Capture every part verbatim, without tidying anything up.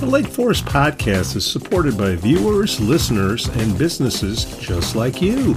The Lake Forest Podcast is supported by viewers, listeners, and businesses just like you.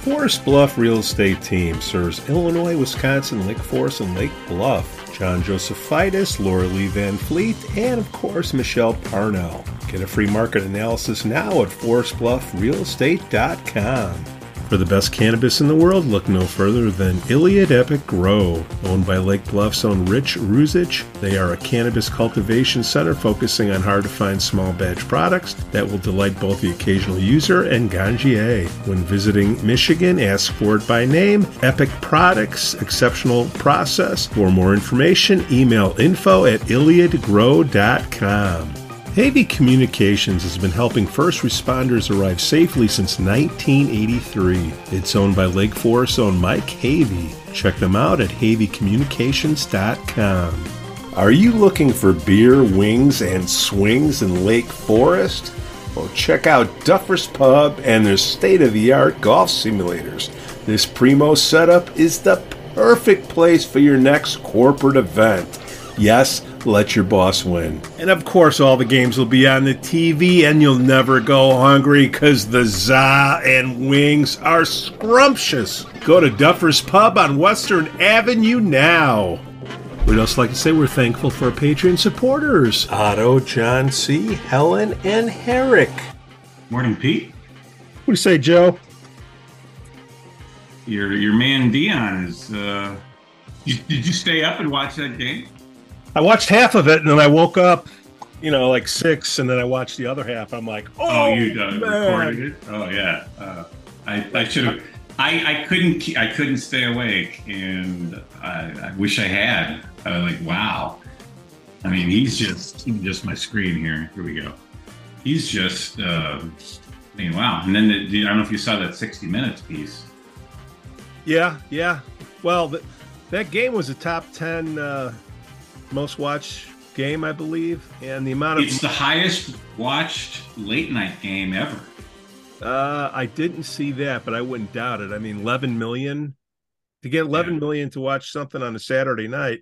Forest Bluff Real Estate Team serves Illinois, Wisconsin, Lake Forest, and Lake Bluff. John Josephitis, Laura Lee Van Fleet, and of course, Michelle Parnell. Get a free market analysis now at forest bluff real estate dot com. For the best cannabis in the world, look no further than Iliad Epic Grow. Owned by Lake Bluff's own Rich Ruzich, they are a cannabis cultivation center focusing on hard-to-find small batch products that will delight both the occasional user and gangier. When visiting Michigan, ask for it by name. Epic products, exceptional process. For more information, email info at iliad grow dot com. Havey Communications has been helping first responders arrive safely since nineteen eighty-three. It's owned by Lake Forest's own Mike Havey. Check them out at havey communications dot com. Are you looking for beer, wings, and swings in Lake Forest? Well, check out Duffer's Pub and their state-of-the-art golf simulators. This primo setup is the perfect place for your next corporate event. Yes, let your boss win. And of course, all the games will be on the T V, and you'll never go hungry because the za and wings are scrumptious. Go to Duffer's Pub on Western Avenue now. We'd also like to say we're thankful for our Patreon supporters, Otto, John C., Helen, and Herrick. Morning, Pete. What do you say, Joe? Your your man Dion is... Uh, you, did you stay up and watch that game? I watched half of it, and then I woke up, you know, like six, and then I watched the other half. I'm like, oh, oh you uh, recorded it? Oh yeah, uh, I, I should have. I, I couldn't. I couldn't stay awake, and I, I wish I had. I was like, wow. I mean, he's just just my screen here. Here we go. He's just. Uh, I mean, wow. And then the, I don't know if you saw that sixty minutes piece. Yeah, yeah. Well, th- that game was a top ten. Uh, most watched game, I believe, and the amount of it's the highest watched late night game ever. uh I didn't see that, but I wouldn't doubt it. I mean, eleven million to get eleven yeah. million to watch something on a Saturday night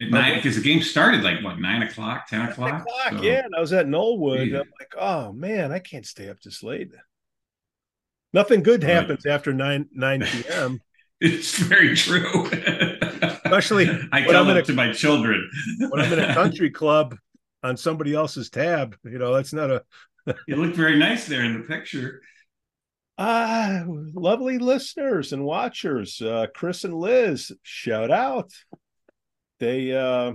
at nine, because the game started like what, nine o'clock, ten o'clock, o'clock so. Yeah, and I was at Knollwood. Yeah. I'm like, oh man, I can't stay up this late. Nothing good right. happens after nine nine p.m. It's very true. Especially I tell them to my children. When I'm in a country club on somebody else's tab, you know, that's not a... You look very nice there in the picture. Ah, lovely listeners and watchers. Uh, Chris and Liz, shout out. They uh,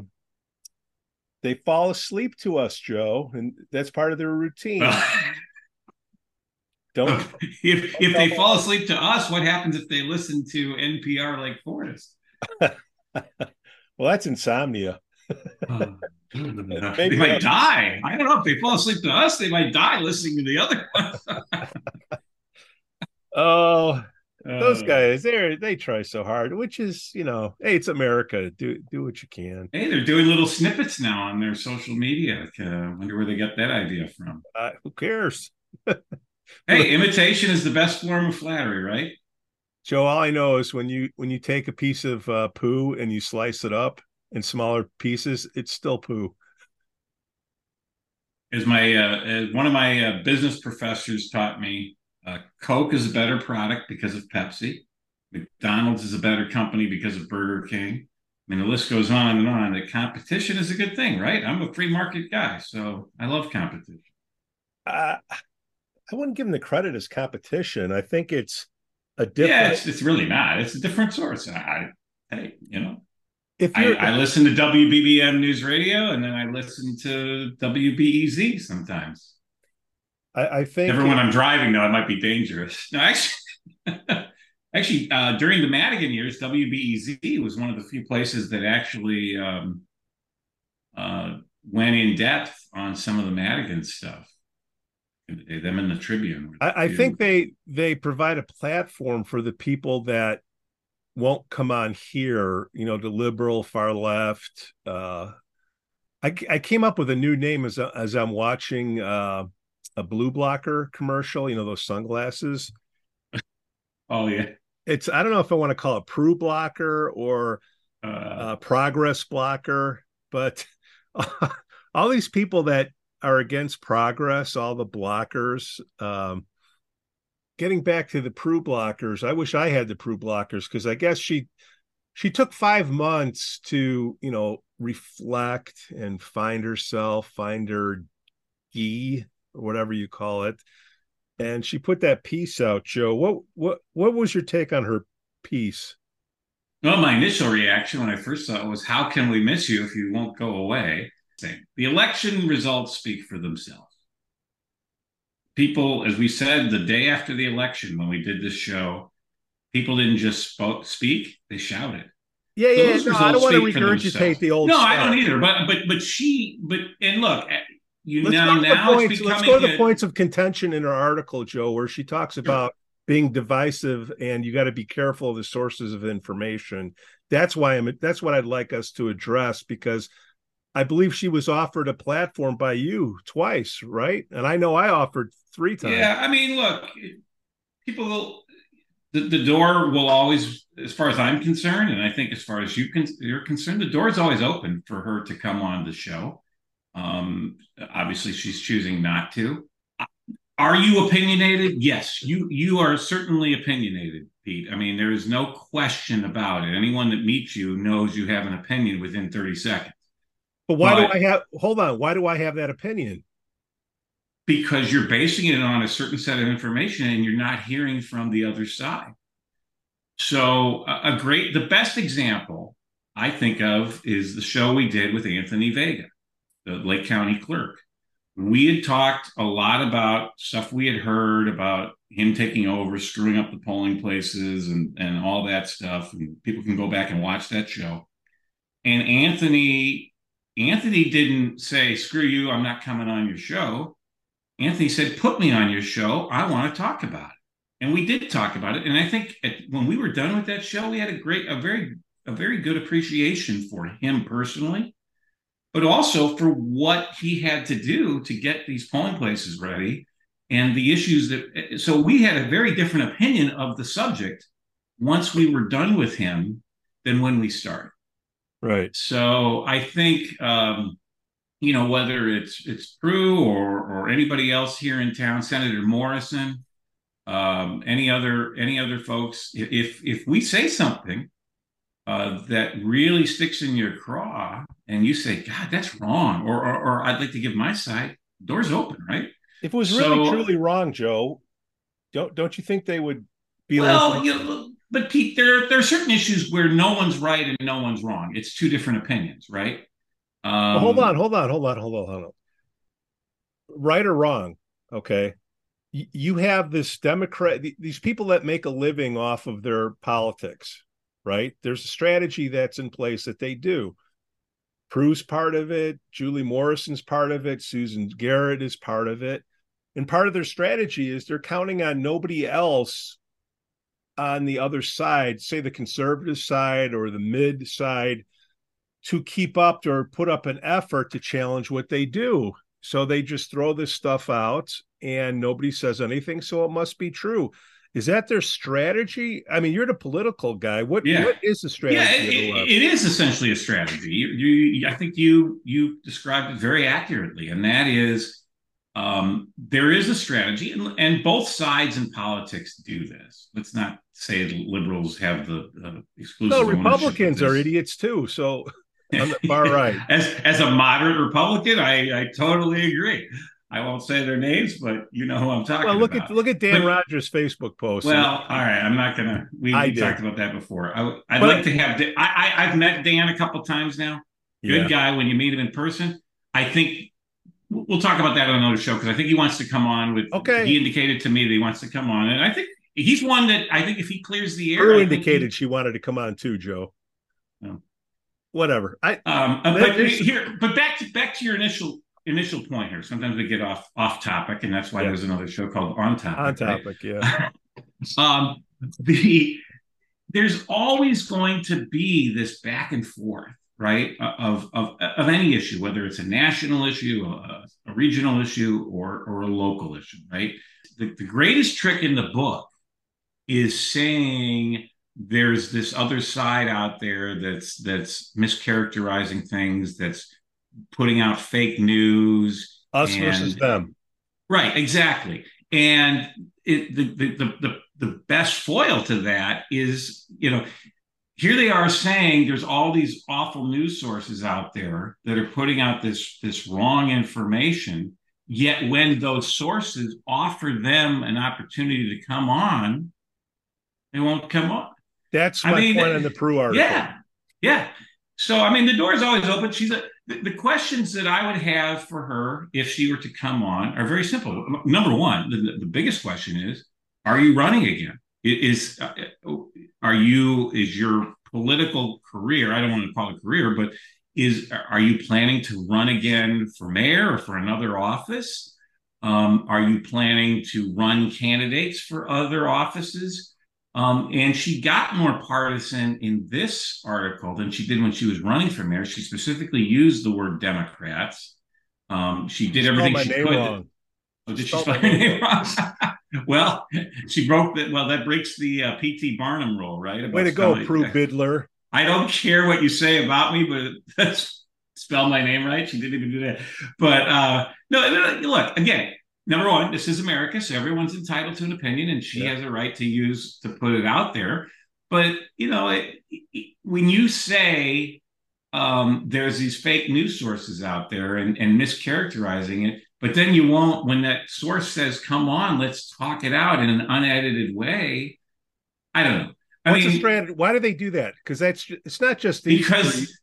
they fall asleep to us, Joe, and that's part of their routine. Don't If, don't if they fall asleep to us, what happens if they listen to N P R Lake Forest? Well, that's insomnia. um, they might up. die. I don't know. If they fall asleep to us, they might die listening to the other one. Oh, those uh, guys, they they try so hard, which is, you know, hey, it's America. Do do what you can. Hey, they're doing little snippets now on their social media. I uh, wonder where they got that idea from. Uh, who cares? Hey, imitation is the best form of flattery, right? Joe, all I know is when you when you take a piece of uh, poo and you slice it up in smaller pieces, it's still poo. As my uh, as one of my uh, business professors taught me, uh, Coke is a better product because of Pepsi. McDonald's is a better company because of Burger King. I mean, the list goes on and on. The competition is a good thing, right? I'm a free market guy, so I love competition. Uh, I wouldn't give them the credit as competition. I think it's a different... Yeah, it's, it's really not. It's a different source. And I, hey, you know, if I, I listen to W B B M News Radio, and then I listen to W B E Z sometimes. I, I think everyone I'm driving though, it might be dangerous. No, actually, actually, uh, during the Madigan years, W B E Z was one of the few places that actually um, uh, went in depth on some of the Madigan stuff. Them and the Tribune. I, I think they they provide a platform for the people that won't come on here, you know, the liberal, far left. Uh, I, I came up with a new name as a, as I'm watching uh, a Blue Blocker commercial, you know, those sunglasses. Oh, yeah. It's, I don't know if I want to call it Prue Blocker or uh, uh, Progress Blocker, but all these people that are against progress, all the blockers. Um, getting back to the Prue Blockers, I wish I had the Prue Blockers, because I guess she she took five months to, you know, reflect and find herself, find her gi, or whatever you call it. And she put that piece out, Joe. What what what was your take on her piece? Well, my initial reaction when I first saw it was, how can we miss you if you won't go away? The election results speak for themselves. People, as we said, the day after the election, when we did this show, people didn't just spoke, speak, they shouted. Yeah, yeah, so no, I don't want to regurgitate the old No, stuff. I don't either, but but but she, but and look, you let's know, now it's becoming Let's go to the a, points of contention in her article, Joe, where she talks about being divisive and you got to be careful of the sources of information. That's why I'm, that's what I'd like us to address, because I believe she was offered a platform by you twice, right? And I know I offered three times. Yeah, I mean, look, people will, the, the door will always, as far as I'm concerned, and I think as far as you can, you're concerned, the door is always open for her to come on the show. Um, obviously, she's choosing not to. Are you opinionated? Yes, you you are certainly opinionated, Pete. I mean, there is no question about it. Anyone that meets you knows you have an opinion within thirty seconds. But why but, do I have, hold on, why do I have that opinion? Because you're basing it on a certain set of information and you're not hearing from the other side. So a, a great, the best example I think of is the show we did with Anthony Vega, the Lake County clerk. We had talked a lot about stuff we had heard about him taking over, screwing up the polling places and, and all that stuff. And people can go back and watch that show. And Anthony... Anthony didn't say, screw you, I'm not coming on your show. Anthony said, put me on your show. I want to talk about it. And we did talk about it. And I think at, when we were done with that show, we had a great, a very, a very good appreciation for him personally, but also for what he had to do to get these polling places ready and the issues that, so we had a very different opinion of the subject once we were done with him than when we started. Right. So I think, um, you know, whether it's it's Prue or or anybody else here in town, Senator Morrison, um, any other any other folks, if if we say something uh, that really sticks in your craw and you say, God, that's wrong, or or, or I'd like to give my side, door's open, right? If it was really so, truly wrong, Joe, don't don't you think they would be well, you know, but Pete, there, there are certain issues where no one's right and no one's wrong. It's two different opinions, right? Um, well, hold on, hold on, hold on, hold on, hold on. Right or wrong, okay? Y- you have this Democrat, th- these people that make a living off of their politics, right? There's a strategy that's in place that they do. Prue's part of it. Julie Morrison's part of it. Susan Garrett is part of it. And part of their strategy is they're counting on nobody else on the other side, say the conservative side or the mid side, to keep up or put up an effort to challenge what they do. So they just throw this stuff out and nobody says anything. So it must be true. Is that their strategy? I mean, you're the political guy. What, yeah. what is the strategy? Yeah, it, it, it is essentially a strategy. You, you, I think you, you described it very accurately. And that is, Um, there is a strategy, and, and both sides in politics do this. Let's not say liberals have the uh, exclusive. No, Republicans are idiots too. So on the far right, as as a moderate Republican, I, I totally agree. I won't say their names, but you know who I'm talking about. Well, look about. at look at Dan but, Rogers' Facebook post. Well, all right, I'm not gonna. We, we talked about that before. I, I'd but, like to have. I, I I've met Dan a couple times now. Good yeah. guy. When you meet him in person, I think. We'll talk about that on another show because I think he wants to come on. With okay. He indicated to me that he wants to come on, and I think he's one that I think if he clears the air, Prue indicated he, she wanted to come on too, Joe. No. Whatever. I um, but here, but back to back to your initial initial point here. Sometimes we get off off topic, and that's why yeah. there's another show called On Topic. On Topic, right? yeah. um, the there's always going to be this back and forth, right? Of of of any issue, whether it's a national issue, a, a regional issue, or or a local issue, right? The, the greatest trick in the book is saying there's this other side out there that's that's mischaracterizing things, that's putting out fake news. Us and, versus them. Right, exactly. And it, the, the, the, the, the best foil to that is, you know, here they are saying there's all these awful news sources out there that are putting out this, this wrong information, yet when those sources offer them an opportunity to come on, they won't come on. That's my I mean, point on the Prue article. Yeah, yeah. So, I mean, the door is always open. She's a, the, the questions that I would have for her if she were to come on are very simple. Number one, the, the biggest question is, are you running again? Is are you is your political career? I don't want to call it a career, but is are you planning to run again for mayor or for another office? Um, are you planning to run candidates for other offices? Um, and she got more partisan in this article than she did when she was running for mayor. She specifically used the word Democrats. Um, she did she everything she could. Wrong. Oh, did she, she spell my name wrong? Well, she broke that. Well, that breaks the uh, P T Barnum rule, right? About Way to go, Prue Beidler. I don't care what you say about me, but that's spell my name right. She didn't even do that. But uh, no, look, again. Number one, this is America, so everyone's entitled to an opinion, and she yeah. has a right to use to put it out there. But, you know, it, it, when you say um, there's these fake news sources out there and, and mischaracterizing it, but then you won't, when that source says, come on, let's talk it out in an unedited way, I don't know. I What's mean, the strategy? Why do they do that? Because that's it's not just the because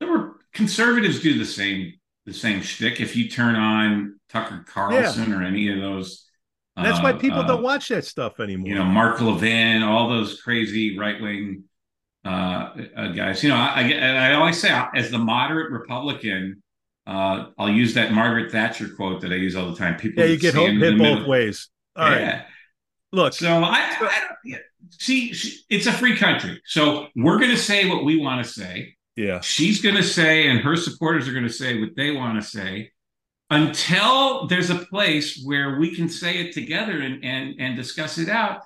there were conservatives do the same the same shtick. If you turn on Tucker Carlson yeah. or any of those. That's uh, why people uh, don't watch that stuff anymore. You know, Mark Levin, all those crazy right-wing uh, uh, guys. You know, I, I, and I always say, as the moderate Republican, uh, I'll use that Margaret Thatcher quote that I use all the time. People, yeah, you get hit, hit both ways. All yeah. right. Look. So, I, I don't, see, she, it's a free country. So we're going to say what we want to say. Yeah. She's going to say, and her supporters are going to say what they want to say, until there's a place where we can say it together and, and, and discuss it out.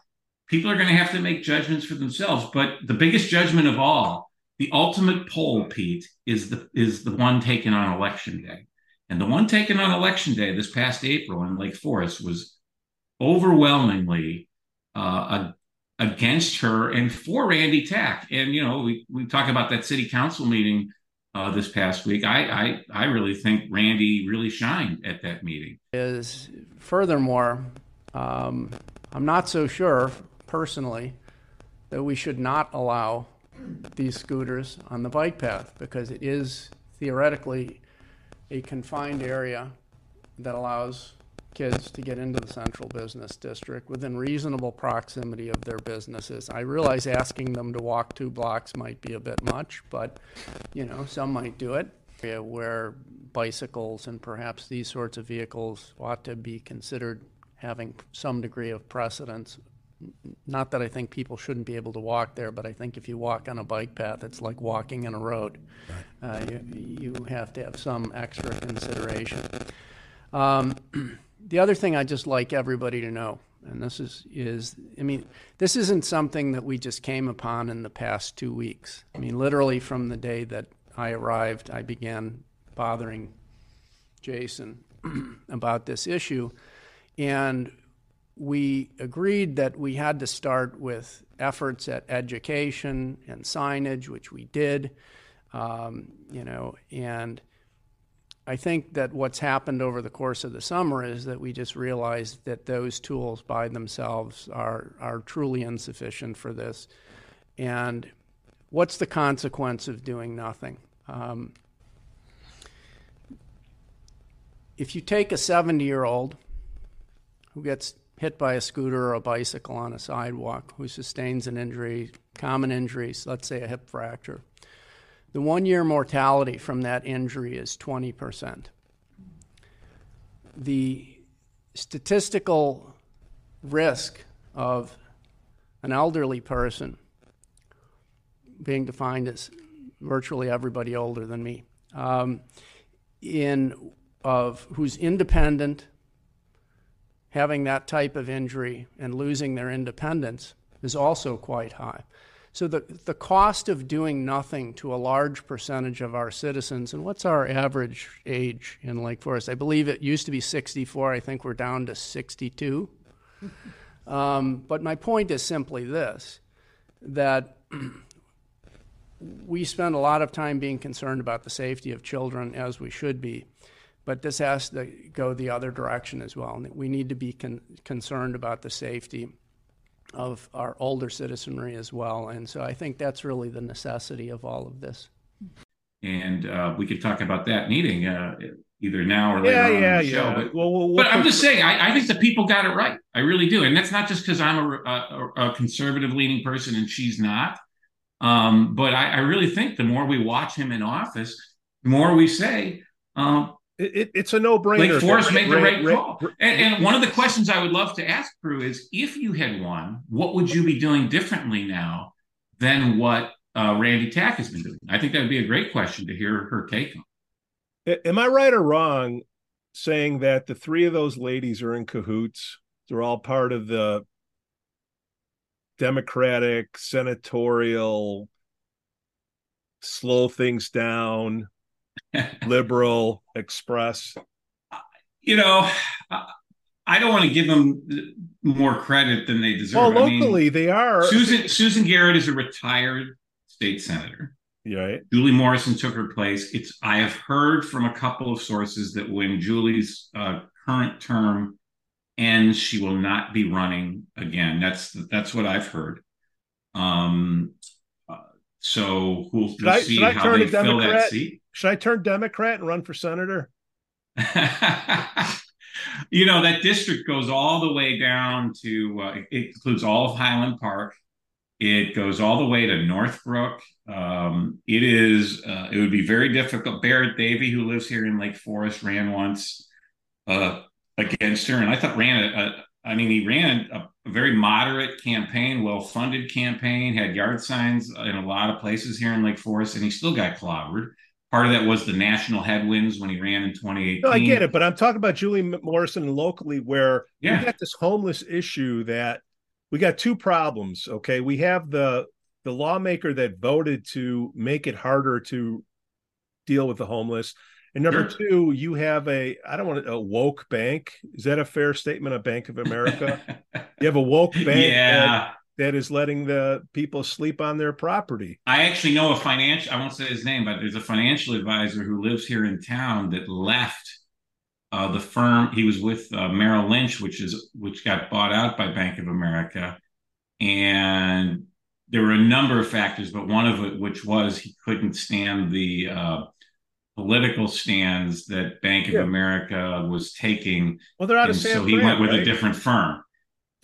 People are going to have to make judgments for themselves. But the biggest judgment of all, the ultimate poll, Pete, is the is the one taken on Election Day. And the one taken on Election Day this past April in Lake Forest was overwhelmingly uh, against her and for Randy Tack. And, you know, we, we talk about that city council meeting Uh, this past week. I, I, I really think Randy really shined at that meeting. Is furthermore, um, I'm not so sure personally that we should not allow these scooters on the bike path, because it is theoretically a confined area that allows kids to get into the central business district within reasonable proximity of their businesses. I realize asking them to walk two blocks might be a bit much, but, you know, some might do it. Where bicycles and perhaps these sorts of vehicles ought to be considered having some degree of precedence. Not that I think people shouldn't be able to walk there, but I think if you walk on a bike path, it's like walking in a road. Uh, you, you have to have some extra consideration. Um, The other thing I just like everybody to know, and this is, is, I mean, this isn't something that we just came upon in the past two weeks. I mean, literally from the day that I arrived, I began bothering Jason about this issue. And we agreed that we had to start with efforts at education and signage, which we did, um, you know, and I think that what's happened over the course of the summer is that we just realized that those tools by themselves are, are truly insufficient for this. And what's the consequence of doing nothing? Um, if you take a seventy-year-old who gets hit by a scooter or a bicycle on a sidewalk, who sustains an injury, common injuries, let's say a hip fracture, the one-year mortality from that injury is twenty percent. the statistical risk of an elderly person being defined as virtually everybody older than me, um, in of who's independent, having that type of injury and losing their independence is also quite high. So the, the cost of doing nothing to a large percentage of our citizens, and what's our average age in Lake Forest? I believe it used to be sixty-four. I think we're down to sixty-two. um, but my point is simply this, that we spend a lot of time being concerned about the safety of children, as we should be. But this has to go the other direction as well. And we need to be con- concerned about the safety of our older citizenry as well. And so I think that's really the necessity of all of this. And uh, we could talk about that meeting uh, either now or later yeah, on yeah, the show. Yeah. But, well, well, but I'm just saying, I, I think the people got it right. I really do. And that's not just because I'm a, a, a conservative-leaning person and she's not. Um, but I, I really think the more we watch him in office, the more we say, um, It, it, it's a no-brainer. Lake Forest made the right call. And, and one of the questions I would love to ask, Prue, is if you had won, what would you be doing differently now than what uh, Randy Tack has been doing? I think that would be a great question to hear her take on. Am I right or wrong saying that the three of those ladies are in cahoots? They're all part of the Democratic, senatorial, slow things down, liberal express. You know, I don't want to give them more credit than they deserve. Well, locally, I mean, they are. Susan Susan Garrett is a retired state senator. Right. Julie Morrison took her place. It's I have heard from a couple of sources that when Julie's uh, current term ends, she will not be running again. That's that's what I've heard. Um. Uh, so we'll, we'll I, see how they fill Democrat? that seat. Should I turn Democrat and run for senator? You know, that district goes all the way down to, uh, it includes all of Highland Park. It goes all the way to Northbrook. Um, it is, uh, it would be very difficult. Barrett Davey, who lives here in Lake Forest, ran once uh, against her. And I thought ran, a, a, I mean, he ran a, a very moderate campaign, well-funded campaign, had yard signs in a lot of places here in Lake Forest, and he still got clobbered. Part of that was the national headwinds when he ran in twenty eighteen. No, I get it, but I'm talking about Julie Morrison locally, where yeah. we got this homeless issue that we got two problems, okay? We have the the lawmaker that voted to make it harder to deal with the homeless. And number sure. two, you have a, I don't want to, a woke bank. Is that a fair statement of Bank of America? You have a woke bank. Yeah. And, that is letting the people sleep on their property. I actually know a financial, I won't say his name, but there's a financial advisor who lives here in town that left uh, the firm. He was with uh, Merrill Lynch, which is which got bought out by Bank of America. And there were a number of factors, but one of it, which was he couldn't stand the uh, political stands that Bank yeah. of America was taking. Well, they're out and of San So Fran, he went with right? a different firm.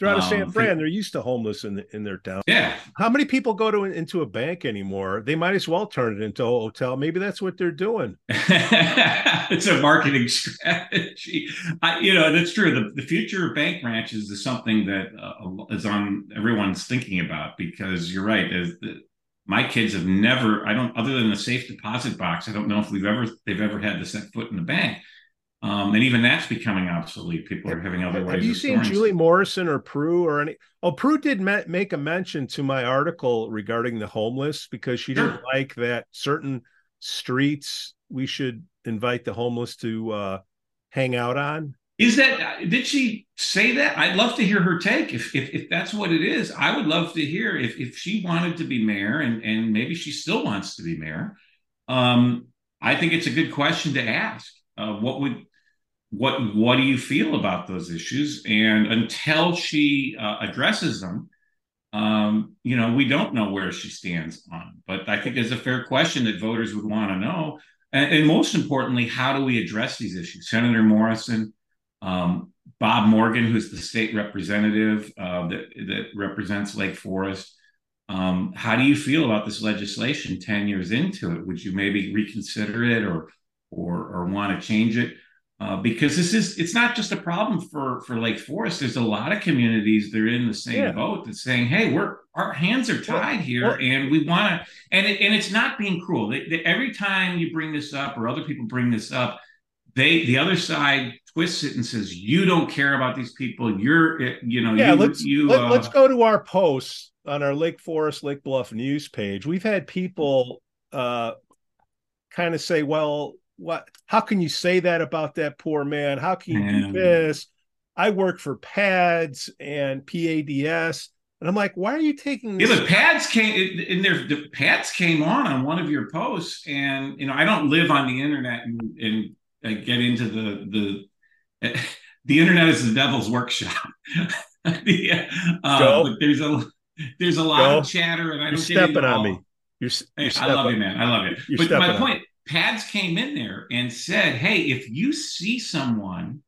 They're out of um, San Fran. They're used to homeless in in their town. Yeah. How many people go to into a bank anymore? They might as well turn it into a hotel. Maybe that's what they're doing. It's a marketing strategy. I, you know, that's true. The, the future of bank branches is something that uh, is on everyone's thinking about, because you're right. The, my kids have never, I don't, other than the safe deposit box, I don't know if we've ever, they've ever had to set foot in a bank. Um, and even that's becoming obsolete. People are having other ways of storing. Have you seen Julie Morrison or Prue or any? Oh, Prue did me- make a mention to my article regarding the homeless, because she didn't sure. like that certain streets we should invite the homeless to uh, hang out on. Is that? Did she say that? I'd love to hear her take. If if, if that's what it is, I would love to hear if, if she wanted to be mayor, and, and maybe she still wants to be mayor. Um, I think it's a good question to ask. Uh, what would What what do you feel about those issues? And until she uh, addresses them, um, you know, we don't know where she stands on. But I think it's a fair question that voters would want to know. And, and most importantly, how do we address these issues? Senator Morrison, um, Bob Morgan, who's the state representative uh, that, that represents Lake Forest. Um, how do you feel about this legislation ten years into it? Would you maybe reconsider it or or, or want to change it? uh, because this is, it's not just a problem for, for Lake Forest. There's a lot of communities that are in the same yeah. boat that's saying, hey, we're, our hands are tied here what? and we want to, and it, and it's not being cruel. They, they, every time you bring this up or other people bring this up, they, the other side twists it and says, you don't care about these people. You're, you know, yeah, you, let's, you, let, uh, let's go to our posts on our Lake Forest, Lake Bluff news page. We've had people uh, kind of say, well, what, how can you say that about that poor man? How can you do this? I work for P A D S and P A D S. And I'm like, why are you taking this? Yeah, but P A D S came in there. The P A D S came on on one of your posts. And, you know, I don't live on the internet and, and I get into the, the, the internet is the devil's workshop. yeah. uh, but there's a, there's a lot Go. of chatter. And I don't You're get stepping on me. You're, you're I stepping. love you, man. I love it. You're but my point, P A D S came in there and said, hey, if you see someone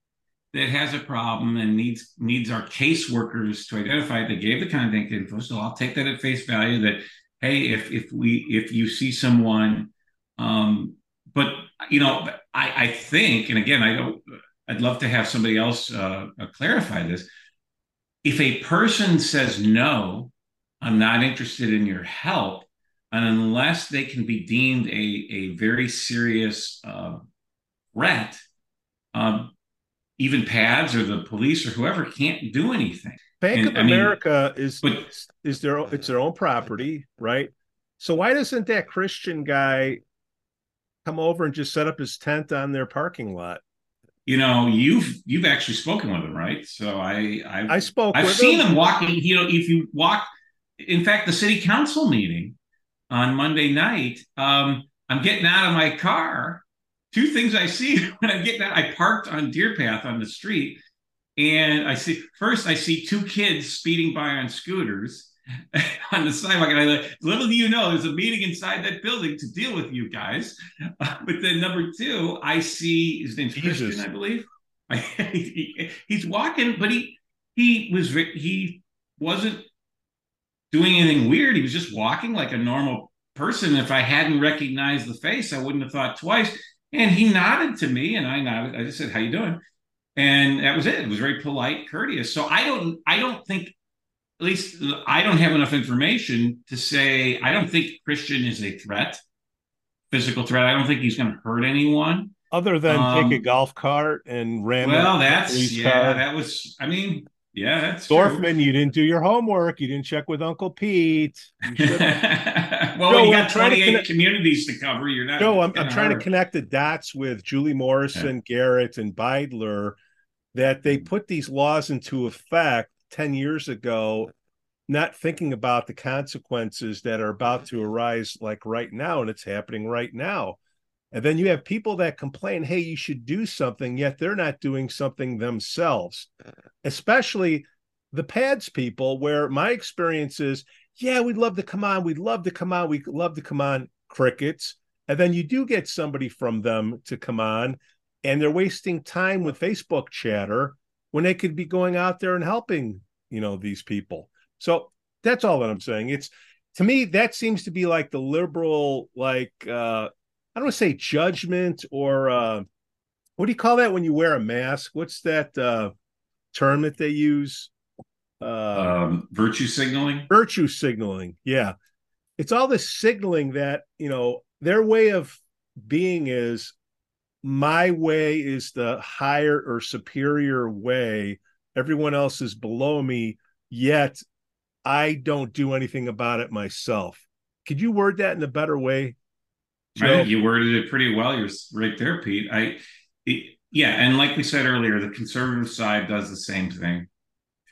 that has a problem and needs needs our caseworkers to identify it, they gave the contact info. So I'll take that at face value that, hey, if if we if you see someone, um, but, you know, I, I think, and again, I don't, I'd love to have somebody else uh, clarify this. If a person says, no, I'm not interested in your help, and unless they can be deemed a, a very serious uh, threat, um, even P A D S or the police or whoever can't do anything. Bank and, of I America mean, is but, is their it's their own property, right? So why doesn't that Christian guy come over and just set up his tent on their parking lot? You know, you've you've actually spoken with him, right? So I I've, I spoke. I've with seen him walking. You know, if you walk, in fact, the city council meeting on Monday night, um, I'm getting out of my car. Two things I see when I'm getting out, I parked on Deer Path on the street, and I see, first I see two kids speeding by on scooters on the sidewalk, and I like, little do you know, there's a meeting inside that building to deal with you guys. Uh, but then number two, I see, his name's Jesus. Christian, I believe. I, he, he's walking, but he he was he wasn't doing anything weird. He was just walking like a normal person. If I hadn't recognized the face, I wouldn't have thought twice. And he nodded to me, and I nodded. I just said, "How you doing?" And that was it. It was very polite, courteous. So I don't, I don't think, at least I don't have enough information to say I don't think Christian is a threat, physical threat. I don't think he's going to hurt anyone other than um, take a golf cart and ram. Well, that's yeah, car. that was. I mean. Yeah, that's Dorfman, true. You didn't do your homework. You didn't check with Uncle Pete. You well, no, you got twenty-eight to connect- communities to cover. You're not. No, I'm, I'm trying to connect the dots with Julie Morrison, yeah. Garrett, and Beidler, that they put these laws into effect ten years ago, not thinking about the consequences that are about to arise like right now, and it's happening right now. And then you have people that complain, hey, you should do something, yet they're not doing something themselves, especially the P A D S people, where my experience is, yeah, we'd love to come on. We'd love to come on. We'd love to come on, crickets. And then you do get somebody from them to come on, and they're wasting time with Facebook chatter when they could be going out there and helping, you know, these people. So that's all that I'm saying. It's, to me, that seems to be like the liberal, like, uh, I don't want to say judgment or uh, what do you call that when you wear a mask? What's that uh, term that they use? Uh, um, virtue signaling. Virtue signaling. Yeah. It's all this signaling that, you know, their way of being is my way is the higher or superior way. Everyone else is below me, yet I don't do anything about it myself. Could you word that in a better way? I think you worded it pretty well. You're right there, Pete. I, it, yeah, and like we said earlier, the conservative side does the same thing.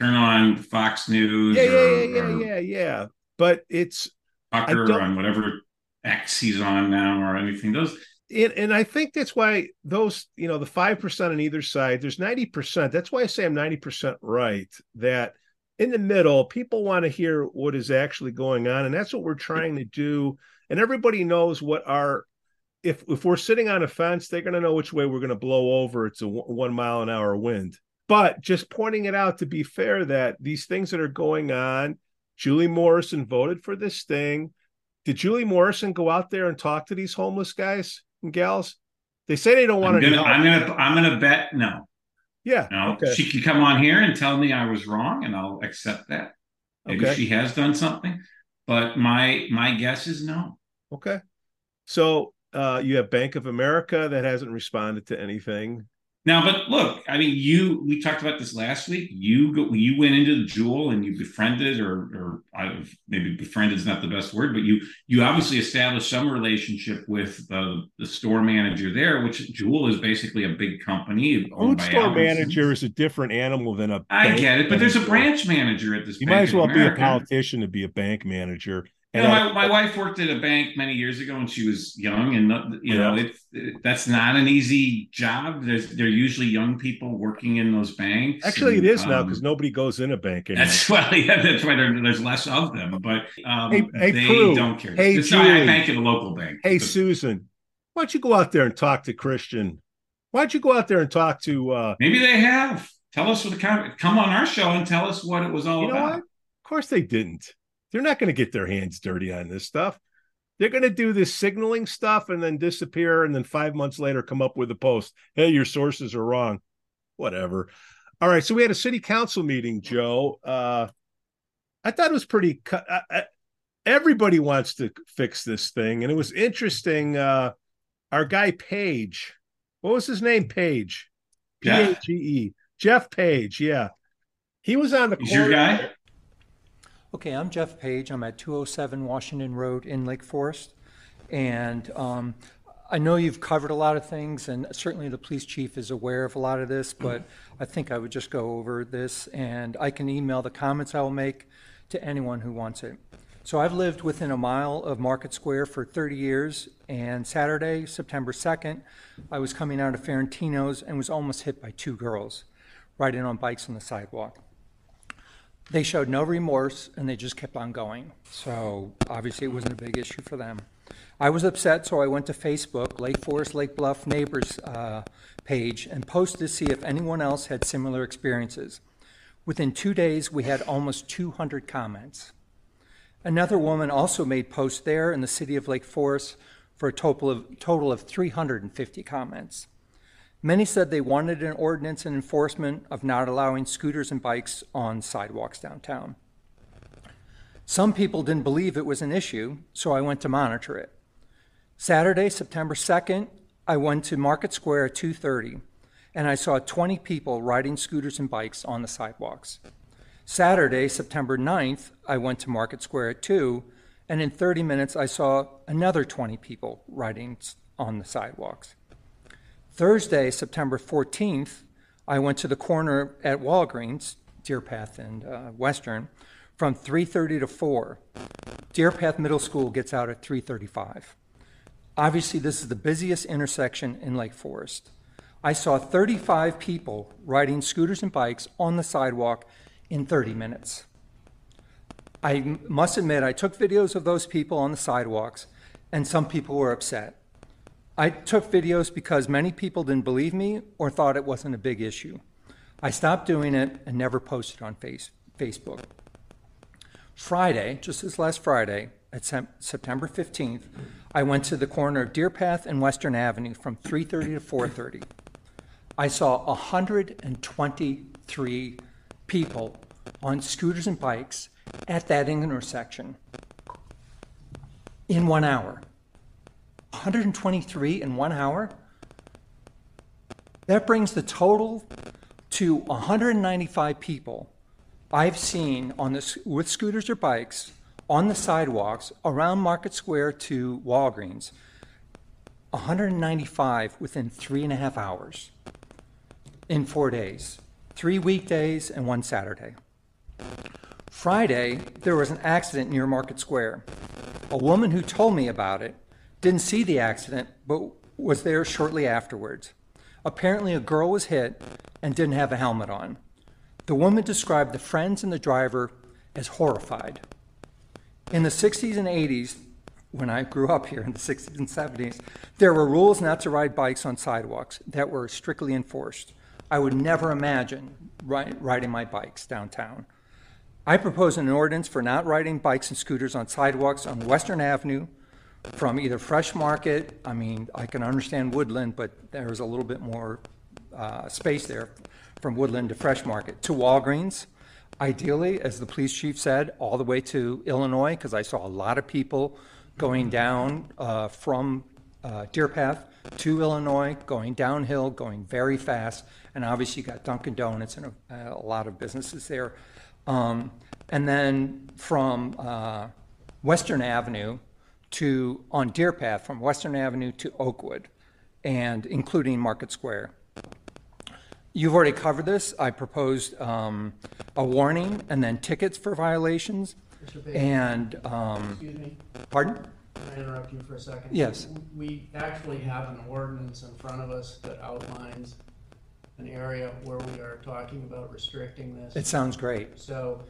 Turn on Fox News. Yeah, or, yeah, yeah, yeah, yeah. But it's Tucker on whatever X he's on now or anything. Those, and, and I think that's why those, you know, the five percent on either side. There's ninety percent. That's why I say I'm ninety percent right. That in the middle, people want to hear what is actually going on, and that's what we're trying to do. And everybody knows what our, if if we're sitting on a fence, they're going to know which way we're going to blow over. It's a w- one mile an hour wind. But just pointing it out to be fair that these things that are going on, Julie Morrison voted for this thing. Did Julie Morrison go out there and talk to these homeless guys and gals? They say they don't want to. I'm gonna. I'm gonna bet no. Yeah. No. Okay. She can come on here and tell me I was wrong, and I'll accept that. Maybe okay. She has done something, but my my guess is no. Okay. So uh, you have Bank of America that hasn't responded to anything. Now, but look, I mean, you, we talked about this last week. You go, you went into the Jewel and you befriended, or, or maybe befriended is not the best word, but you, you obviously established some relationship with uh, the store manager there, which Jewel is basically a big company. Owned by store Albertsons. Manager is a different animal than a I get it, but there's a branch manager at this you bank. You might as well be a politician to be a bank manager. You know, my, my wife worked at a bank many years ago when she was young, and you know yeah. it's it, that's not an easy job. There's they're usually young people working in those banks. Actually, and, it is um, now because nobody goes in a bank anymore. That's why yeah, that's why there's less of them. But um, hey, hey, they Prue. Don't care. Hey, it's not a bank at a local bank. Hey, but, Susan, why don't you go out there and talk to Christian? Why don't you go out there and talk to? Uh, maybe they have. Tell us what the come on our show and tell us what it was all you about. Know what? Of course, they didn't. They're not going to get their hands dirty on this stuff. They're going to do this signaling stuff and then disappear. And then five months later, come up with a post. Hey, your sources are wrong. Whatever. All right. So we had a city council meeting, Joe. Uh, I thought it was pretty. Cu- I, I, everybody wants to fix this thing. And it was interesting. Uh, our guy Page. What was his name? Page. Jeff. P A G E. Jeff Page. Yeah. He was on the He's your guy? Okay, I'm Jeff Page. I'm at two oh seven Washington Road in Lake Forest. And um, I know you've covered a lot of things, and certainly the police chief is aware of a lot of this, but I think I would just go over this, and I can email the comments I will make to anyone who wants it. So I've lived within a mile of Market Square for thirty years, and Saturday, September second, I was coming out of Ferentino's and was almost hit by two girls riding on bikes on the sidewalk. They showed no remorse, and they just kept on going. So obviously it wasn't a big issue for them. I was upset, so I went to Facebook, Lake Forest, Lake Bluff Neighbors uh, page, and posted to see if anyone else had similar experiences. Within two days, we had almost two hundred comments. Another woman also made posts there in the city of Lake Forest for a total of, total of three hundred fifty comments. Many said they wanted an ordinance and enforcement of not allowing scooters and bikes on sidewalks downtown. Some people didn't believe it was an issue, so I went to monitor it. Saturday, September second, I went to Market Square at two thirty, and I saw twenty people riding scooters and bikes on the sidewalks. Saturday, September ninth, I went to Market Square at two, and in thirty minutes, I saw another twenty people riding on the sidewalks. Thursday, September fourteenth, I went to the corner at Walgreens, Deer Path and uh, Western, from three thirty to four. Deer Path Middle School gets out at three thirty-five. Obviously, this is the busiest intersection in Lake Forest. I saw thirty-five people riding scooters and bikes on the sidewalk in thirty minutes. I must admit, I took videos of those people on the sidewalks, and some people were upset. I took videos because many people didn't believe me or thought it wasn't a big issue. I stopped doing it and never posted on face, Facebook. Friday, just this last Friday, at September fifteenth, I went to the corner of Deer Path and Western Avenue from three thirty to four thirty. I saw one hundred twenty-three people on scooters and bikes at that intersection in one hour. one hundred twenty-three in one hour? That brings the total to one hundred ninety-five people I've seen on this, with scooters or bikes on the sidewalks around Market Square to Walgreens. one hundred ninety-five within three and a half hours in four days, three weekdays and one Saturday. Friday, there was an accident near Market Square. A woman who told me about it didn't see the accident, but was there shortly afterwards. Apparently, a girl was hit and didn't have a helmet on. The woman described the friends and the driver as horrified. In the sixties and eighties, when I grew up here in the sixties and seventies, there were rules not to ride bikes on sidewalks that were strictly enforced. I would never imagine riding my bikes downtown. I propose an ordinance for not riding bikes and scooters on sidewalks on Western Avenue, from either fresh market. I mean, I can understand woodland, but there's a little bit more uh, space there from woodland to fresh market to Walgreens. Ideally, as the police chief said, all the way to Illinois, because I saw a lot of people going down uh, from uh, Deer Path to Illinois, going downhill, going very fast. And obviously you got Dunkin' Donuts and a, a lot of businesses there. Um, and then from uh, Western Avenue to, on Deer Path, from Western Avenue to Oakwood, and including Market Square. You've already covered this. I proposed um, a warning and then tickets for violations. Mister Page, and um, excuse me. Pardon? Can I interrupt you for a second? Yes. We actually have an ordinance in front of us that outlines an area where we are talking about restricting this. It sounds great. So,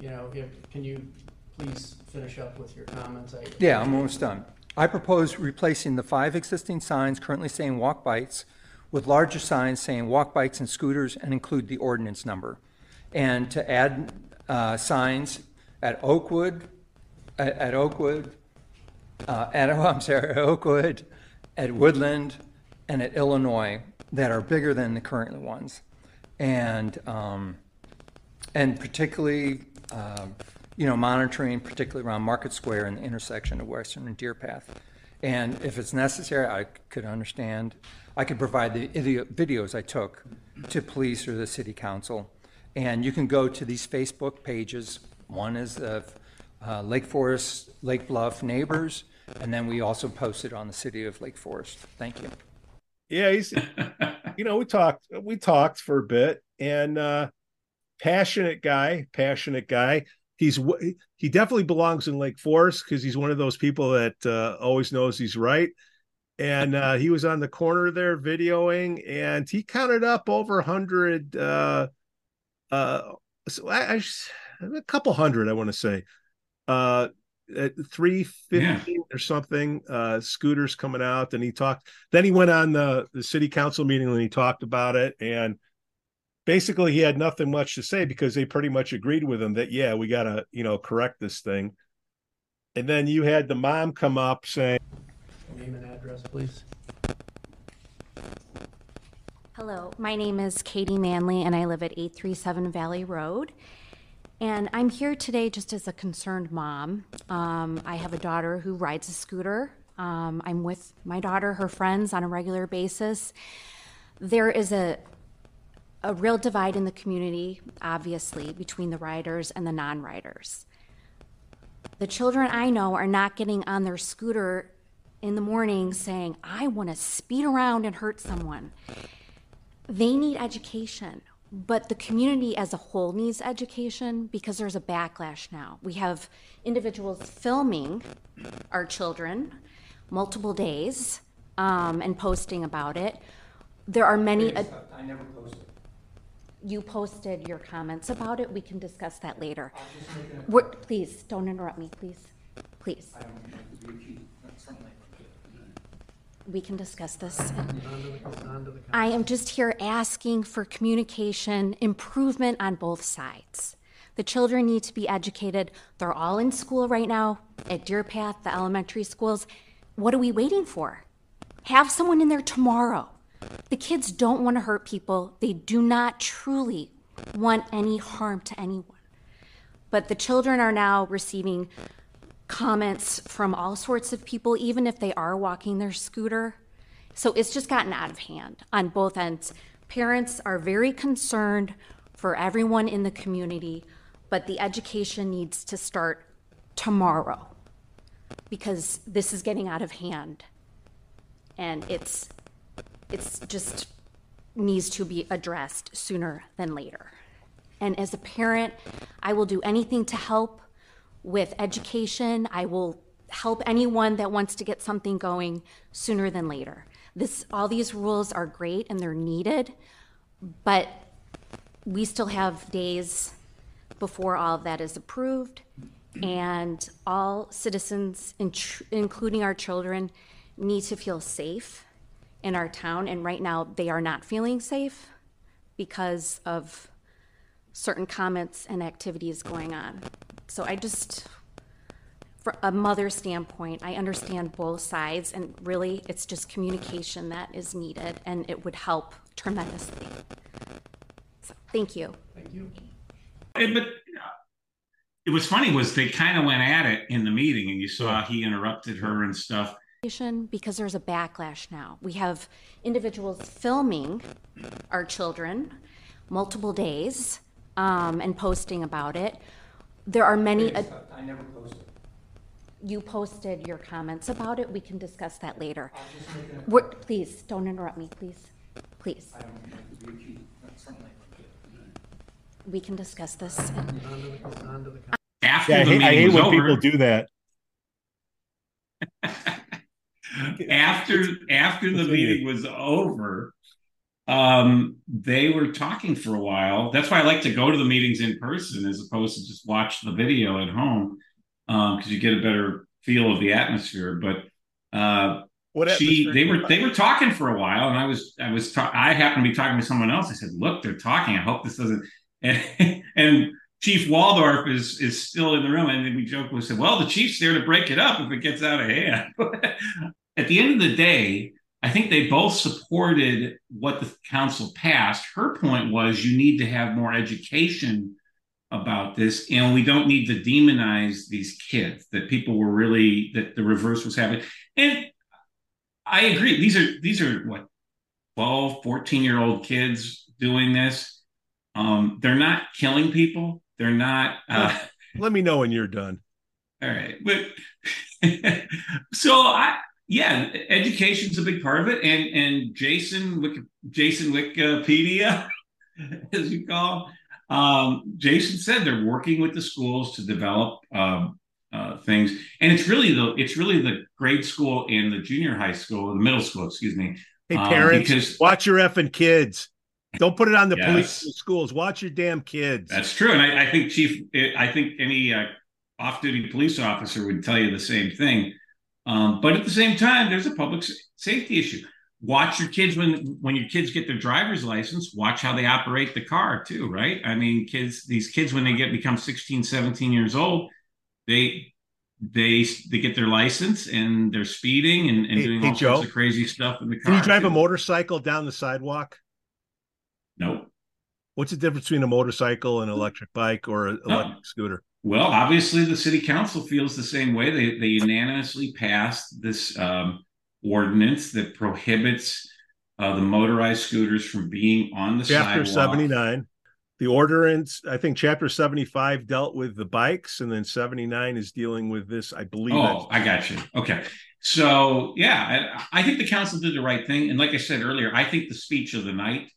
you know, if, can you please finish up with your comments? I, yeah, I'm almost done. I propose replacing the five existing signs currently saying walk bikes with larger signs saying walk bikes and scooters, and include the ordinance number. And to add uh, signs at Oakwood, at, at Oakwood, uh, at, oh, I'm sorry, at Oakwood, at Woodland, and at Illinois that are bigger than the current ones. And, um, and particularly, uh, you know, monitoring, particularly around Market Square and the intersection of Western and Deer Path. And if it's necessary, I could understand. I could provide the videos I took to police or the city council. And you can go to these Facebook pages. One is the uh, Lake Forest, Lake Bluff Neighbors. And then we also posted on the city of Lake Forest. Thank you. Yeah, he's, you know, we talked, we talked for a bit, and uh, passionate guy, passionate guy. He's he definitely belongs in Lake Forest because he's one of those people that uh, always knows he's right. And uh, he was on the corner there videoing, and he counted up over one hundred, uh, uh, so I, I just, a couple hundred, I want to say, uh, three fifteen yeah. or something, uh, scooters coming out. And he talked, then he went on the, the city council meeting and he talked about it. And basically, he had nothing much to say because they pretty much agreed with him that, yeah, we got to, you know, correct this thing. And then you had the mom come up saying, name and address, please. Hello, my name is Katie Manley, and I live at eight thirty-seven Valley Road. And I'm here today just as a concerned mom. Um, I have a daughter who rides a scooter. Um, I'm with my daughter, her friends, on a regular basis. There is a A real divide in the community, obviously, between the riders and the non-riders. The children I know are not getting on their scooter in the morning saying, I want to speed around and hurt someone. They need education, but the community as a whole needs education because there's a backlash now. We have individuals filming our children multiple days um, and posting about it. There are many... Ad- I never posted. You posted your comments about it. We can discuss that later. We're, please don't interrupt me, please. Please. I don't mean to we can discuss this. I am just here asking for communication improvement on both sides. The children need to be educated. They're all in school right now at Deer Path, the elementary schools. What are we waiting for? Have someone in there tomorrow. The kids don't want to hurt people. They do not truly want any harm to anyone. But the children are now receiving comments from all sorts of people, even if they are walking their scooter. So it's just gotten out of hand on both ends. Parents are very concerned for everyone in the community, but the education needs to start tomorrow because this is getting out of hand. And it's... It's just needs to be addressed sooner than later. And as a parent, I will do anything to help with education. I will help anyone that wants to get something going sooner than later. This, all these rules are great and they're needed, but we still have days before all of that is approved, and all citizens, including our children, need to feel safe in our town, and right now they are not feeling safe because of certain comments and activities going on. So I just from a mother standpoint, I understand both sides, and really it's just communication that is needed, and it would help tremendously. So thank you. Thank you. And, but it was funny was they kind of went at it in the meeting, and you saw he interrupted her and stuff. Because there's a backlash now. We have individuals filming our children multiple days um, and posting about it. There are many. Ad- I never posted. You posted your comments about it. We can discuss that later. We're, please don't interrupt me, please. Please. I don't need to be we can discuss this. After yeah, the I hate, meeting I hate was when over, people do that. after after the meeting was over, um, they were talking for a while. That's why I like to go to the meetings in person as opposed to just watch the video at home, because um, you get a better feel of the atmosphere. But uh, what she they were they were talking for a while, and I was I was ta- I happened to be talking to someone else. I said, "Look, they're talking. I hope this doesn't." And, and Chief Waldorf is is still in the room, and we joke, we said, well, the chief's there to break it up if it gets out of hand. At the end of the day, I think they both supported what the council passed. Her point was you need to have more education about this, and we don't need to demonize these kids, that people were really, that the reverse was happening. And I agree, these are, these are what, twelve, fourteen-year-old kids doing this. Um, they're not killing people. They're not. Uh, Let me know when you're done. All right. But so, I, yeah, education's a big part of it. And and Jason, Wiki, Jason Wikipedia, as you call him, um, Jason said they're working with the schools to develop um, uh, things. And it's really the it's really the grade school and the junior high school, the middle school, excuse me. Hey, parents, um, because, watch your effing kids. Don't put it on the yes. police and schools. Watch your damn kids. That's true. And I, I think Chief, I think any uh, off-duty police officer would tell you the same thing. Um, but at the same time, there's a public safety issue. Watch your kids when, when your kids get their driver's license, watch how they operate the car too, right? I mean, kids, these kids, when they get become sixteen, seventeen years old, they they they get their license and they're speeding and, and hey, doing hey, all Joe, sorts of crazy stuff in the car. Can you drive too. a motorcycle down the sidewalk? No. What's the difference between a motorcycle and an electric bike or an electric no. scooter? Well, obviously, the city council feels the same way. They they unanimously passed this um, ordinance that prohibits uh, the motorized scooters from being on the chapter sidewalk. seventy-nine The ordinance, I think Chapter seventy-five dealt with the bikes, and then seventy-nine is dealing with this, I believe. Oh, I got you. Okay. So, yeah, I, I think the council did the right thing. And like I said earlier, I think the speech of the night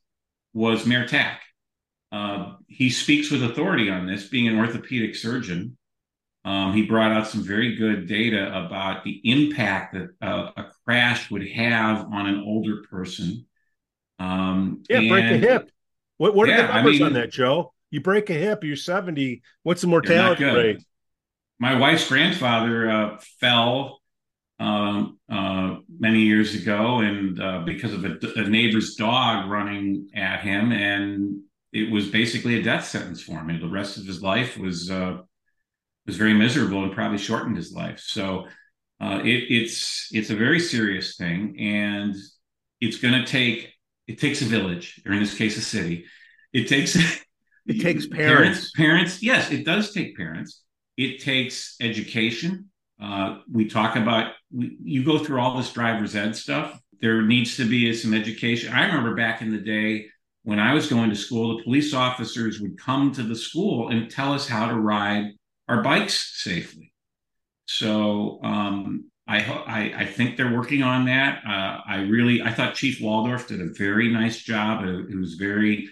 was Mayor Tack. Uh, he speaks with authority on this, being an orthopedic surgeon. Um, he brought out some very good data about the impact that uh, a crash would have on an older person. Um, yeah, and, break a hip. What, what yeah, are the numbers I mean, on that, Joe? You break a hip, you're seventy. What's the mortality rate? My wife's grandfather uh, fell Um, uh, many years ago, and uh, because of a, a neighbor's dog running at him, and it was basically a death sentence for him. And the rest of his life was uh, was very miserable, and probably shortened his life. So uh, it, it's it's a very serious thing, and it's going to take it takes a village, or in this case, a city. It takes it takes parents. parents. Parents, yes, it does take parents. It takes education. Uh, we talk about, we, you go through all this driver's ed stuff. There needs to be some education. I remember back in the day when I was going to school, the police officers would come to the school and tell us how to ride our bikes safely. So um, I, I I think they're working on that. Uh, I really, I thought Chief Waldorf did a very nice job. It, it was very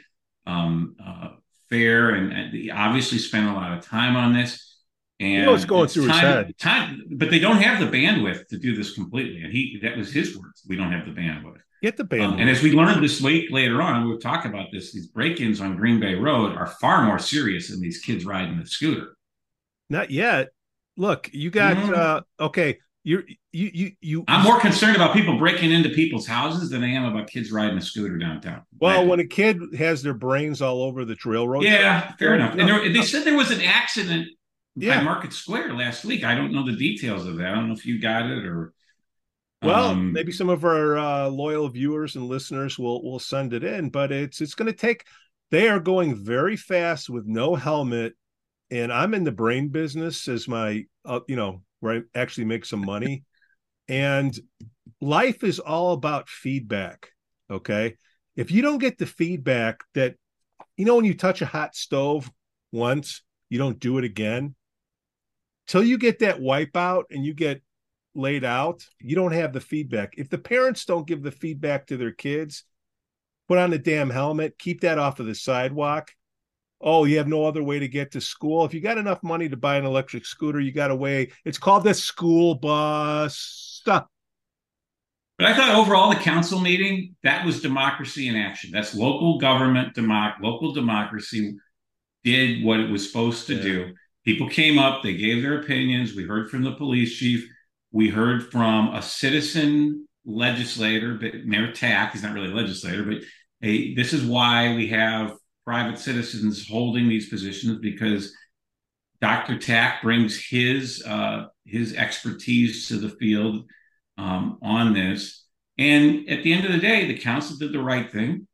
um, uh, fair, and, and he obviously spent a lot of time on this. And you know what's going through time, his head. Time, but they don't have the bandwidth to do this completely. And he that was his words. We don't have the bandwidth. Get the bandwidth. Um, and as we learned this week later on, we'll talk about this. These break-ins on Green Bay Road are far more serious than these kids riding the scooter. Not yet. Look, you got mm-hmm. uh, okay. You're you you you I'm more concerned about people breaking into people's houses than I am about kids riding a scooter downtown. Well, when a kid has their brains all over the railroad. Yeah, track, fair enough. And there, they said there was an accident yeah. by Market Square last week. I don't know the details of that. I don't know if you got it or. Well, um, maybe some of our uh, loyal viewers and listeners will will send it in, but it's it's going to take. They are going very fast with no helmet, and I'm in the brain business as my uh, you know, where I actually make some money, and life is all about feedback. Okay, if you don't get the feedback that, you know, when you touch a hot stove once, you don't do it again. Till you get that wipeout and you get laid out, you don't have the feedback. If the parents don't give the feedback to their kids, put on the damn helmet, keep that off of the sidewalk. Oh, you have no other way to get to school. If you got enough money to buy an electric scooter, you got a way. It's called the school bus. But I thought overall the council meeting, that was democracy in action. That's local government, democ- local democracy did what it was supposed to yeah. do. People came up, they gave their opinions. We heard from the police chief. We heard from a citizen legislator, but Mayor Tack, he's not really a legislator, but a, this is why we have private citizens holding these positions, because Doctor Tack brings his uh, his expertise to the field um, on this. And at the end of the day, the council did the right thing.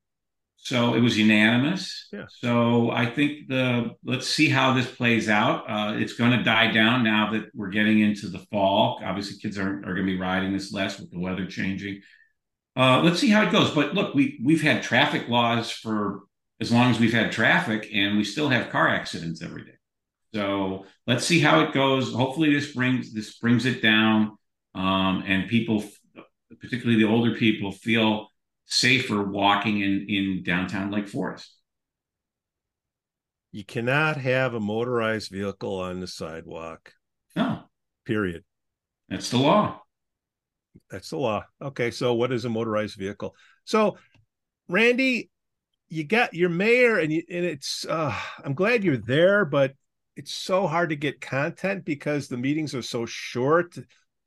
So it was unanimous. Yeah. So I think the let's see how this plays out. Uh, it's going to die down now that we're getting into the fall. Obviously, kids are, are going to be riding this less with the weather changing. Uh, let's see how it goes. But look, we, we've had traffic laws for as long as we've had traffic, and we still have car accidents every day. So let's see how it goes. Hopefully, this brings this brings it down, um, and people, particularly the older people, feel safer walking in, in downtown Lake Forest. You cannot have a motorized vehicle on the sidewalk. No. Period. That's the law. That's the law. Okay, so what is a motorized vehicle? So, Randy, you got your mayor, and, you, and it's, uh, I'm glad you're there, but it's so hard to get content because the meetings are so short.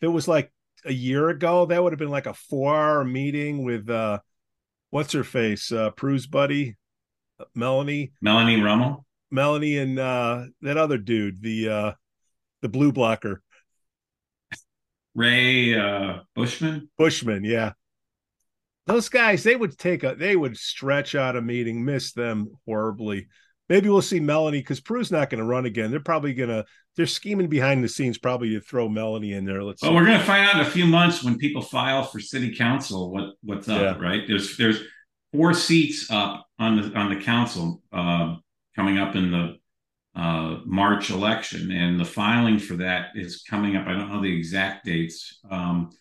There was like a year ago, that would have been like a four-hour meeting with uh, what's her face, uh, Prue's buddy, uh, Melanie, Melanie Rummel, Melanie, and uh, that other dude, the uh, the blue blocker, Ray uh, Bushman, Bushman, yeah. Those guys, they would take a, they would stretch out a meeting. Miss them horribly. Maybe we'll see Melanie, because Prue's not going to run again. They're probably going to, they're scheming behind the scenes probably to throw Melanie in there. Let's. Well, see. We're going to find out in a few months when people file for city council what, what's yeah. up, right? There's there's four seats up on the on the council uh, coming up in the uh, March election, and the filing for that is coming up. I don't know the exact dates, um,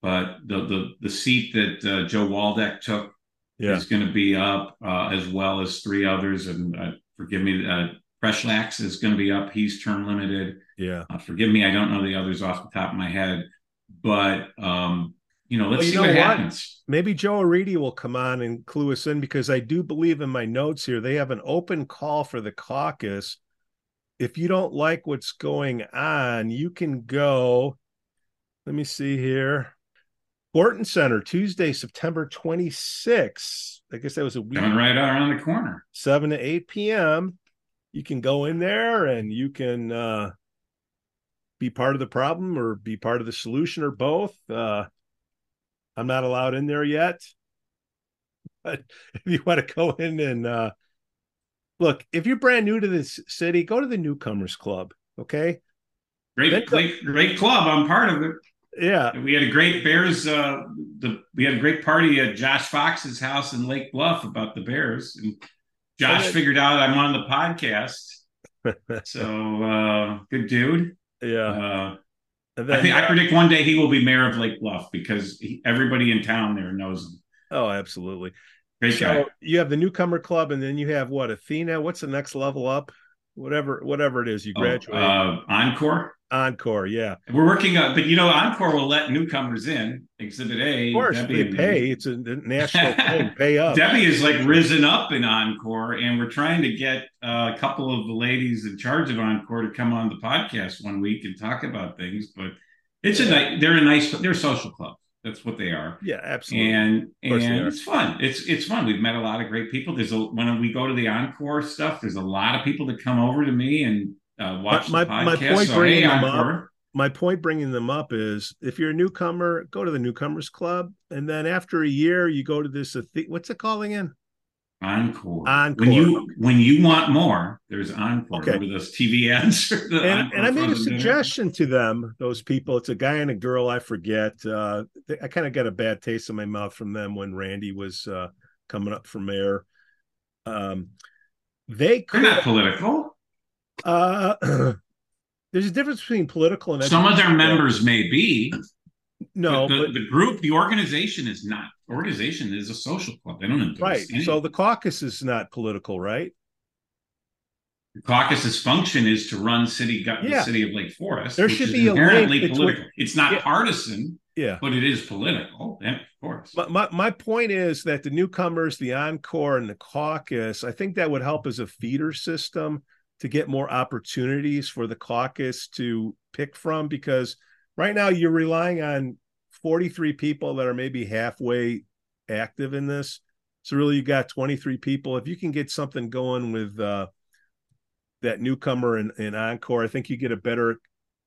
but the, the, the seat that uh, Joe Waldeck took yeah. is going to be up, uh, as well as three others, and uh, forgive me, uh, Freshlax is going to be up. He's term limited. Yeah. Uh, forgive me, I don't know the others off the top of my head. But, um, you know, let's well, see what, what happens. Maybe Joe Aridi will come on and clue us in, because I do believe in my notes here, they have an open call for the caucus. If you don't like what's going on, you can go, let me see here, Horton Center, Tuesday, September twenty-sixth. I guess that was a week. Coming right around the corner. seven to eight p.m. You can go in there and you can uh, be part of the problem or be part of the solution or both. Uh, I'm not allowed in there yet. But if you want to go in and uh, look, if you're brand new to this city, go to the Newcomers Club, okay? Great, great, great club. I'm part of it. Yeah, we had a great Bears. Uh, the we had a great party at Josh Fox's house in Lake Bluff about the Bears, and Josh and it, figured out I'm on the podcast. So uh, good dude. Yeah, uh, and then, I think I predict one day he will be mayor of Lake Bluff, because he, everybody in town there knows him. Oh, absolutely. Great so guy. You have the Newcomer Club, and then you have what, Athena? What's the next level up? Whatever, whatever it is, you graduate. Oh, uh, Encore. Encore, yeah. We're working on, but you know, Encore will let newcomers in. Exhibit A. Of course, Debbie, they pay. It's a national thing. Pay up. Debbie is like risen up in Encore, and we're trying to get uh, a couple of the ladies in charge of Encore to come on the podcast one week and talk about things. But it's yeah. a nice, they're a nice, they're a social club. That's what they are. Yeah, absolutely. And and it's fun. It's it's fun. We've met a lot of great people. There's a, when we go to the Encore stuff, there's a lot of people that come over to me and uh, watch my, the podcast. My point, so, bringing hey, them up, my point bringing them up is if you're a newcomer, go to the Newcomers Club. And then after a year, you go to this, what's it called again? Encore. Encore. When you when you want more, there's Encore. Okay. Remember those T V ads? The and, and I made a suggestion dinner? to them, those people. It's a guy and a girl, I forget. Uh, they, I kind of got a bad taste in my mouth from them when Randy was uh, coming up for mayor. Um, they could, They're not political. Uh, there's a difference between political and some of their members may be. No, the, but the group, the organization is not. Organization is a social club. They don't endorse right. anything. So the caucus is not political, right? The caucus's function is to run city, gut, yeah. the city of Lake Forest. There which should is be inherently a link political. Between, it's not yeah. partisan, yeah, but it is political, yeah, of course. My, my my point is that the newcomers, the Encore, and the caucus, I think that would help as a feeder system to get more opportunities for the caucus to pick from, because right now you're relying on forty-three people that are maybe halfway active in this. So really you got twenty-three people. If you can get something going with uh, that newcomer and, and Encore, I think you get a better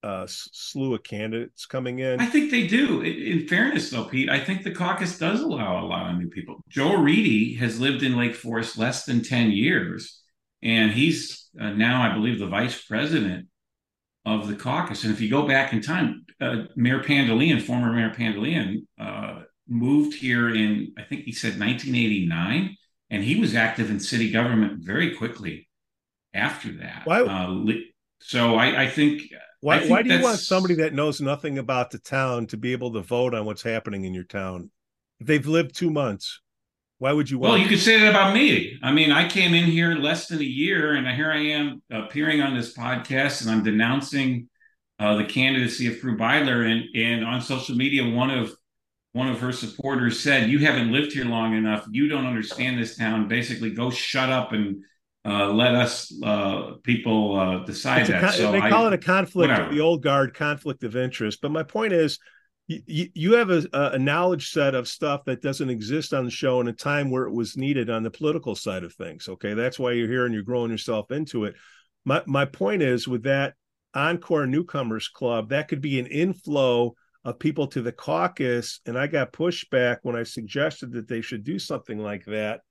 uh, slew of candidates coming in. I think they do. In, in fairness, though, Pete, I think the caucus does allow a lot of new people. Joe Reedy has lived in Lake Forest less than ten years, and he's uh, now, I believe, the vice president of the caucus. And if you go back in time, uh, Mayor Pandalian, former Mayor Pandalian, uh, moved here in, I think he said nineteen eighty-nine, and he was active in city government very quickly after that. Why, uh, so I, I think... Why, I think why do you want somebody that knows nothing about the town to be able to vote on what's happening in your town? If they've lived two months, why would you want... Well, you could say that about me. I mean, I came in here less than a year, and here I am appearing on this podcast, and I'm denouncing... Uh, the candidacy of Prue Beidler, and and on social media, one of one of her supporters said, "You haven't lived here long enough. You don't understand this town. Basically, go shut up and uh, let us uh, people uh, decide that." Con- so they I, call it a conflict, of the old guard conflict of interest. But my point is, you you have a, a knowledge set of stuff that doesn't exist on the show in a time where it was needed on the political side of things. Okay, that's why you're here and you're growing yourself into it. My my point is with that. Encore Newcomers Club, that could be an inflow of people to the caucus. And I got pushback when I suggested that they should do something like that,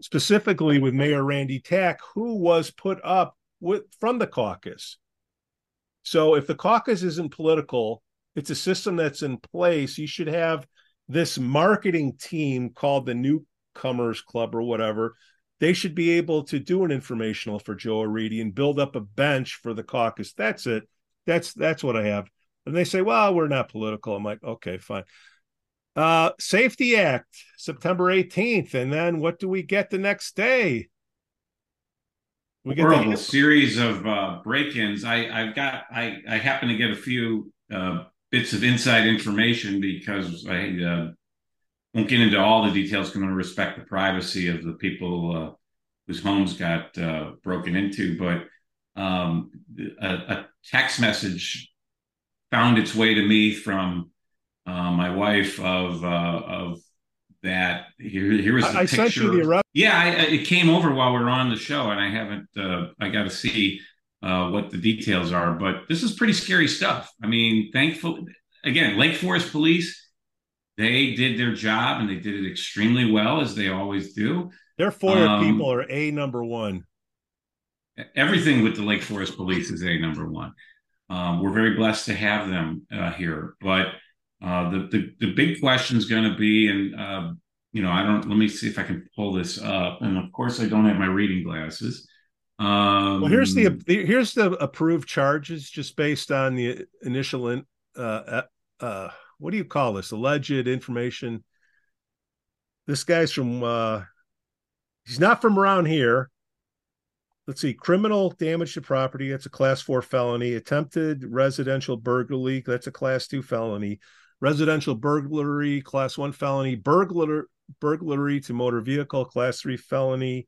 specifically with Mayor Randy Tack, who was put up with from the caucus. So if the caucus isn't political, it's a system that's in place. You should have this marketing team called the Newcomers Club or whatever. They should be able to do an informational for Joe Aridi and build up a bench for the caucus. That's it. That's that's what I have. And they say, well, we're not political. I'm like, okay, fine. Uh, Safety Act, September eighteenth. And then what do we get the next day? We get the whole series of uh, break-ins. I, I've got, I, I happen to get a few uh, bits of inside information because I uh, won't get into all the details. I'm going to respect the privacy of the people uh, whose homes got uh, broken into. But um, a, a text message found its way to me from uh, my wife of uh, of that. Here, here was the I picture. Sent you the erupt- yeah, I, it came over while we were on the show, and I haven't. Uh, I got to see uh, what the details are. But this is pretty scary stuff. I mean, thankfully, again, Lake Forest Police. They did their job, and they did it extremely well, as they always do. Their F O I A um, people are A number one. Everything with the Lake Forest Police is A number one. Um, we're very blessed to have them uh, here. But uh, the, the the big question is going to be, and uh, you know, I don't. Let me see if I can pull this up. And of course, I don't have my reading glasses. Um, well, here's the here's the approved charges, just based on the initial in, uh, uh what do you call this? Alleged information. This guy's from, uh, he's not from around here. Let's see. Criminal damage to property. That's a class four felony. Attempted residential burglary. That's a class two felony. Residential burglary, class one felony. Burglar, burglary to motor vehicle, class three felony.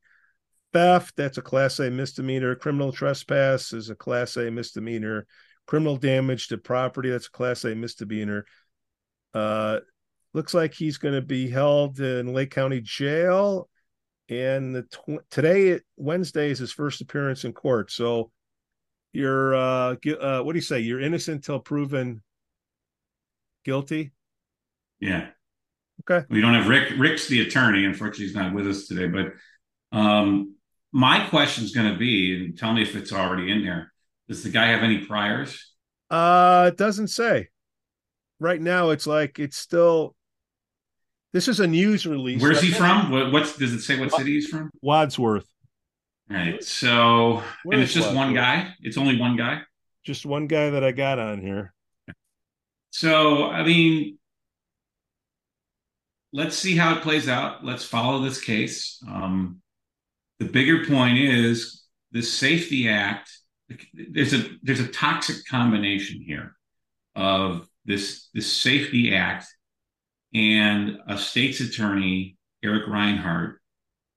Theft. That's a class A misdemeanor. Criminal trespass is a class A misdemeanor. Criminal damage to property. That's a class A misdemeanor. Uh, looks like he's going to be held in Lake County Jail, and the tw- today, Wednesday, is his first appearance in court. So you're uh, uh, what do you say? You're innocent till proven guilty. Yeah. Okay. We don't have Rick. Rick's the attorney. Unfortunately, he's not with us today. But um, my question is going to be, and tell me if it's already in there. Does the guy have any priors? Uh, it doesn't say. Right now, it's like it's still. This is a news release. Where's he from? What, what's does it say? What city he's from? Wadsworth. All right. So, Where and it's just Wadsworth? One guy. It's only one guy. Just one guy that I got on here. So, I mean, let's see how it plays out. Let's follow this case. Um, the bigger point is the Safety Act. There's a there's a toxic combination here of this this Safety Act and a state's attorney, Eric Reinhardt,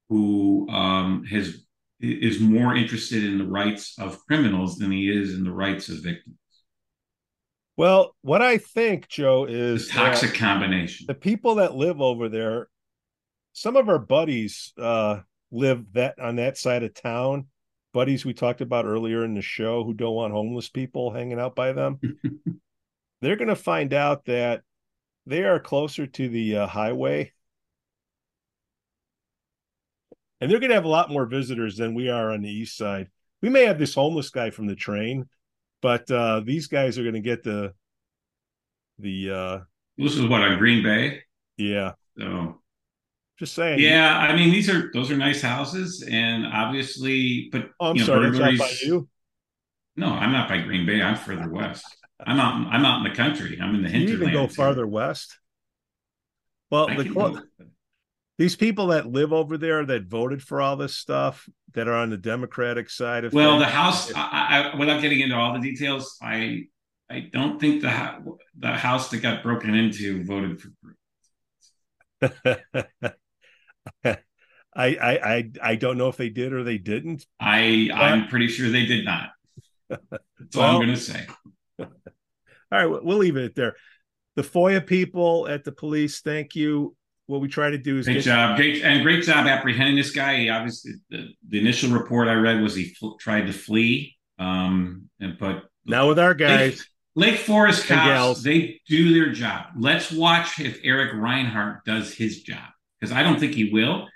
who um, has is more interested in the rights of criminals than he is in the rights of victims. Well, what I think, Joe, is the toxic combination. The people that live over there, some of our buddies uh, live that on that side of town. Buddies we talked about earlier in the show who don't want homeless people hanging out by them. They're going to find out that they are closer to the uh, highway, and they're going to have a lot more visitors than we are on the east side. We may have this homeless guy from the train, but uh, these guys are going to get the the. Uh, this is what on Green Bay. Yeah. So just saying. Yeah, I mean these are those are nice houses, and obviously, but oh, I'm you know, sorry, burglaries... not by you. No, I'm not by Green Bay. I'm further west. I'm out. I'm out in the country. I'm in the hinterland. You even go farther west. Well, the, these people that live over there that voted for all this stuff that are on the Democratic side of well, things, the House. I, I, without getting into all the details, I I don't think the the House that got broken into voted for Bruce. I, I I I don't know if they did or they didn't. I but... I'm pretty sure they did not. That's well, all I'm going to say. All right, we'll leave it there. The FOIA people at the police, thank you. What we try to do is great get job, great, and great job apprehending this guy. He obviously, the, the initial report I read was he fl- tried to flee, um, and but now with our guys, Lake, Lake Forest cops, gals. They do their job. Let's watch if Eric Reinhardt does his job because I don't think he will.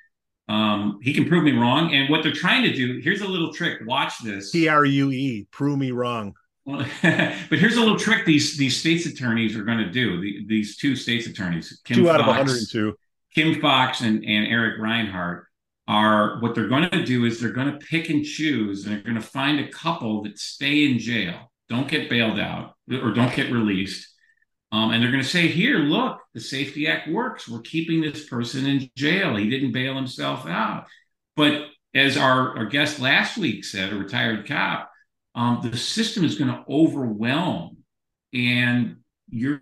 Um, he can prove me wrong, and what they're trying to do. Here's a little trick. Watch this. P R U E. Prove me wrong. Well, but here's a little trick these these state's attorneys are going to do. The, these two state's attorneys, Kim two out Fox, of one hundred two, Kim Fox and, and Eric Reinhardt, are what they're going to do is they're going to pick and choose, and they're going to find a couple that stay in jail, don't get bailed out, or don't get released, um, and they're going to say, "Here, look, the Safety Act works. We're keeping this person in jail. He didn't bail himself out." But as our, our guest last week said, a retired cop. Um, the system is going to overwhelm, and you're, you're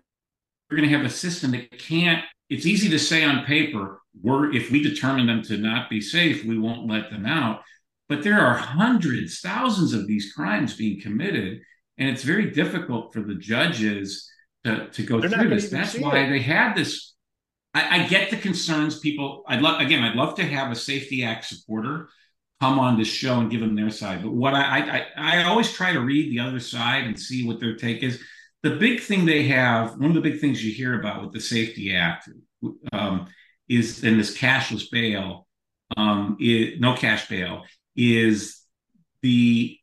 going to have a system that can't. It's easy to say on paper, we're, if we determine them to not be safe, we won't let them out. But there are hundreds, thousands of these crimes being committed, and it's very difficult for the judges to, to go They're through this. That's why it. They had this. I, I get the concerns people. I'd love again. I'd love to have a Safety Act supporter come on this show and give them their side. But what I, I, I always try to read the other side and see what their take is. The big thing they have, one of the big things you hear about with the Safety Act um, is in this cashless bail, um, it, no cash bail, is the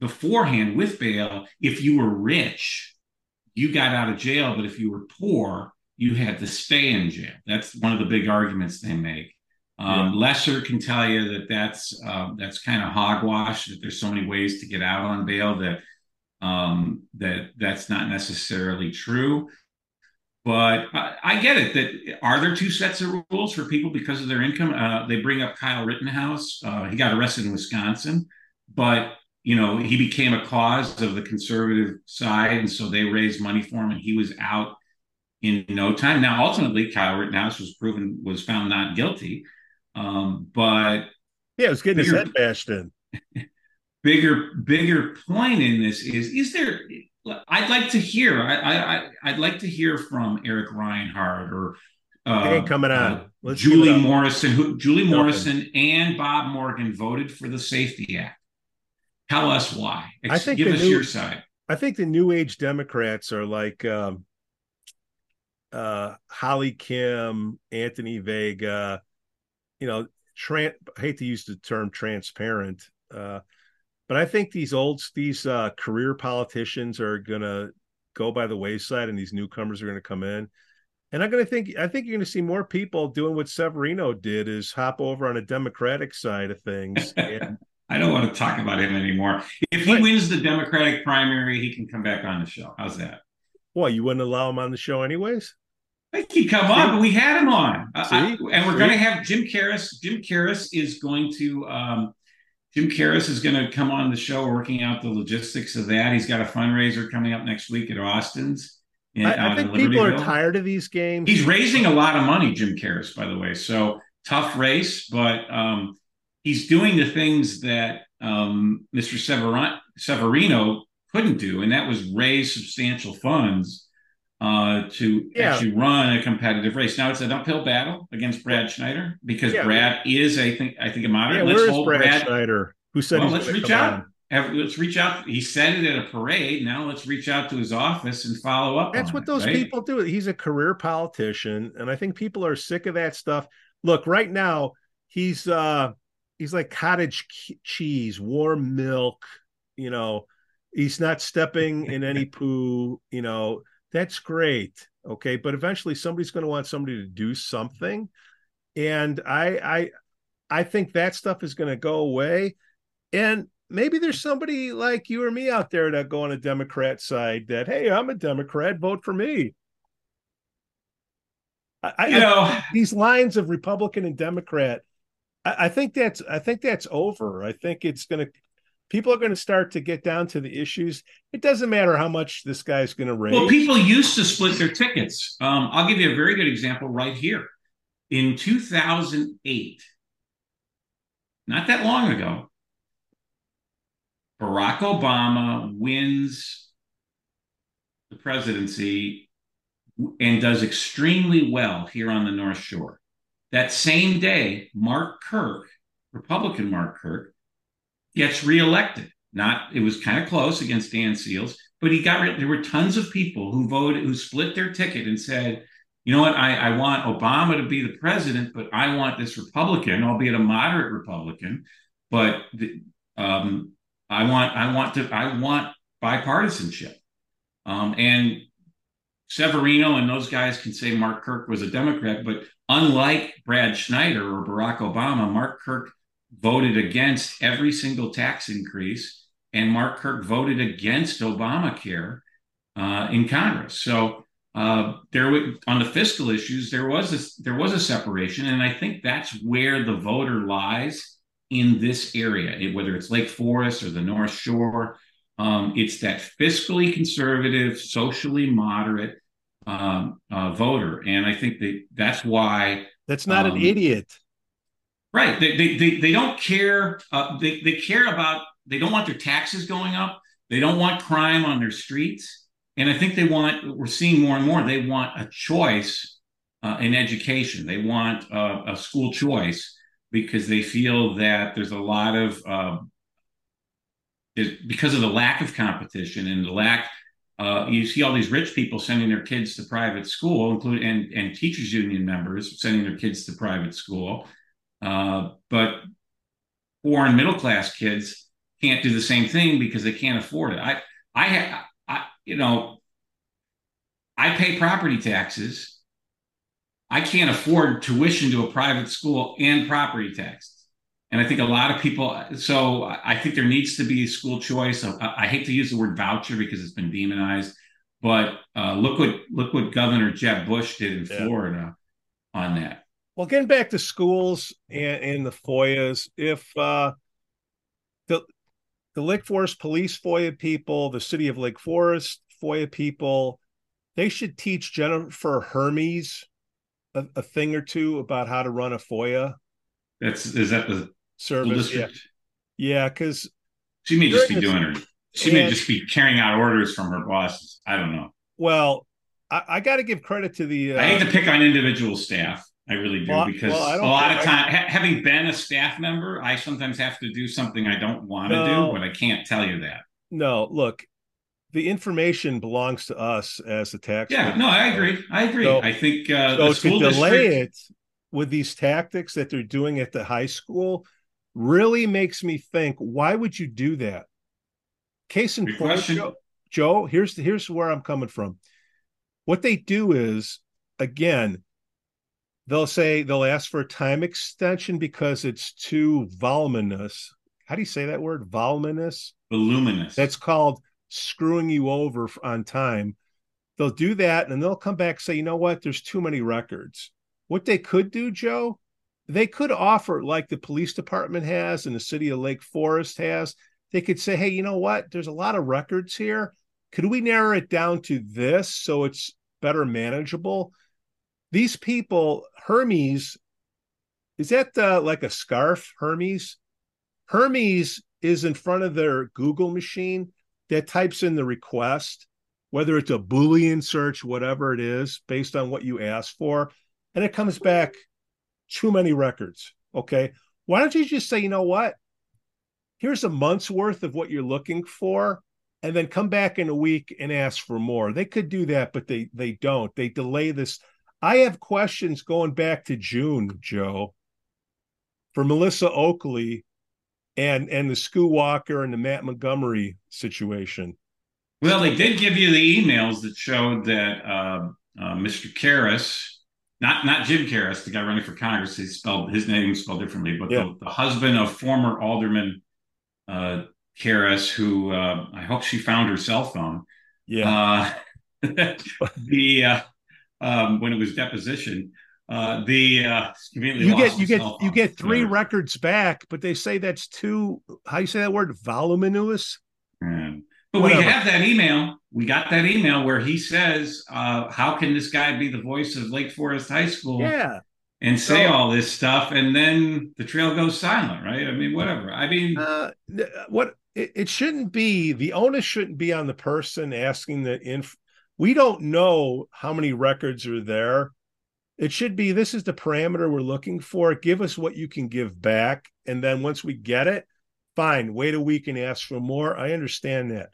beforehand with bail, if you were rich, you got out of jail. But if you were poor, you had to stay in jail. That's one of the big arguments they make. Um, yeah. Lesser can tell you that that's uh, that's kind of hogwash. That there's so many ways to get out on bail that um, that that's not necessarily true. But I, I get it. That are there two sets of rules for people because of their income? Uh, they bring up Kyle Rittenhouse. Uh, he got arrested in Wisconsin, but you know he became a cause of the conservative side, and so they raised money for him, and he was out in no time. Now, ultimately, Kyle Rittenhouse was proven was found not guilty. Um, but yeah, it was getting bigger, his head bashed in. Bigger, bigger point in this is, is there, I'd like to hear, I, I, I'd like to hear from Eric Reinhardt or, uh, hey, coming on. Uh, Julie Morrison, who Julie Morrison and Bob Morgan voted for the Safety Act. Tell us why. Ex- I think give us new, your side. I think the new age Democrats are like um, uh, Holly Kim, Anthony Vega, you know, tran- I hate to use the term transparent, uh, but I think these old, these uh, career politicians are going to go by the wayside and these newcomers are going to come in. And I'm going to think, I think you're going to see more people doing what Severino did, is hop over on a Democratic side of things. And, I don't want to talk about him anymore. If he but, wins the Democratic primary, he can come back on the show. How's that? Well, you wouldn't allow him on the show anyways? I think he'd come see? on, but we had him on. Uh, I, and we're see? going to have Jim Karras. Jim Karras is going to, um, Jim Karras is going to come on the show, working out the logistics of that. He's got a fundraiser coming up next week at Austin's. In, I, I think people are tired of these games. He's raising a lot of money, Jim Karras, by the way. So tough race, but um, he's doing the things that um, Mister Severin, Severino couldn't do, and that was raise substantial funds uh, to yeah. actually run a competitive race. Now it's an uphill battle against Brad Schneider, because yeah. Brad is, I think, I think a moderate. Yeah, let's hold Brad, Brad Schneider, who said, well, let's reach out. On. Let's reach out. He said it at a parade. Now let's reach out to his office and follow up. That's what those people do. He's a career politician, and I think people are sick of that stuff. Look, right now he's uh, he's like cottage cheese, warm milk. You know, he's not stepping in any poo. You know, that's great, okay. But eventually, somebody's going to want somebody to do something, and I I I think that stuff is going to go away. And maybe there's somebody like you or me out there that go on a Democrat side that, hey, I'm a Democrat, vote for me. I, you I, know, these lines of Republican and Democrat, I, I think that's I think that's over. I think it's going to people are going to start to get down to the issues. It doesn't matter how much this guy's going to raise. Well, people used to split their tickets. Um, I'll give you a very good example right here. In two thousand eight, not that long ago, Barack Obama wins the presidency and does extremely well here on the North Shore. That same day, Mark Kirk, Republican Mark Kirk, gets reelected. Not, it was kind of close against Dan Seals, but he got. Re- there were tons of people who voted, who split their ticket and said, "You know what? I, I want Obama to be the president, but I want this Republican, albeit a moderate Republican, but." The, um, I want, I want to, I want bipartisanship. Um, and Severino and those guys can say Mark Kirk was a Democrat, but unlike Brad Schneider or Barack Obama, Mark Kirk voted against every single tax increase, and Mark Kirk voted against Obamacare uh, in Congress. So uh, there, w- on the fiscal issues, there was a, there was a separation, and I think that's where the voter lies. In this area, whether it's Lake Forest or the North Shore, um, it's that fiscally conservative, socially moderate um, uh, voter, and I think that that's why that's not um, an idiot, right? They they they, they don't care. Uh, they they care about. They don't want their taxes going up. They don't want crime on their streets, and I think they want. We're seeing more and more. They want a choice uh, in education. They want uh, a school choice. Because they feel that there's a lot of, um, because of the lack of competition and the lack, uh, you see all these rich people sending their kids to private school, including and, and teachers union members sending their kids to private school, uh, but poor and middle class kids can't do the same thing because they can't afford it. I, I, I, you know, I pay property taxes. I can't afford tuition to a private school and property taxes. And I think a lot of people, so I think there needs to be school choice. I, I hate to use the word voucher because it's been demonized, but uh, look what look what Governor Jeb Bush did in yeah. Florida on that. Well, getting back to schools and, and the F O I As, if uh, the, the Lake Forest Police F O I A people, the city of Lake Forest F O I A people, they should teach Jennifer Hermes A, a thing or two about how to run a F O I A. That's is that the service? Yeah, yeah, because she may just be doing her. She and, may just be carrying out orders from her bosses. I don't know. Well, I, I got to give credit to the. Uh, I hate to pick on individual staff, I really do, well, because well, a lot care. of time, ha- having been a staff member, I sometimes have to do something I don't want to no, do, but I can't tell you that. No, look, the information belongs to us as the tax. Yeah, no, I agree. I agree. So, I think uh, so the school to delay district... it with these tactics that they're doing at the high school really makes me think, why would you do that? Case in point, Joe, Joe, here's the, here's where I'm coming from. What they do is, again, they'll say they'll ask for a time extension because it's too voluminous. How do you say that word? Voluminous? Voluminous. That's called screwing you over on time. They'll do that, and they'll come back and say, you know what? There's too many records. What they could do, Joe, they could offer, like the police department has and the city of Lake Forest has, they could say, hey, you know what? There's a lot of records here. Could we narrow it down to this so it's better manageable? These people, Hermes, is that uh, like a scarf, Hermes? Hermes is in front of their Google machine that types in the request, whether it's a Boolean search, whatever it is, based on what you ask for, and it comes back too many records, okay? Why don't you just say, you know what? Here's a month's worth of what you're looking for, and then come back in a week and ask for more. They could do that, but they they don't. They delay this. I have questions going back to June, Joe, for Melissa Oakley and, and the Scoo Walker and the Matt Montgomery situation. Well, they did give you the emails that showed that uh, uh, Mister Karras, not not Jim Karras, the guy running for Congress, he spelled his name spelled differently, but yeah. the, the husband of former Alderman uh, Karras, who uh, I hope she found her cell phone. Yeah. Uh, the... Uh, Um, when it was deposition, uh, the uh, you get you get you get three yeah. records back, but they say that's too. How you say that word? Voluminous. Mm. But Whatever. we have that email. We got that email where he says, uh, "How can this guy be the voice of Lake Forest High School?" Yeah. And say so, all this stuff, and then the trail goes silent, right? I mean, whatever. I mean, uh, what it, it shouldn't be. The onus shouldn't be on the person asking the inf. We don't know how many records are there. It should be, this is the parameter we're looking for. Give us what you can give back. And then once we get it, fine, wait a week and ask for more. I understand that.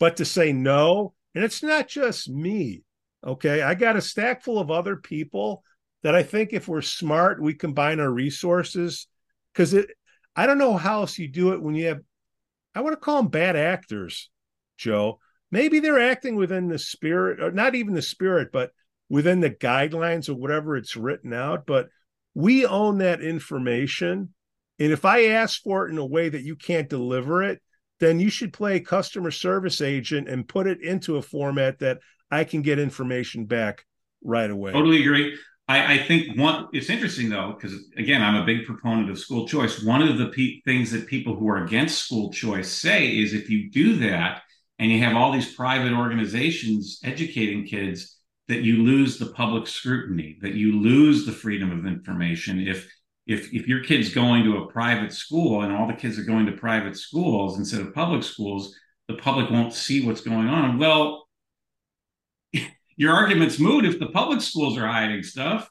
But to say no, and it's not just me, okay? I got a stack full of other people that I think if we're smart, we combine our resources. Because it, I don't know how else you do it when you have, I want to call them bad actors, Joe. Maybe they're acting within the spirit, or not even the spirit, but within the guidelines or whatever it's written out. But we own that information. And if I ask for it in a way that you can't deliver it, then you should play customer service agent and put it into a format that I can get information back right away. Totally agree. I, I think one, it's interesting, though, because, again, I'm a big proponent of school choice. One of the pe- things that people who are against school choice say is if you do that, and you have all these private organizations educating kids, that you lose the public scrutiny, that you lose the freedom of information. If if if your kid's going to a private school and all the kids are going to private schools instead of public schools, the public won't see what's going on. Well, your argument's moot if the public schools are hiding stuff.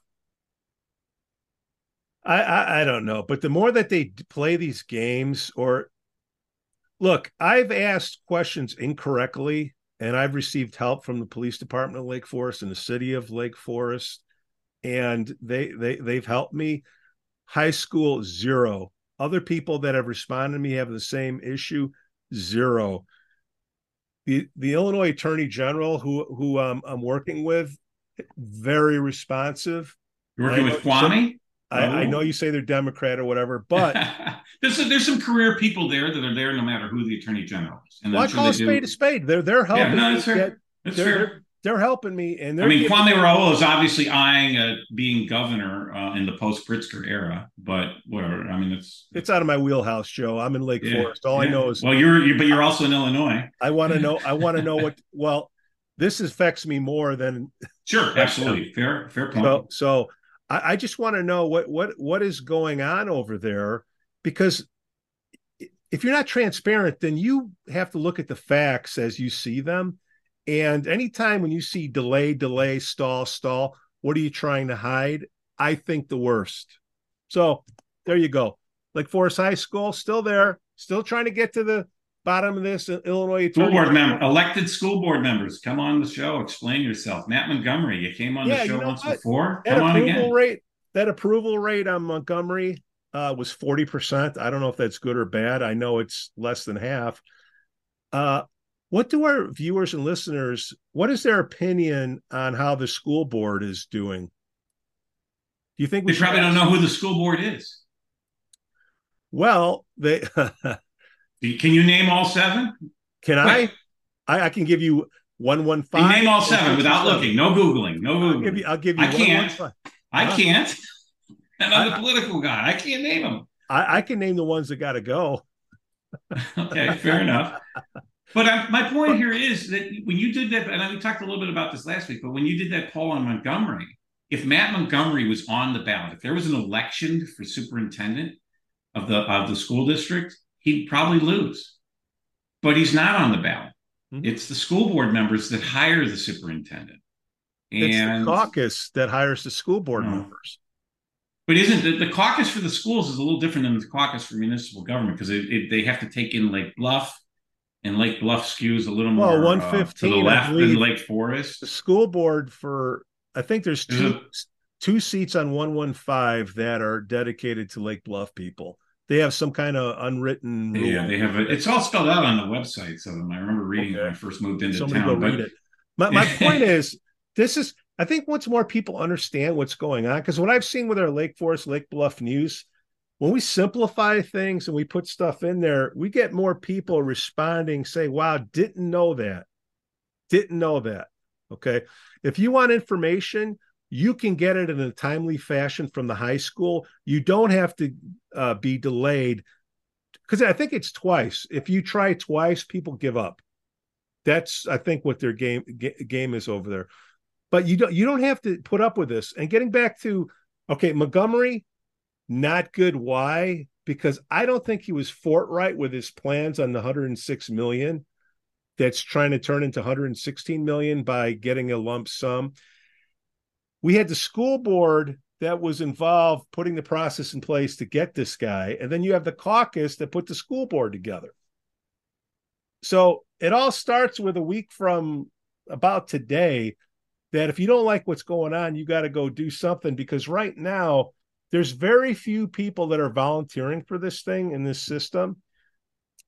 I I, I don't know. But the more that they play these games or... Look, I've asked questions incorrectly, and I've received help from the police department of Lake Forest and the city of Lake Forest, and they, they, they've helped me. High school, zero. Other people that have responded to me have the same issue, zero. The the Illinois Attorney General, who, who um, I'm working with, very responsive. You're working with Kwame? I, oh. I know you say they're Democrat or whatever, but there's, there's some career people there that are there no matter who the Attorney General is. And well, I call a spade a spade. They're they're helping. Yeah, no, that's fair. Get, that's they're, fair. They're helping me, and they're I mean, Kwame Raoul is obviously eyeing a, being governor uh, in the post-Pritzker era, but whatever. I mean, it's it's out of my wheelhouse, Joe. I'm in Lake yeah, Forest. All yeah. I know is well, you're, you're but you're also in Illinois. I want to know. I want to know what. Well, this affects me more than sure. Absolutely, fair fair point. So. so I just want to know what, what, what is going on over there, because if you're not transparent, then you have to look at the facts as you see them. And anytime when you see delay, delay, stall, stall, what are you trying to hide? I think the worst. So there you go. Lake Forest High School, still there, still trying to get to the bottom of this. Illinois school board member, elected school board members, come on the show, explain yourself. Matt Montgomery, you came on yeah, the show you know once what? before. That come on again. Rate, that approval rate on Montgomery uh, was forty percent. I don't know if that's good or bad. I know it's less than half. Uh, what do our viewers and listeners, what is their opinion on how the school board is doing? Do you think we they probably don't know who the school board is? Well, they can you name all seven? Can I? I? I can give you one, one, five. You name all seven without looking. No Googling. No Googling. I'll give you. I'll give you I one, can't. One, I wow. can't. And I'm I, a political guy. I can't name them. I, I can name the ones that got to go. Okay, fair enough. But I, my point here is that when you did that, and we talked a little bit about this last week, but when you did that poll on Montgomery, if Matt Montgomery was on the ballot, if there was an election for superintendent of the of the school district, he'd probably lose. But he's not on the ballot. Mm-hmm. It's the school board members that hire the superintendent. And it's the caucus that hires the school board no. members. But isn't the, the caucus for the schools is a little different than the caucus for municipal government, because it, it, they have to take in Lake Bluff, and Lake Bluff skews a little more well, one fifteen, uh, to the left than Lake Forest. The school board for, I think there's two, a, two seats on one fifteen that are dedicated to Lake Bluff people. They have some kind of unwritten rule. Yeah, they have. A, it's all spelled out on the website. So I remember reading okay. when I first moved into Somebody town. Go read but... it. My, my point is, this is, I think once more people understand what's going on, because what I've seen with our Lake Forest, Lake Bluff News, when we simplify things and we put stuff in there, we get more people responding, say, wow, didn't know that. Didn't know that. Okay. If you want information, you can get it in a timely fashion from the high school. You don't have to uh, be delayed, because I think it's twice. If you try twice, people give up. That's, I think, what their game g- game is over there. But you don't you don't have to put up with this. And getting back to, okay, Montgomery, not good. Why? Because I don't think he was forthright with his plans on the one hundred six million dollars that's trying to turn into one hundred sixteen million dollars by getting a lump sum. We had the school board that was involved putting the process in place to get this guy. And then you have the caucus that put the school board together. So it all starts with a week from about today that if you don't like what's going on, you got to go do something, because right now there's very few people that are volunteering for this thing in this system.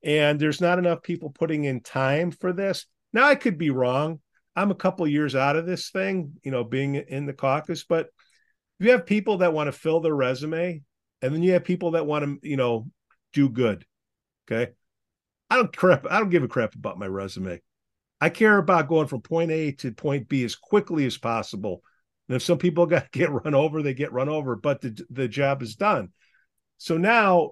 And there's not enough people putting in time for this. Now, I could be wrong. I'm a couple of years out of this thing, you know, being in the caucus, but you have people that want to fill their resume, and then you have people that want to, you know, do good. Okay. I don't crap. I don't give a crap about my resume. I care about going from point A to point B as quickly as possible. And if some people got get run over, they get run over, but the, the job is done. So now,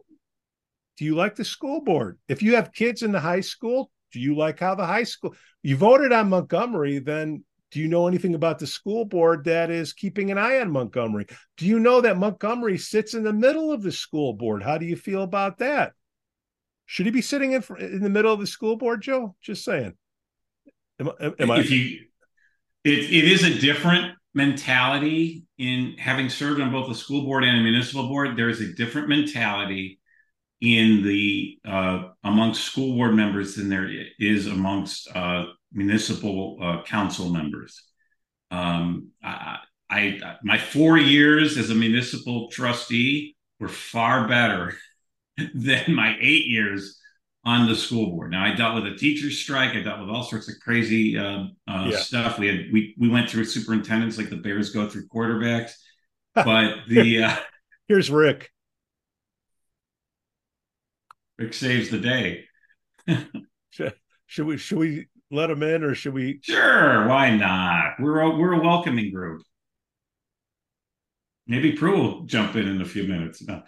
do you like the school board? If you have kids in the high school, do you like how the high school, you voted on Montgomery, then do you know anything about the school board that is keeping an eye on Montgomery? Do you know that Montgomery sits in the middle of the school board? How do you feel about that? Should he be sitting in, in the middle of the school board, Joe? Just saying. Am, am I? If you, it, it is a different mentality in having served on both the school board and a municipal board. There is a different mentality in the uh, amongst school board members than there is amongst uh, municipal uh, council members. Um, I, I my four years as a municipal trustee were far better than my eight years on the school board. Now, I dealt with a teacher's strike. I dealt with all sorts of crazy uh, uh, yeah. stuff. We had we we went through superintendents like the Bears go through quarterbacks. But the uh, here's Rick. Rick saves the day. should, should we should we let him in, or should we? Sure, why not? We're a, we're a welcoming group. Maybe Prue will jump in in a few minutes. No.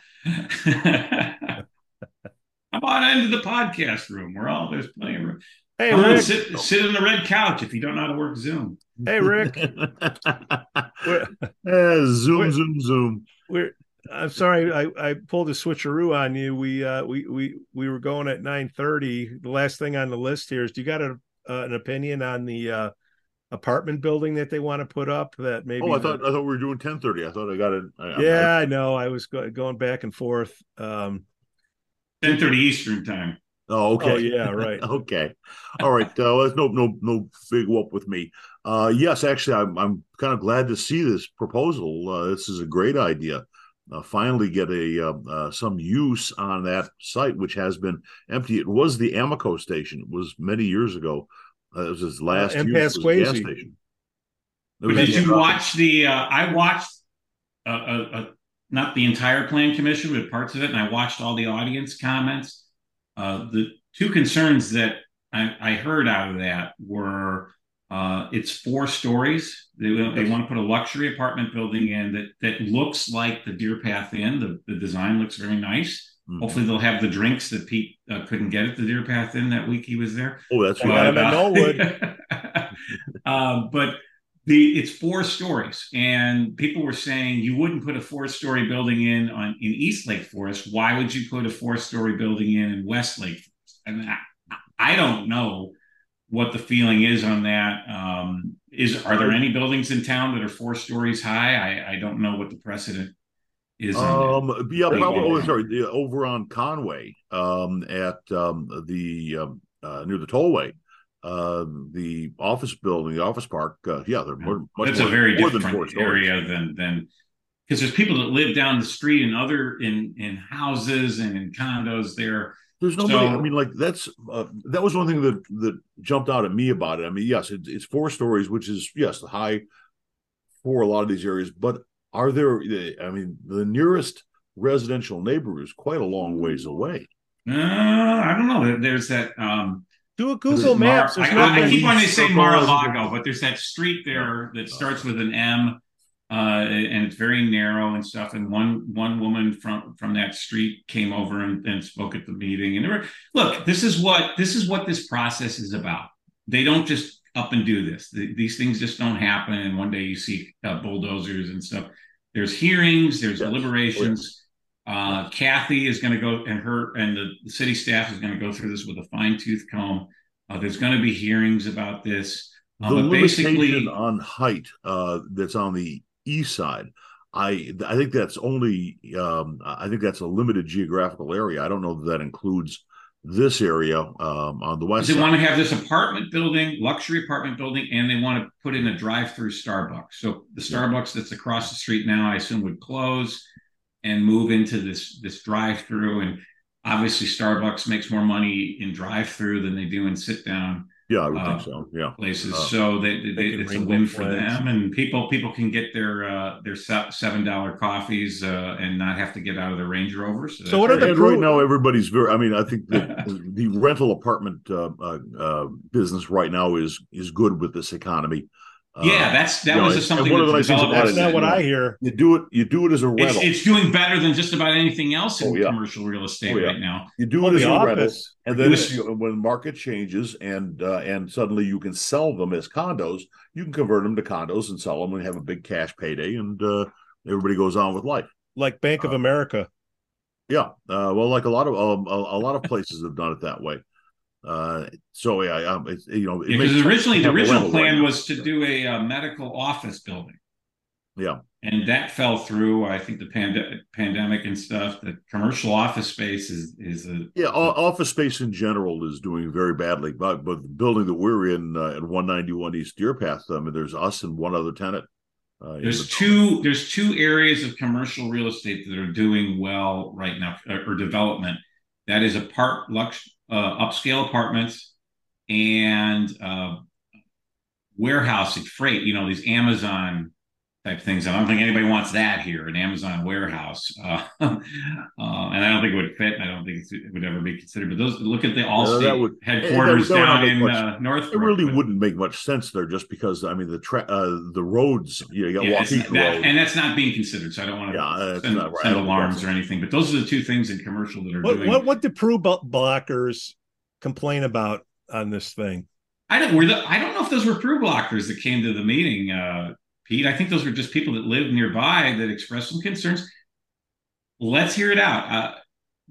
I'm on into the podcast room. We're all there's plenty of room. Hey, Come Rick, on, sit, sit on the red couch if you don't know how to work Zoom. Hey, Rick. yeah, zoom, zoom, zoom. We're. I'm sorry, I, I pulled a switcheroo on you. We uh, we we we were going at nine thirty. The last thing on the list here is: do you got a, uh, an opinion on the uh, apartment building that they want to put up that maybe. Oh, I thought I thought we were doing ten thirty. I thought I got it. I, yeah, I, I know. I was go, going back and forth. Um, ten thirty Eastern time. Oh, okay. Oh, yeah, right. Okay. All right. Uh, let's no no no big whoop with me. Uh, yes, actually, I'm I'm kind of glad to see this proposal. Uh, this is a great idea. Uh, finally get a uh, uh, some use on that site, which has been empty. It was the Amoco station. It was many years ago. Uh, it was his last uh, use. It was a gas station. Was Did you truck. watch the? Uh, I watched uh, uh, uh, not the entire Plan Commission, but parts of it, and I watched all the audience comments. Uh, the two concerns that I, I heard out of that were uh, it's four stories. They, they want to put a luxury apartment building in that that looks like the Deer Path Inn. The, the design looks very nice. Mm-hmm. Hopefully they'll have the drinks that Pete uh, couldn't get at the Deer Path Inn that week he was there. Oh, that's right. But, uh, uh, but the it's four stories, and people were saying you wouldn't put a four-story building in on in East Lake Forest. Why would you put a four-story building in in West Lake Forest? I mean, I, I don't know what the feeling is on that. Um, is are there any buildings in town that are four stories high? I, I don't know what the precedent. Is um it? yeah probably oh, sorry the, over on Conway um at um the um, uh, near the tollway uh the office building the office park uh, yeah they're more, much that's more, a very different than area than than because there's people that live down the street in other in in houses and in condos there. There's nobody. So, I mean, like that's uh, that was one thing that that jumped out at me about it. I mean, yes, it, it's four stories, which is yes the high for a lot of these areas, but are there, I mean, the nearest residential neighbor is quite a long ways away. Uh, I don't know. There's that. Um, Do a Google Maps. Mar- I, I keep wanting to say Mar-a-Lago, but there's that street there that starts with an M, uh, and it's very narrow and stuff. And one one woman from, from that street came over and, and spoke at the meeting. And there were, look, this is what this is what this process is about. They don't just up and do this. The, these things just don't happen. And one day you see uh, bulldozers and stuff. There's hearings, there's yes. deliberations. Uh, Kathy is going to go, and her and the, the city staff is going to go through this with a fine tooth comb. Uh, there's going to be hearings about this. Uh, the limitation on height uh, that's on the east side, I I think that's only um, I think that's a limited geographical area. I don't know that that includes this area um, on the west. They side. want to have this apartment building, luxury apartment building, and they want to put in a drive-through Starbucks. So the Starbucks that's across the street now, I assume, would close and move into this this drive-through. And obviously, Starbucks makes more money in drive-through than they do in sit-down. Yeah, I would uh, think so. Yeah, places. Uh, so they, they, they, it's a win for them, and people people can get their uh, their seven dollar coffees uh, and not have to get out of their Range Rover. So, so what are the and right now? Everybody's very. I mean, I think the, the rental apartment uh, uh, business right now is is good with this economy. Yeah, that's that uh, was know, something one that of the developed. That's not what I hear. You do it. You do it as a rental. It's, it's doing better than just about anything else in oh, yeah. commercial real estate oh, yeah. right now. You do it oh, as a rental, and then if you, when the market changes and uh, and suddenly you can sell them as condos, you can convert them to condos and sell them and have a big cash payday, and uh, everybody goes on with life. Like Bank of uh, America. Yeah, uh, well, like a lot of um, a, a lot of places have done it that way. Uh, so yeah, um, it, you know, because yeah, originally the original plan right was to do a uh, medical office building. Yeah, and that fell through. I think the pand- pandemic and stuff. The commercial office space is is a yeah. Office space in general is doing very badly. But but the building that we're in uh, at one ninety-one East Deer Path, I mean, there's us and one other tenant. Uh, there's the- two. There's two areas of commercial real estate that are doing well right now, or, or development. That is a part luxury. Uh, upscale apartments and uh, warehousing freight, you know, these Amazon type things. I don't think anybody wants that here, an Amazon warehouse. Uh, uh, and I don't think it would fit. I don't think it would ever be considered. But those look at the Allstate no, would, headquarters it, that, that down in much, uh, North. It really but, wouldn't make much sense there just because, I mean, the tra- uh, the roads, you know, you got to yeah, walk into the road. And that's not being considered. So I don't want to yeah, send, right. send alarms or anything. But those are the two things in commercial that are what, doing. What, what do Prue blockers complain about on this thing? I don't, were the, I don't know if those were Prue blockers that came to the meeting, uh, Pete. I think those were just people that lived nearby that expressed some concerns. Let's hear it out. Uh,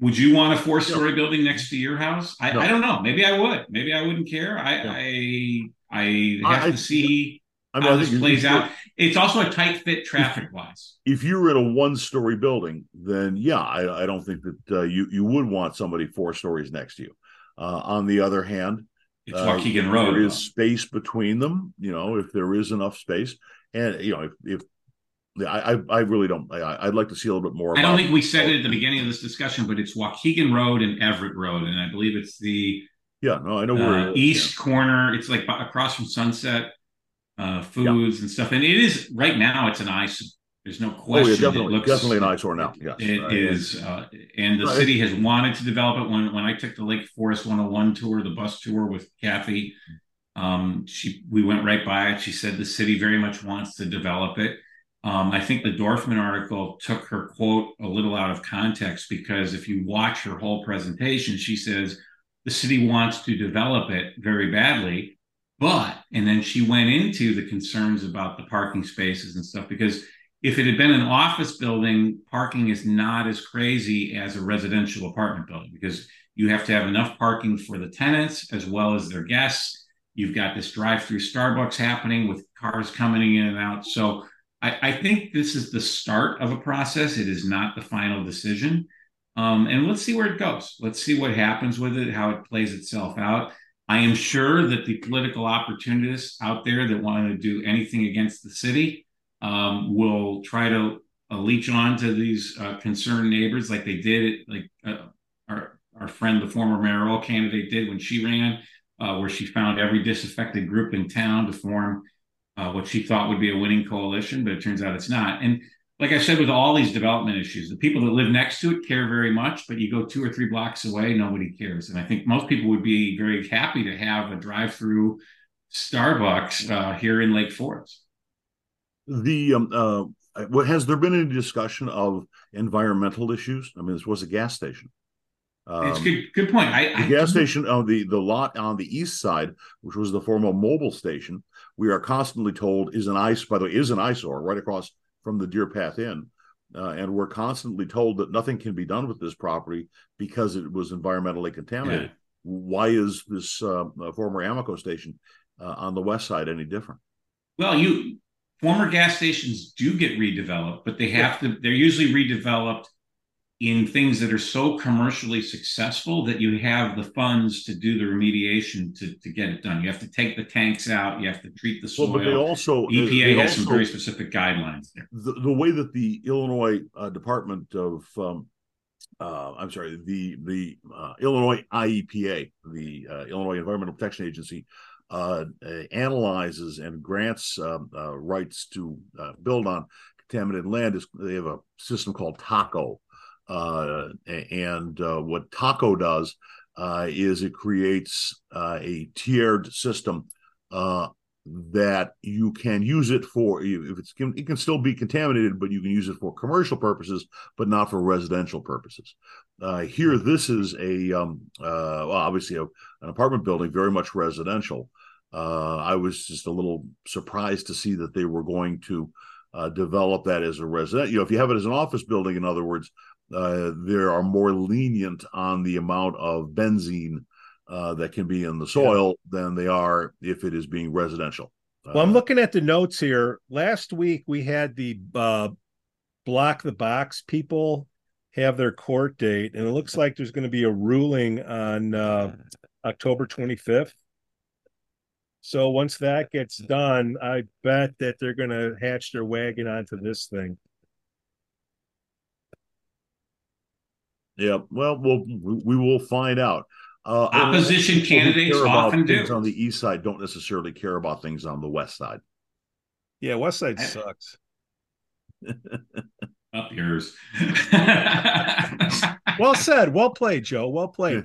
would you want a four-story no. building next to your house? I, no. I don't know. Maybe I would. Maybe I wouldn't care. I, no. I I have I, to see I mean, how I this plays you're, out. It's also a tight fit traffic-wise. If you were in a one-story building, then yeah, I, I don't think that uh, you, you would want somebody four stories next to you. Uh, on the other hand, it's uh, Waukegan Road. There is though. space between them, you know, if there is enough space. And, you know, if, if I, I really don't. I, I'd like to see a little bit more. About I don't think we said it at the beginning of this discussion, but it's Waukegan Road and Everett Road, and I believe it's the yeah. No, I know uh, we're east yeah. corner. It's like across from Sunset uh, Foods yeah. and stuff. And it is right now. It's an eyesore. There's no question. Oh, yeah, definitely, it looks, definitely an eyesore now. Yes, it right. is. Uh, and the right. city has wanted to develop it. When when I took the Lake Forest one oh one tour, the bus tour with Kathy, um, she we went right by it. She said the city very much wants to develop it. Um, I think the Dorfman article took her quote a little out of context, because if you watch her whole presentation, she says the city wants to develop it very badly, but, and then she went into the concerns about the parking spaces and stuff, because if it had been an office building, parking is not as crazy as a residential apartment building, because you have to have enough parking for the tenants as well as their guests. You've got this drive-through Starbucks happening with cars coming in and out. So I, I think this is the start of a process. It is not the final decision. Um, and let's see where it goes. Let's see what happens with it, how it plays itself out. I am sure that the political opportunists out there that want to do anything against the city um, will try to uh, leech on to these uh, concerned neighbors like they did, like uh, our, our friend, the former mayoral candidate did when she ran, uh, where she found every disaffected group in town to form Uh, what she thought would be a winning coalition, but it turns out it's not. And like I said, with all these development issues, the people that live next to it care very much, but you go two or three blocks away, nobody cares. And I think most people would be very happy to have a drive-through Starbucks uh, here in Lake Forest. The um, uh, what has there been any discussion of environmental issues? I mean, this was a gas station. Um, it's good. Good point. I, the I, gas station on the the lot on the east side, which was the former mobile station, we are constantly told is an ice. By the way, is an eyesore right across from the Deer Path Inn, uh, and we're constantly told that nothing can be done with this property because it was environmentally contaminated. Yeah. Why is this uh, former Amoco station uh, on the west side any different? Well, you former gas stations do get redeveloped, but they have yeah. to. They're usually redeveloped in things that are so commercially successful that you have the funds to do the remediation to, to get it done. You have to take the tanks out. You have to treat the soil. Well, but they also, the E P A they has also, some very specific guidelines there. The, the way that the Illinois uh, Department of, um, uh, I'm sorry, the the uh, Illinois I E P A, the uh, Illinois Environmental Protection Agency, uh, uh, analyzes and grants uh, uh, rights to uh, build on contaminated land. Is they have a system called TACO. Uh, and uh, what TACO does uh, is it creates uh, a tiered system uh, that you can use it for, if it's, it can still be contaminated, but you can use it for commercial purposes, but not for residential purposes. Uh, here, this is a, um, uh, well, obviously a, an apartment building, very much residential. Uh, I was just a little surprised to see that they were going to uh, develop that as a resident. You know, if you have it as an office building, in other words, Uh, there are more lenient on the amount of benzene uh, that can be in the soil yeah. than they are if it is being residential. Uh, well, I'm looking at the notes here. Last week we had the uh, Block the Box people have their court date, and it looks like there's going to be a ruling on uh, October twenty-fifth. So once that gets done, I bet that they're going to hatch their wagon onto this thing. Yeah, well, we'll we will find out. Uh, Opposition candidates often do. Things on the east side don't necessarily care about things on the west side. Yeah, west side I, sucks. Up yours. Well said. Well played, Joe. Well played.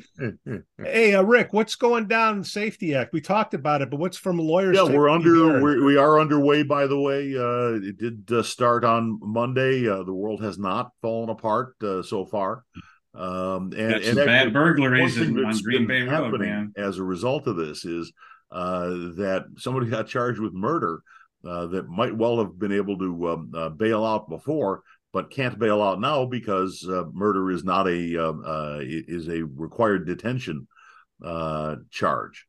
Hey, uh, Rick, what's going down in the Safety Act? We talked about it, but what's from a lawyer's Yeah, we're under. We're, we are underway, by the way. Uh, it did uh, start on Monday. Uh, the world has not fallen apart uh, so far. Um, and, and actually, bad burglaries on Green Bay Road, man. As a result of this is uh, that somebody got charged with murder uh, that might well have been able to um, uh, bail out before, but can't bail out now because uh, murder is not a uh, uh, is a required detention uh, charge.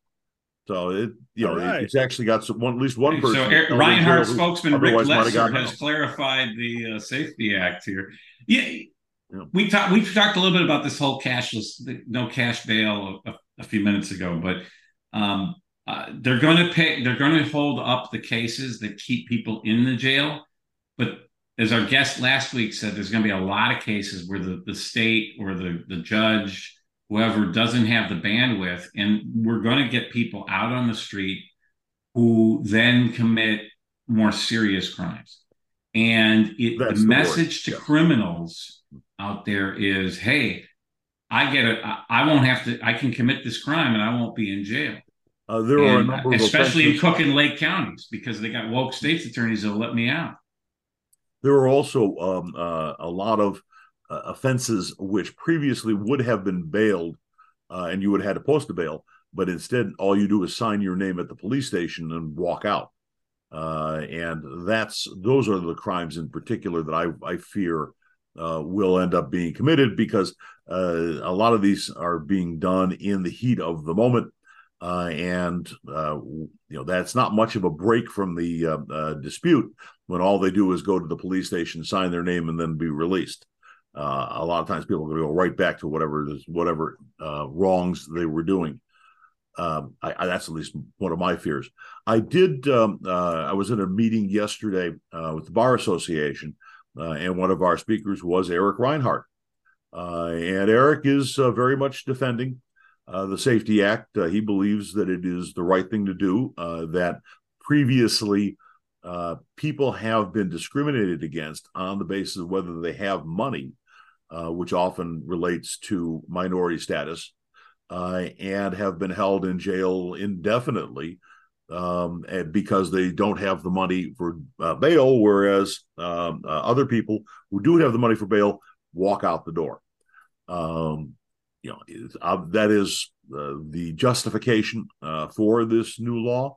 So it, you know, right. it's actually got some, one, at least one person. So Eric, Reinhardt's who, spokesman Rick Lesser has clarified the uh, Safety Act here. Yeah, yeah. we talked. We talked a little bit about this whole cashless, no cash bail, a, a few minutes ago. But um, uh, they're going to pay. They're going to hold up the cases that keep people in the jail. But as our guest last week said, there's going to be a lot of cases where the, the state or the the judge, whoever, doesn't have the bandwidth, and we're going to get people out on the street who then commit more serious crimes. And it, the, the message word. to yeah. criminals out there is, hey, I get it. I won't have to, I can commit this crime and I won't be in jail. Uh, there and are a number of especially offenses. in Cook and Lake counties, because they got woke state's attorneys that'll let me out. There are also um, uh, a lot of Uh, offenses which previously would have been bailed uh, and you would have had to post a bail, but instead all you do is sign your name at the police station and walk out. Uh, and that's those are the crimes in particular that I, I fear uh, will end up being committed, because uh, a lot of these are being done in the heat of the moment. Uh, and, uh, you know, that's not much of a break from the uh, uh, dispute when all they do is go to the police station, sign their name, and then be released. Uh, a lot of times people are going to go right back to whatever whatever uh, wrongs they were doing. Um, I, I, that's at least one of my fears. I did. Um, uh, I was in a meeting yesterday uh, with the Bar Association, uh, and one of our speakers was Eric Reinhardt. Uh, and Eric is uh, very much defending uh, the Safety Act. Uh, he believes that it is the right thing to do, uh, that previously uh, people have been discriminated against on the basis of whether they have money, Uh, which often relates to minority status, uh, and have been held in jail indefinitely um, and because they don't have the money for uh, bail, whereas um, uh, other people who do have the money for bail walk out the door. Um, you know, uh, that is uh, the justification uh, for this new law.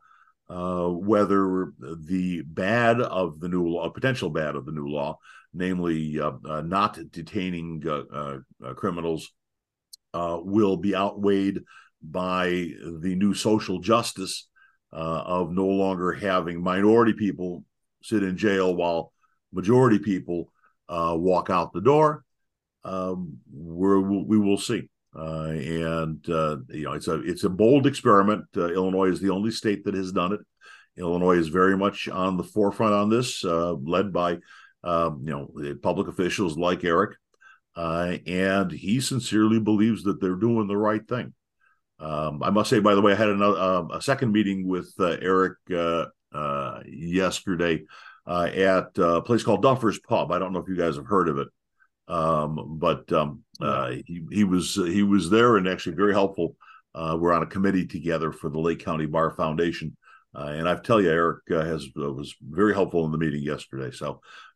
Uh, whether the bad of the new law, potential bad of the new law, namely uh, uh, not detaining uh, uh, criminals, uh, will be outweighed by the new social justice uh, of no longer having minority people sit in jail while majority people uh, walk out the door, um, we're, we will see. Uh, and, uh, you know, it's a it's a bold experiment. Uh, Illinois is the only state that has done it. Illinois is very much on the forefront on this, uh, led by, um, you know, public officials like Eric. Uh, and he sincerely believes that they're doing the right thing. Um, I must say, by the way, I had another, uh, a second meeting with uh, Eric uh, uh, yesterday uh, at a place called Duffer's Pub. I don't know if you guys have heard of it. Um, but um, uh, he, he was uh, he was there and actually very helpful. Uh, we're on a committee together for the Lake County Bar Foundation, uh, and I tell you, Eric uh, has uh, was very helpful in the meeting yesterday. So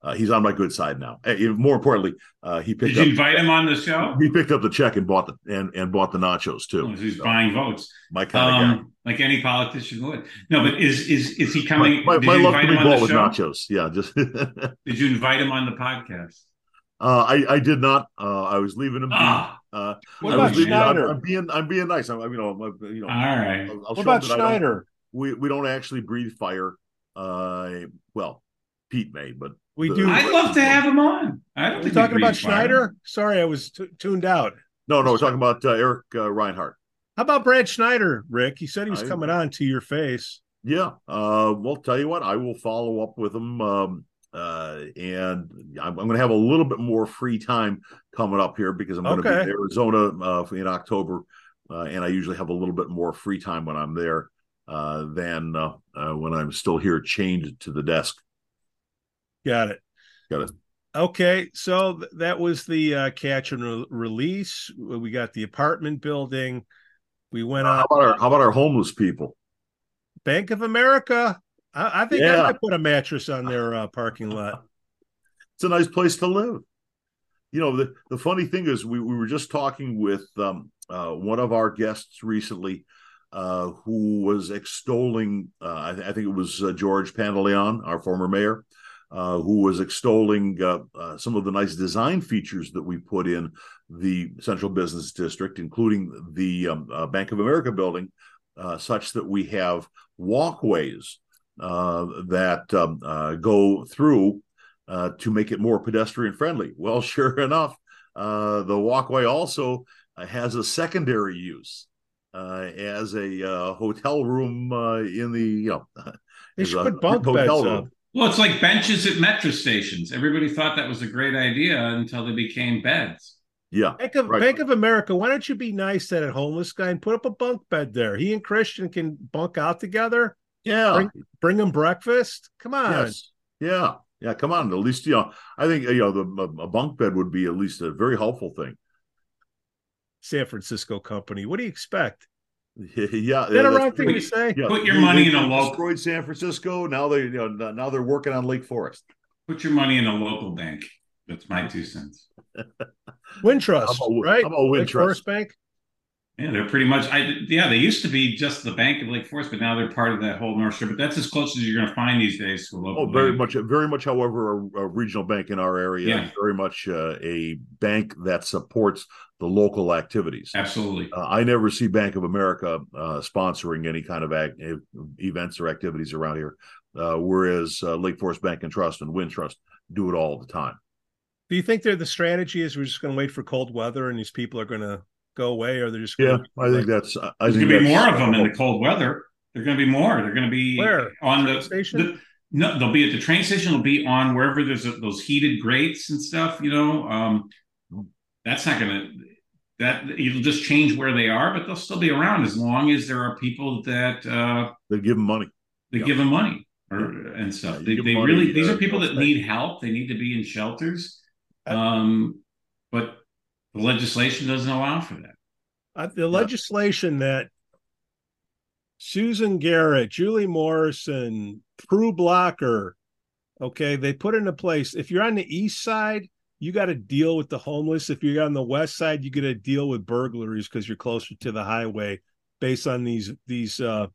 uh, he's on my good side now. And more importantly, uh, he picked. Did up, you invite him on the show? He picked up the check and bought the and, and bought the nachos too. Oh, he's so, buying votes. My kind um, of guy, like any politician would. No, but is is is he coming? My, my, my love to be bought with nachos. Yeah, just. Did you invite him on the podcast? Uh, I, I did not. Uh, I was leaving him. Ah, uh, what about Schneider? I'm, I'm being I'm being nice. I'm you know I'm, you know. All right. I'll, I'll what about Schneider? We we don't actually breathe fire. Uh, well, Pete may, but we the, do. I'd the, love the, to have him on. I don't. Are we talking about Schneider? Fire. Sorry, I was t- tuned out. No, no, we're talking about uh, Eric uh, Reinhardt. How about Brad Schneider, Rick? He said he was I, coming on to your face. Yeah. Uh, well, tell you what, I will follow up with him. Um, Uh, and I'm, I'm going to have a little bit more free time coming up here because I'm going to okay. be in Arizona uh, in October, uh, and I usually have a little bit more free time when I'm there uh, than uh, uh, when I'm still here chained to the desk. Got it. Got it. Okay, so th- that was the uh, catch and re- release. We got the apartment building. We went uh, on. How about our, how about our homeless people? Bank of America. I think yeah. I might put a mattress on their uh, parking lot. It's a nice place to live. You know, the, the funny thing is we, we were just talking with um, uh, one of our guests recently uh, who was extolling, uh, I, th- I think it was uh, George Pantaleon, our former mayor, uh, who was extolling uh, uh, some of the nice design features that we put in the Central Business District, including the um, uh, Bank of America building, uh, such that we have walkways uh, that um, uh, go through uh, to make it more pedestrian friendly. Well, sure enough, uh, the walkway also has a secondary use uh, as a uh, hotel room uh, in the, you know, they should put bunk hotel beds room. Up. Well, it's like benches at metro stations. Everybody thought that was a great idea until they became beds. Yeah. Bank of, right. Bank of America, why don't you be nice to that homeless guy and put up a bunk bed there? He and Christian can bunk out together. Yeah. Bring, bring them breakfast. Come on. Yes. Yeah. Yeah. Come on. At least, you know, I think, you know, the, a bunk bed would be at least a very helpful thing. San Francisco company. What do you expect? Yeah, is that a wrong thing to say? Yeah. Put your they, money they, in a local. Destroyed San Francisco. Now they, you know, now they're working on Lake Forest. Put your money in a local bank. That's my two cents. Wintrust, a, right? I'm a Wintrust. Lake Forest Bank. Yeah, they're pretty much. I yeah, they used to be just the Bank of Lake Forest, but now they're part of that whole North Shore. But that's as close as you're going to find these days to a local. Oh, very bank. much, very much. However, a, a regional bank in our area, yeah. is very much uh, a bank that supports the local activities. Absolutely. Uh, I never see Bank of America uh, sponsoring any kind of act, events or activities around here, uh, whereas uh, Lake Forest Bank and Trust and Wintrust do it all the time. Do you think they're, the strategy is we're just going to wait for cold weather and these people are going to go away, or they're just going yeah, to... I think that's... I There's going to be more of them in the cold weather. They're going to be more. They're going to be... Where? On the... Station? the no, they'll be at the train station. They'll be on wherever there's a, those heated grates and stuff, you know. Um, that's not going to... That it'll just change where they are, but they'll still be around as long as there are people that uh, they give them money. They yeah. give them money or, and stuff. Yeah, they they money, really these uh, are people that need help. They need to be in shelters, um, but the legislation doesn't allow for that. Uh, the yeah. legislation that Susan Garrett, Julie Morrison, Prue Beidler, okay, they put into place. If you're on the east side, you got to deal with the homeless. If you're on the west side, you got to deal with burglaries because you're closer to the highway based on these these uh,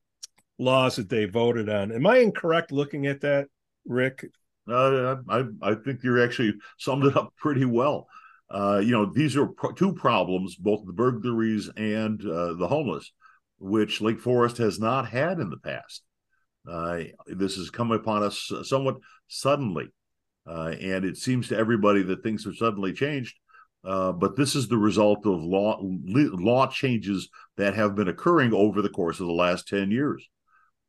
laws that they voted on. Am I incorrect looking at that, Rick? Uh, I, I think you're actually summed it up pretty well. Uh, you know, these are pro- two problems, both the burglaries and uh, the homeless, which Lake Forest has not had in the past. Uh, this has come upon us somewhat suddenly. Uh, and it seems to everybody that things have suddenly changed. Uh, but this is the result of law law changes that have been occurring over the course of the last ten years.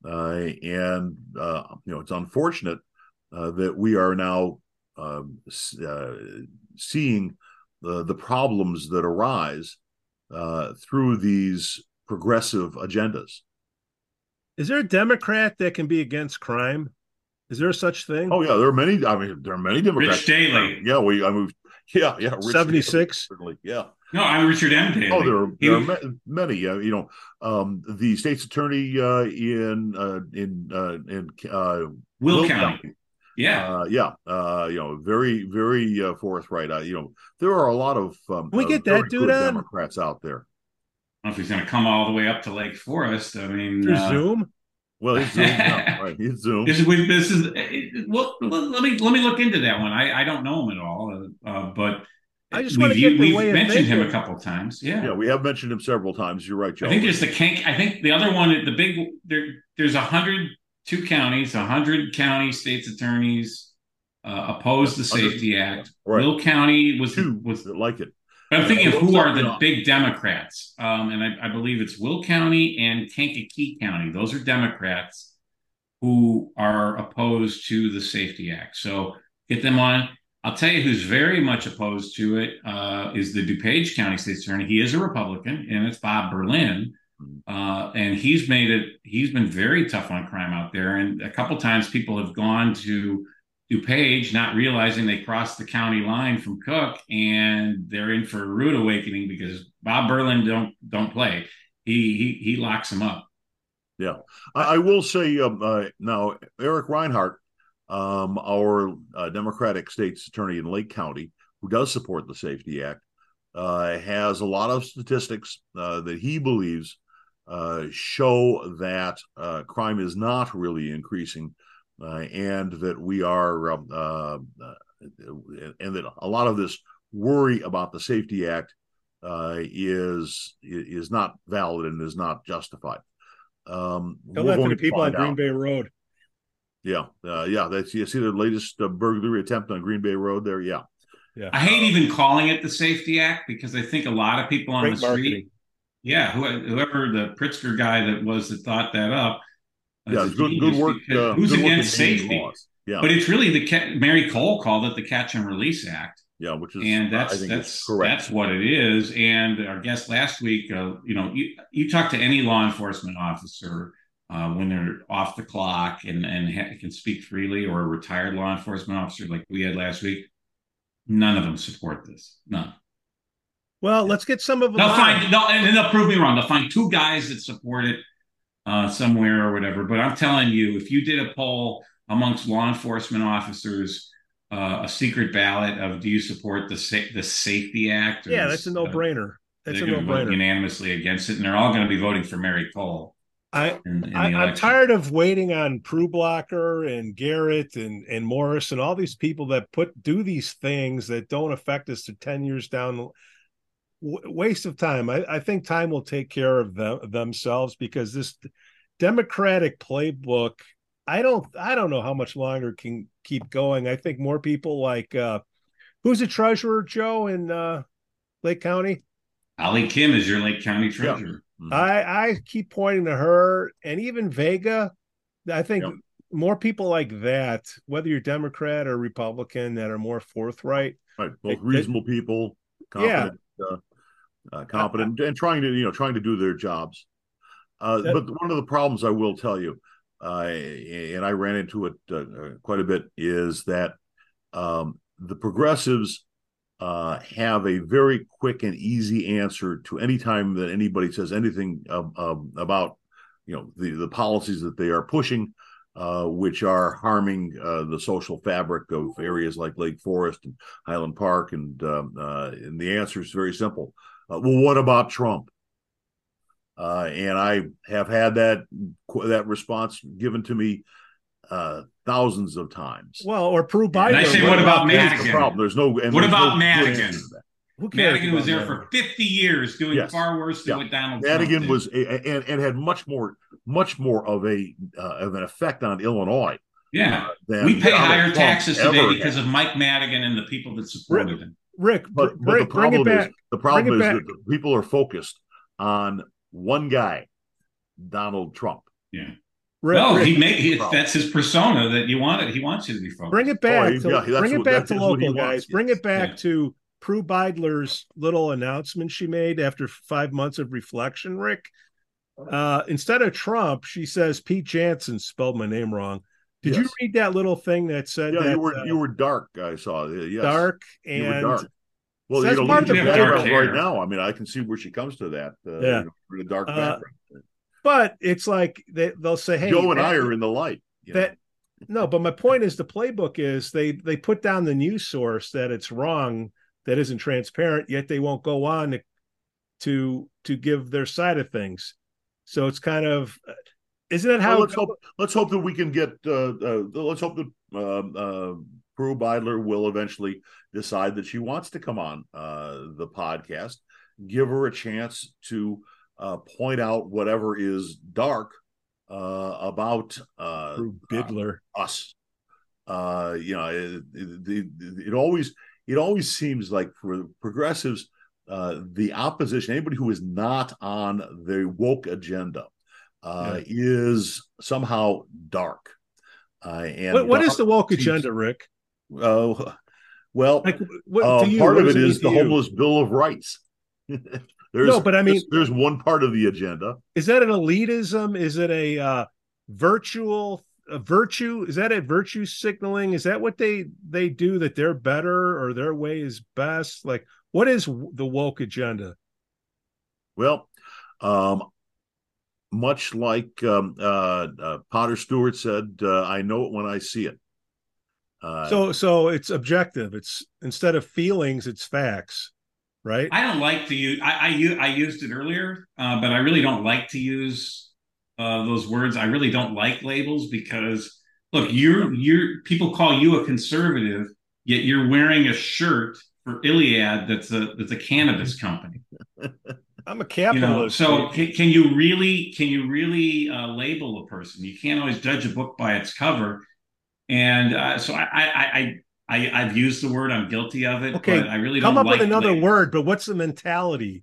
Uh, and, uh, you know, it's unfortunate uh, that we are now uh, uh, seeing the, the problems that arise uh, through these progressive agendas. Is there a Democrat that can be against crime? Is there such thing? Oh yeah, there are many. I mean, there are many Democrats. Rich Daley. Yeah, we. I mean, yeah, yeah. seventy-six Certainly, yeah. No, I'm Richard M. Daley. Oh, there are, there was... are many. Uh, you know, um, the state's attorney uh, in uh, in uh, in uh, Will, Will County. County. Yeah, uh, yeah. Uh, you know, very, very uh, forthright. Uh, you know, there are a lot of um, we get uh, that dude on? Democrats out there. I don't know if he's going to come all the way up to Lake Forest. I mean, through uh... Zoom. Well, it's Zoom. No, right? It's Zoom. This is, this is it, well, let me let me look into that one. I, I don't know him at all, uh, but I just we've, you, we've mentioned him a couple of times. Yeah, yeah, we have mentioned him several times. You're right, Joe. I think there's the Kank. I think the other one, the big there. There's a hundred two counties, a hundred county state's attorneys uh, opposed the Safety Act. Right. Will County was two was like it. But I'm thinking of who are the big Democrats, um, and I, I believe it's Will County and Kankakee County. Those are Democrats who are opposed to the Safety Act. So get them on. I'll tell you who's very much opposed to it uh, is the DuPage County State's Attorney. He is a Republican, and it's Bob Berlin, uh, and he's made it. He's been very tough on crime out there, and a couple times people have gone to DuPage, not realizing they crossed the county line from Cook, and they're in for a rude awakening because Bob Berlin don't don't play. He he he locks them up. Yeah, I, I will say um, uh, now Eric Reinhardt, um, our uh, Democratic state's attorney in Lake County, who does support the Safety Act, uh, has a lot of statistics uh, that he believes uh, show that uh, crime is not really increasing. Uh, and that we are, uh, uh, and that a lot of this worry about the Safety Act uh, is is not valid and is not justified. Um, Tell that to the people on Green Bay Road. Yeah, uh, yeah. That's, you see the latest uh, burglary attempt on Green Bay Road there. Yeah, yeah. I hate even calling it the Safety Act because I think a lot of people on Great the street, marketing. yeah, whoever the Pritzker guy that was that thought that up. Yeah, good, good work. Uh, who's good against work safety? Yeah, but it's really the ca- Mary Cole called it the Catch and Release Act. Yeah, which is and that's I think that's correct. That's what it is. And our guest last week, uh, you know, you, you talk to any law enforcement officer uh, when they're off the clock and and ha- can speak freely, or a retired law enforcement officer like we had last week. None of them support this. None. Well, yeah. Let's get some of them. They'll find they'll, and they'll prove me wrong. They'll find two guys that support it uh, somewhere or whatever. But I'm telling you, if you did a poll amongst law enforcement officers. Uh, a secret ballot of do you support the sa- the Safety Act? Or yeah, that's a no-brainer. That's a no-brainer. Unanimously against it, and they're all going to be voting for Mary Cole. I, in, in I I'm tired of waiting on Prue Blocker and Garrett and and Morris and all these people that put do these things that don't affect us to ten years down. W- waste of time. I, I think time will take care of them, themselves because this Democratic playbook. I don't I don't know how much longer can keep going. I think more people like uh, who's the treasurer, Joe, in uh, Lake County? Ali Kim is your Lake County treasurer. Yep. Mm-hmm. I, I keep pointing to her and even Vega. I think yep. more people like that, whether you're Democrat or Republican, that are more forthright. Right. Both reasonable they, people, competent, yeah. uh, uh, competent and trying to, you know, trying to do their jobs. Uh, that, but one of the problems I will tell you. Uh, and I ran into it uh, quite a bit, is that um, the progressives uh, have a very quick and easy answer to any time that anybody says anything um, um, about, you know, the, the policies that they are pushing, uh, which are harming uh, the social fabric of areas like Lake Forest and Highland Park. And, um, uh, and the answer is very simple. Uh, well, what about Trump? Uh, and I have had that that response given to me uh, thousands of times. Well, or Prue Beidler. And I say, what, what about, about Madigan? The there's no, and what there's about no Madigan? Who Madigan was there Madigan? For fifty years doing yes. far worse than yeah. what Donald Madigan Trump did. was, a, and and had much more, much more of a uh, of an effect on Illinois. Yeah, uh, than we pay higher Trump taxes today because had. of Mike Madigan and the people that supported Rick, him. Rick, but, but Rick, the problem bring it back. is the problem is that the people are focused on. One guy, Donald Trump. Yeah. Rick, no, Rick, he made he, that's his persona that you wanted. He wants you to be focused. Bring it back. Oh, to, yeah, bring it back what, to local guys. Wants. Bring it back yeah. to Prue Beidler's little announcement she made after five months of reflection. Rick, uh, instead of Trump, she says Pete Jansen spelled my name wrong. Did yes. you read that little thing that said? Yeah, that, you were uh, you were dark. I saw. Yes. Dark and you were dark. Well, so you know, part of the right now. I mean, I can see where she comes to that. Uh, yeah, you know, the dark background. Uh, but it's like they, they'll say, "Hey, Joe and I are in the light." You know? That no, but my point is, the playbook is they they put down the news source that it's wrong, that isn't transparent, yet they won't go on to to, to give their side of things. So it's kind of isn't it how? Well, let's hope let's hope that we can get. Uh, uh, let's hope that. Uh, uh, Prue Beidler will eventually decide that she wants to come on uh, the podcast, give her a chance to uh, point out whatever is dark uh, about uh, Prue Beidler uh, us. Uh, you know, it, it, it, it always it always seems like for progressives, uh, the opposition, anybody who is not on the woke agenda, uh, yeah. is somehow dark. Uh, and what, what dark is the woke seems- agenda, Rick? Uh, well, like, what, uh, you, part of it is the homeless bill of rights. there's, no, but I mean, there's, there's one part of the agenda. Is that an elitism? Is it a uh, virtual a virtue? Is that a virtue signaling? Is that what they they do that they're better or their way is best? Like, what is the woke agenda? Well, um, much like um, uh, uh, Potter Stewart said, uh, "I know it when I see it." Uh, so so it's objective. It's instead of feelings, it's facts, right? I don't like to use, I, I, I used it earlier, uh, but I really don't like to use uh, those words. I really don't like labels because, look, you're, you're, people call you a conservative, yet you're wearing a shirt for Iliad that's a, that's a cannabis company. I'm a capitalist. You know, so can, can you really can you really uh, label a person? You can't always judge a book by its cover. And uh, so I, I, I, I, I've used the word. I'm guilty of it. Okay, but I really don't come up like with another labels. Word. But what's the mentality?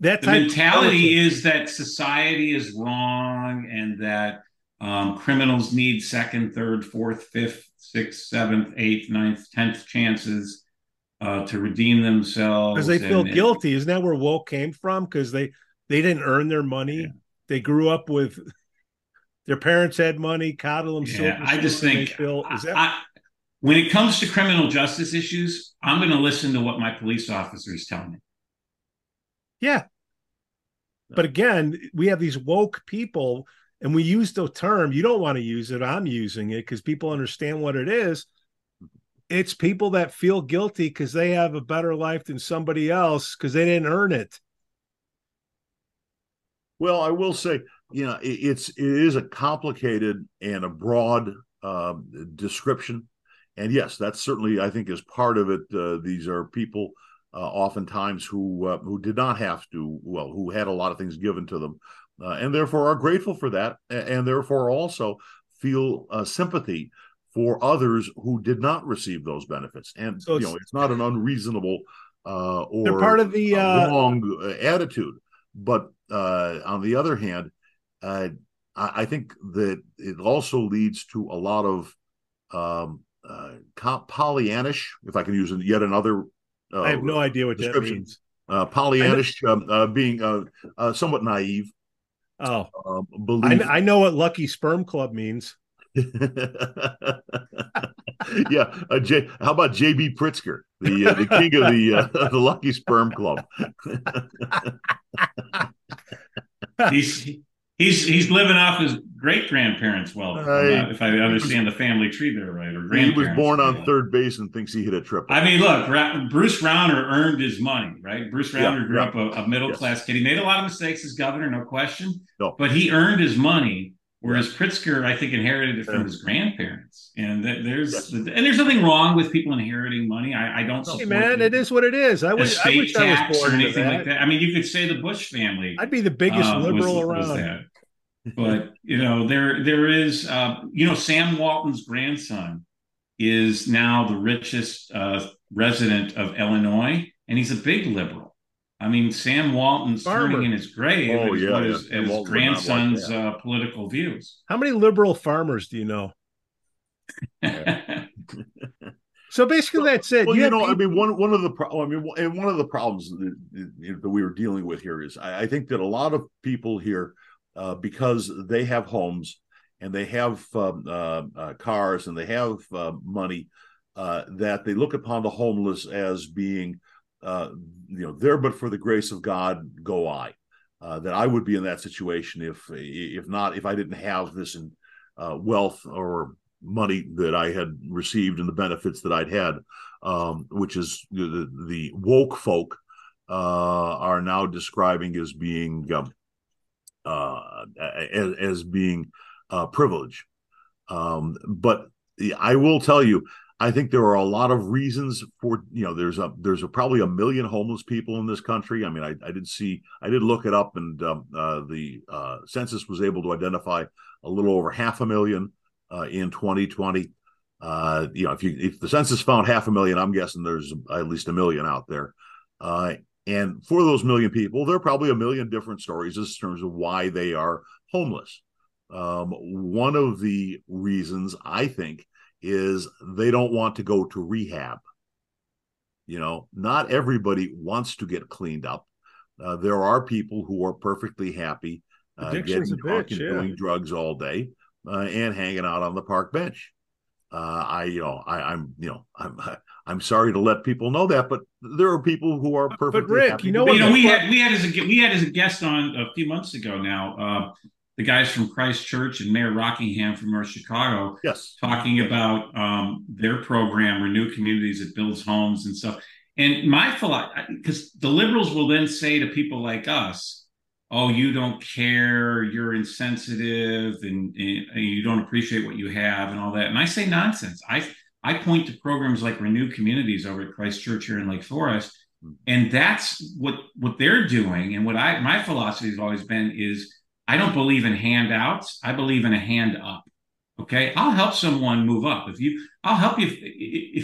That the mentality is that society is wrong, and that um, criminals need second, third, fourth, fifth, sixth, seventh, eighth, ninth, tenth chances uh, to redeem themselves because they feel and, guilty. Isn't that where woke came from? Because they they didn't earn their money. Yeah. They grew up with their parents had money, coddle them. Yeah, I just think feel, is that- I, when it comes to criminal justice issues, I'm going to listen to what my police officers tell me. Yeah. But again, we have these woke people and we use the term. You don't want to use it. I'm using it because people understand what it is. It's people that feel guilty because they have a better life than somebody else because they didn't earn it. Well, I will say, you know, it, it's, it is a complicated and a broad uh, description. And yes, that's certainly, I think, is part of it. Uh, these are people Uh, oftentimes who uh, who did not have to, well, who had a lot of things given to them, uh, and therefore are grateful for that, and, and therefore also feel uh, sympathy for others who did not receive those benefits. And so you it's, know, it's not an unreasonable uh, or part of the uh... wrong attitude. But uh, on the other hand, uh, I, I think that it also leads to a lot of um, uh, Pollyannish, if I can use yet another. Uh, I have no idea what that means. Uh, Pollyannish, um, uh, being uh, uh, somewhat naive. Oh, uh, believe I, I know what Lucky Sperm Club means. yeah, uh, J- how about J B Pritzker, the uh, the king of the uh, the Lucky Sperm Club? he's he's he's living off his great grandparents' wealth, uh, if I understand the family tree there, right? Or he was born on third base and thinks he hit a triple. I mean, look, Ra- Bruce Rauner earned his money, right? Bruce Rauner yeah, grew yeah. up a, a middle-class yes. kid. He made a lot of mistakes as governor, no question. No. But he earned his money, whereas Pritzker, I think, inherited it from yeah. his grandparents. And th- there's yes. and there's nothing wrong with people inheriting money. I, I don't hey, man, it is what it is. I wish I, wish I was born or anything that. like that. I mean, you could say the Bush family. I'd be the biggest uh, liberal was, around. Was that. But, you know, there there is, uh, you know, Sam Walton's grandson is now the richest uh, resident of Illinois, and he's a big liberal. I mean, Sam Walton's Farmer. turning in his grave oh, as yeah, yeah. his, his grandson's like uh, political views. How many liberal farmers do you know? So basically, well, that's it. Well, you, you know, people- I mean, one one of the pro- I mean, and one of the problems that, that we were dealing with here is I, I think that a lot of people here. Uh, because they have homes and they have um, uh, uh, cars and they have uh, money, uh, that they look upon the homeless as being, uh, you know, there but for the grace of God go I. Uh, that I would be in that situation if if not if I didn't have this in, uh, wealth or money that I had received and the benefits that I'd had, um, which is the, the woke folk uh, are now describing as being. Um, Uh, as, as being uh, privilege. Um, but I will tell you, I think there are a lot of reasons for, you know, there's a there's a, probably a million homeless people in this country. I mean, I, I did see, I did look it up, and um, uh, the uh, census was able to identify a little over half a million uh, in twenty twenty. Uh, you know, if you if the census found half a million, I'm guessing there's at least a million out there. Uh, And for those million people, there are probably a million different stories in terms of why they are homeless. Um, one of the reasons, I think, is they don't want to go to rehab. You know, not everybody wants to get cleaned up. Uh, there are people who are perfectly happy uh, getting drunk and yeah. doing drugs all day uh, and hanging out on the park bench. Uh, I, you know, I, I'm, you know, I'm, I'm sorry to let people know that, but there are people who are perfectly. But Rick, happy you know, what you know, we part. had, we had as a, we had as a guest on a few months ago now, uh, the guys from Christchurch and Mayor Rockingham from North Chicago, yes, talking about um, their program, Renew Communities, it builds homes and stuff. And my thought, because the liberals will then say to people like us, "Oh, you don't care, you're insensitive, and, and you don't appreciate what you have," and all that. And I say nonsense. I I point to programs like Renew Communities over at Christchurch here in Lake Forest And that's what, what they're doing. And what I, my philosophy has always been is I don't believe in handouts. I believe in a hand up. Okay. I'll help someone move up. If you, I'll help you. If,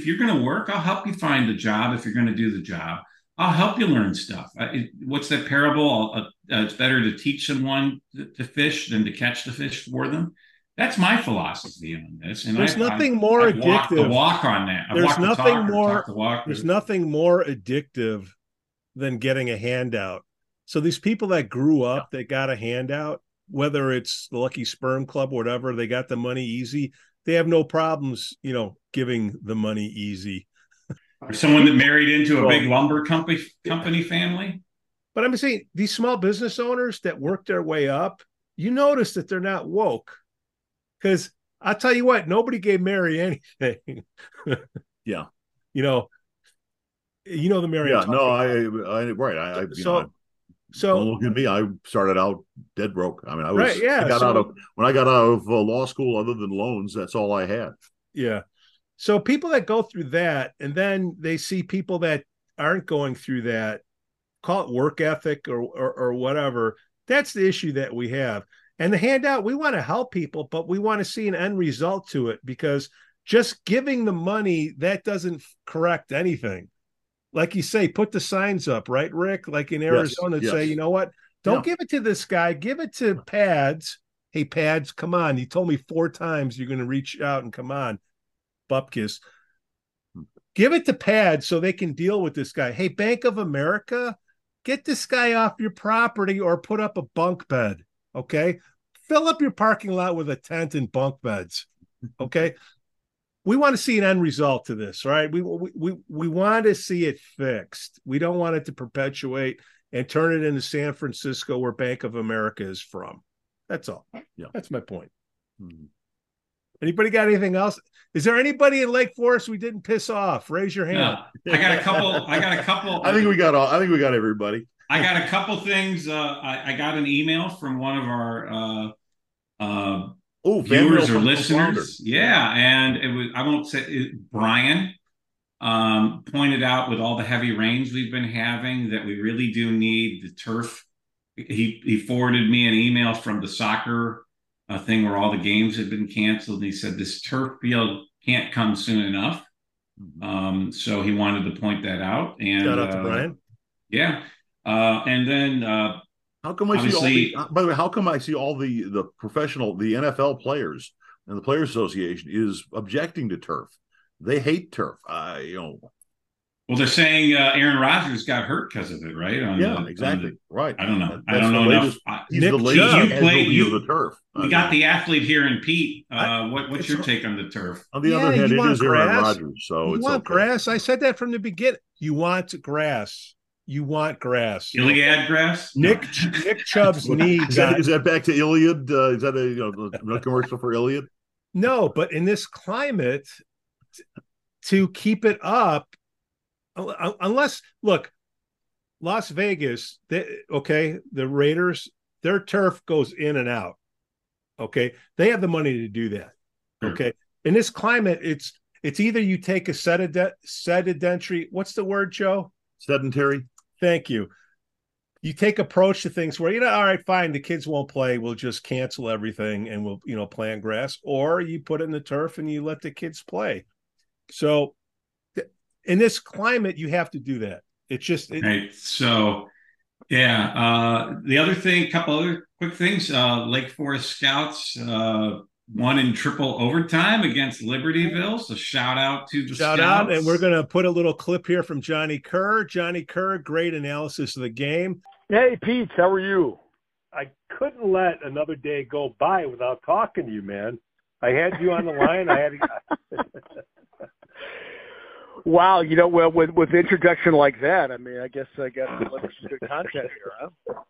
if you're going to work, I'll help you find the job. If you're going to do the job, I'll help you learn stuff. I, what's that parable? Uh, it's better to teach someone to, to fish than to catch the fish for them. That's my philosophy on this. And there's I, nothing I, more I addictive. The walk on that. I there's nothing the more. The walk there's nothing more addictive than getting a handout. So these people that grew up, that got a handout, whether it's the Lucky Sperm Club, or whatever, they got the money easy. They have no problems, you know, giving the money easy. Or someone that married into a big lumber company company family. But I'm saying these small business owners that work their way up, you notice that they're not woke. Because I'll tell you what, nobody gave Mary anything. Yeah. You know, you know the Mary. Yeah, no, I, I, right. I, I so, know, so don't look at me. I started out dead broke. I mean, I was, right, yeah, I got so, out of, when I got out of uh, law school, other than loans, that's all I had. Yeah. So people that go through that, and then they see people that aren't going through that, call it work ethic or, or, or whatever. That's the issue that we have. And the handout, we want to help people, but we want to see an end result to it, because just giving the money, that doesn't correct anything. Like you say, put the signs up, right, Rick? Like in Arizona, yes, yes. Say, you know what? Don't yeah. give it to this guy. Give it to P A D S. Hey, P A D S, come on. You told me four times you're going to reach out and come on, bupkis. Give it to P A D S so they can deal with this guy. Hey, Bank of America, get this guy off your property or put up a bunk bed, okay? Fill up your parking lot with a tent and bunk beds, okay? We want to see an end result to this, right? We we we want to see it fixed. We don't want it to perpetuate and turn it into San Francisco, where Bank of America is from. That's all. Yeah. That's my point. Mm-hmm. Anybody got anything else? Is there anybody in Lake Forest we didn't piss off? Raise your hand. No, I got a couple. I got a couple. I think we got all. I think we got everybody. I got a couple things. Uh, I, I got an email from one of our uh, uh, oh, viewers or listeners. Yeah, and it was, I won't say it, Brian um, pointed out, with all the heavy rains we've been having, that we really do need the turf. He he forwarded me an email from the soccer uh, thing where all the games had been canceled, and he said this turf field can't come soon enough. Mm-hmm. Um, so he wanted to point that out. And shout out to uh, Brian. Yeah. Uh, and then, uh, how come I see all the, by the way, how come I see all the, the professional, the N F L players and the Players Association is objecting to turf? They hate turf. I, you know, well, they're saying, uh, Aaron Rodgers got hurt because of it, right? On yeah, the, exactly. The, right. I don't know. That's I don't know latest, enough. He's Nick the latest you played, you, of the turf. We got the athlete here in Pete. Uh, I, what, what's your take on the turf? On the yeah, other hand, it is grass. Aaron Rodgers. So you it's want okay. grass. I said that from the beginning. You want grass. You want grass. Iliad grass? Nick Nick Chubb's knee. Is that, is that back to Iliad? Uh, is that a, you know, a commercial for Iliad? No, but in this climate, to keep it up, unless, look, Las Vegas, they, okay, the Raiders, their turf goes in and out, okay? They have the money to do that, okay? Sure. In this climate, it's it's either you take a sedent- sedentary, what's the word, Joe? Sedentary. Thank you. You take approach to things where, you know, all right, fine, the kids won't play. We'll just cancel everything and we'll, you know, play on grass. Or you put it in the turf and you let the kids play. So th- in this climate, you have to do that. It's just. It- right. So, yeah. Uh, the other thing, a couple other quick things. Uh, Lake Forest Scouts uh, won in triple overtime against Libertyville. So shout out to the Scouts. Shout out. And we're going to put a little clip here from Johnny Kerr. Johnny Kerr, great analysis of the game. Hey, Pete, how are you? I couldn't let another day go by without talking to you, man. I had you on the line. I had you. Wow. You know, well, with, with introduction like that, I mean, I guess I got some good content here, huh?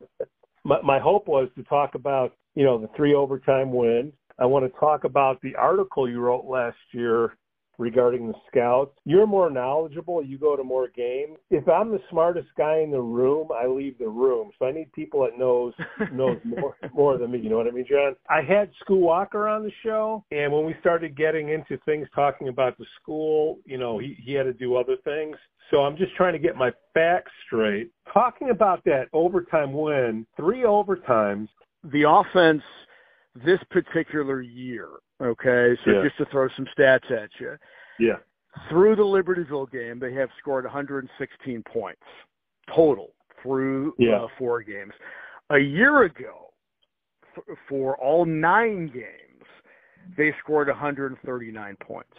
My, my hope was to talk about, you know, the three overtime win. I want to talk about the article you wrote last year regarding the scouts. You're more knowledgeable. You go to more games. If I'm the smartest guy in the room, I leave the room. So I need people that knows knows more, more than me. You know what I mean, John? I had Scoo Walker on the show, and when we started getting into things talking about the school, you know, he, he had to do other things. So I'm just trying to get my facts straight. Talking about that overtime win, three overtimes. The offense this particular year, okay, so yeah. just to throw some stats at you. Yeah. Through the Libertyville game, they have scored one hundred sixteen points total through yeah. uh, four games. A year ago, f- for all nine games, they scored one hundred thirty-nine points.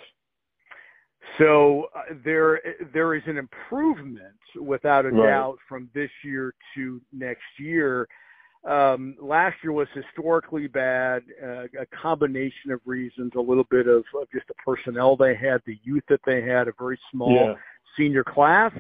So uh, there, there is an improvement, without a right. doubt, from this year to next year. Um, last year was historically bad, uh, a combination of reasons, a little bit of, of just the personnel they had, the youth that they had, a very small yeah. senior class,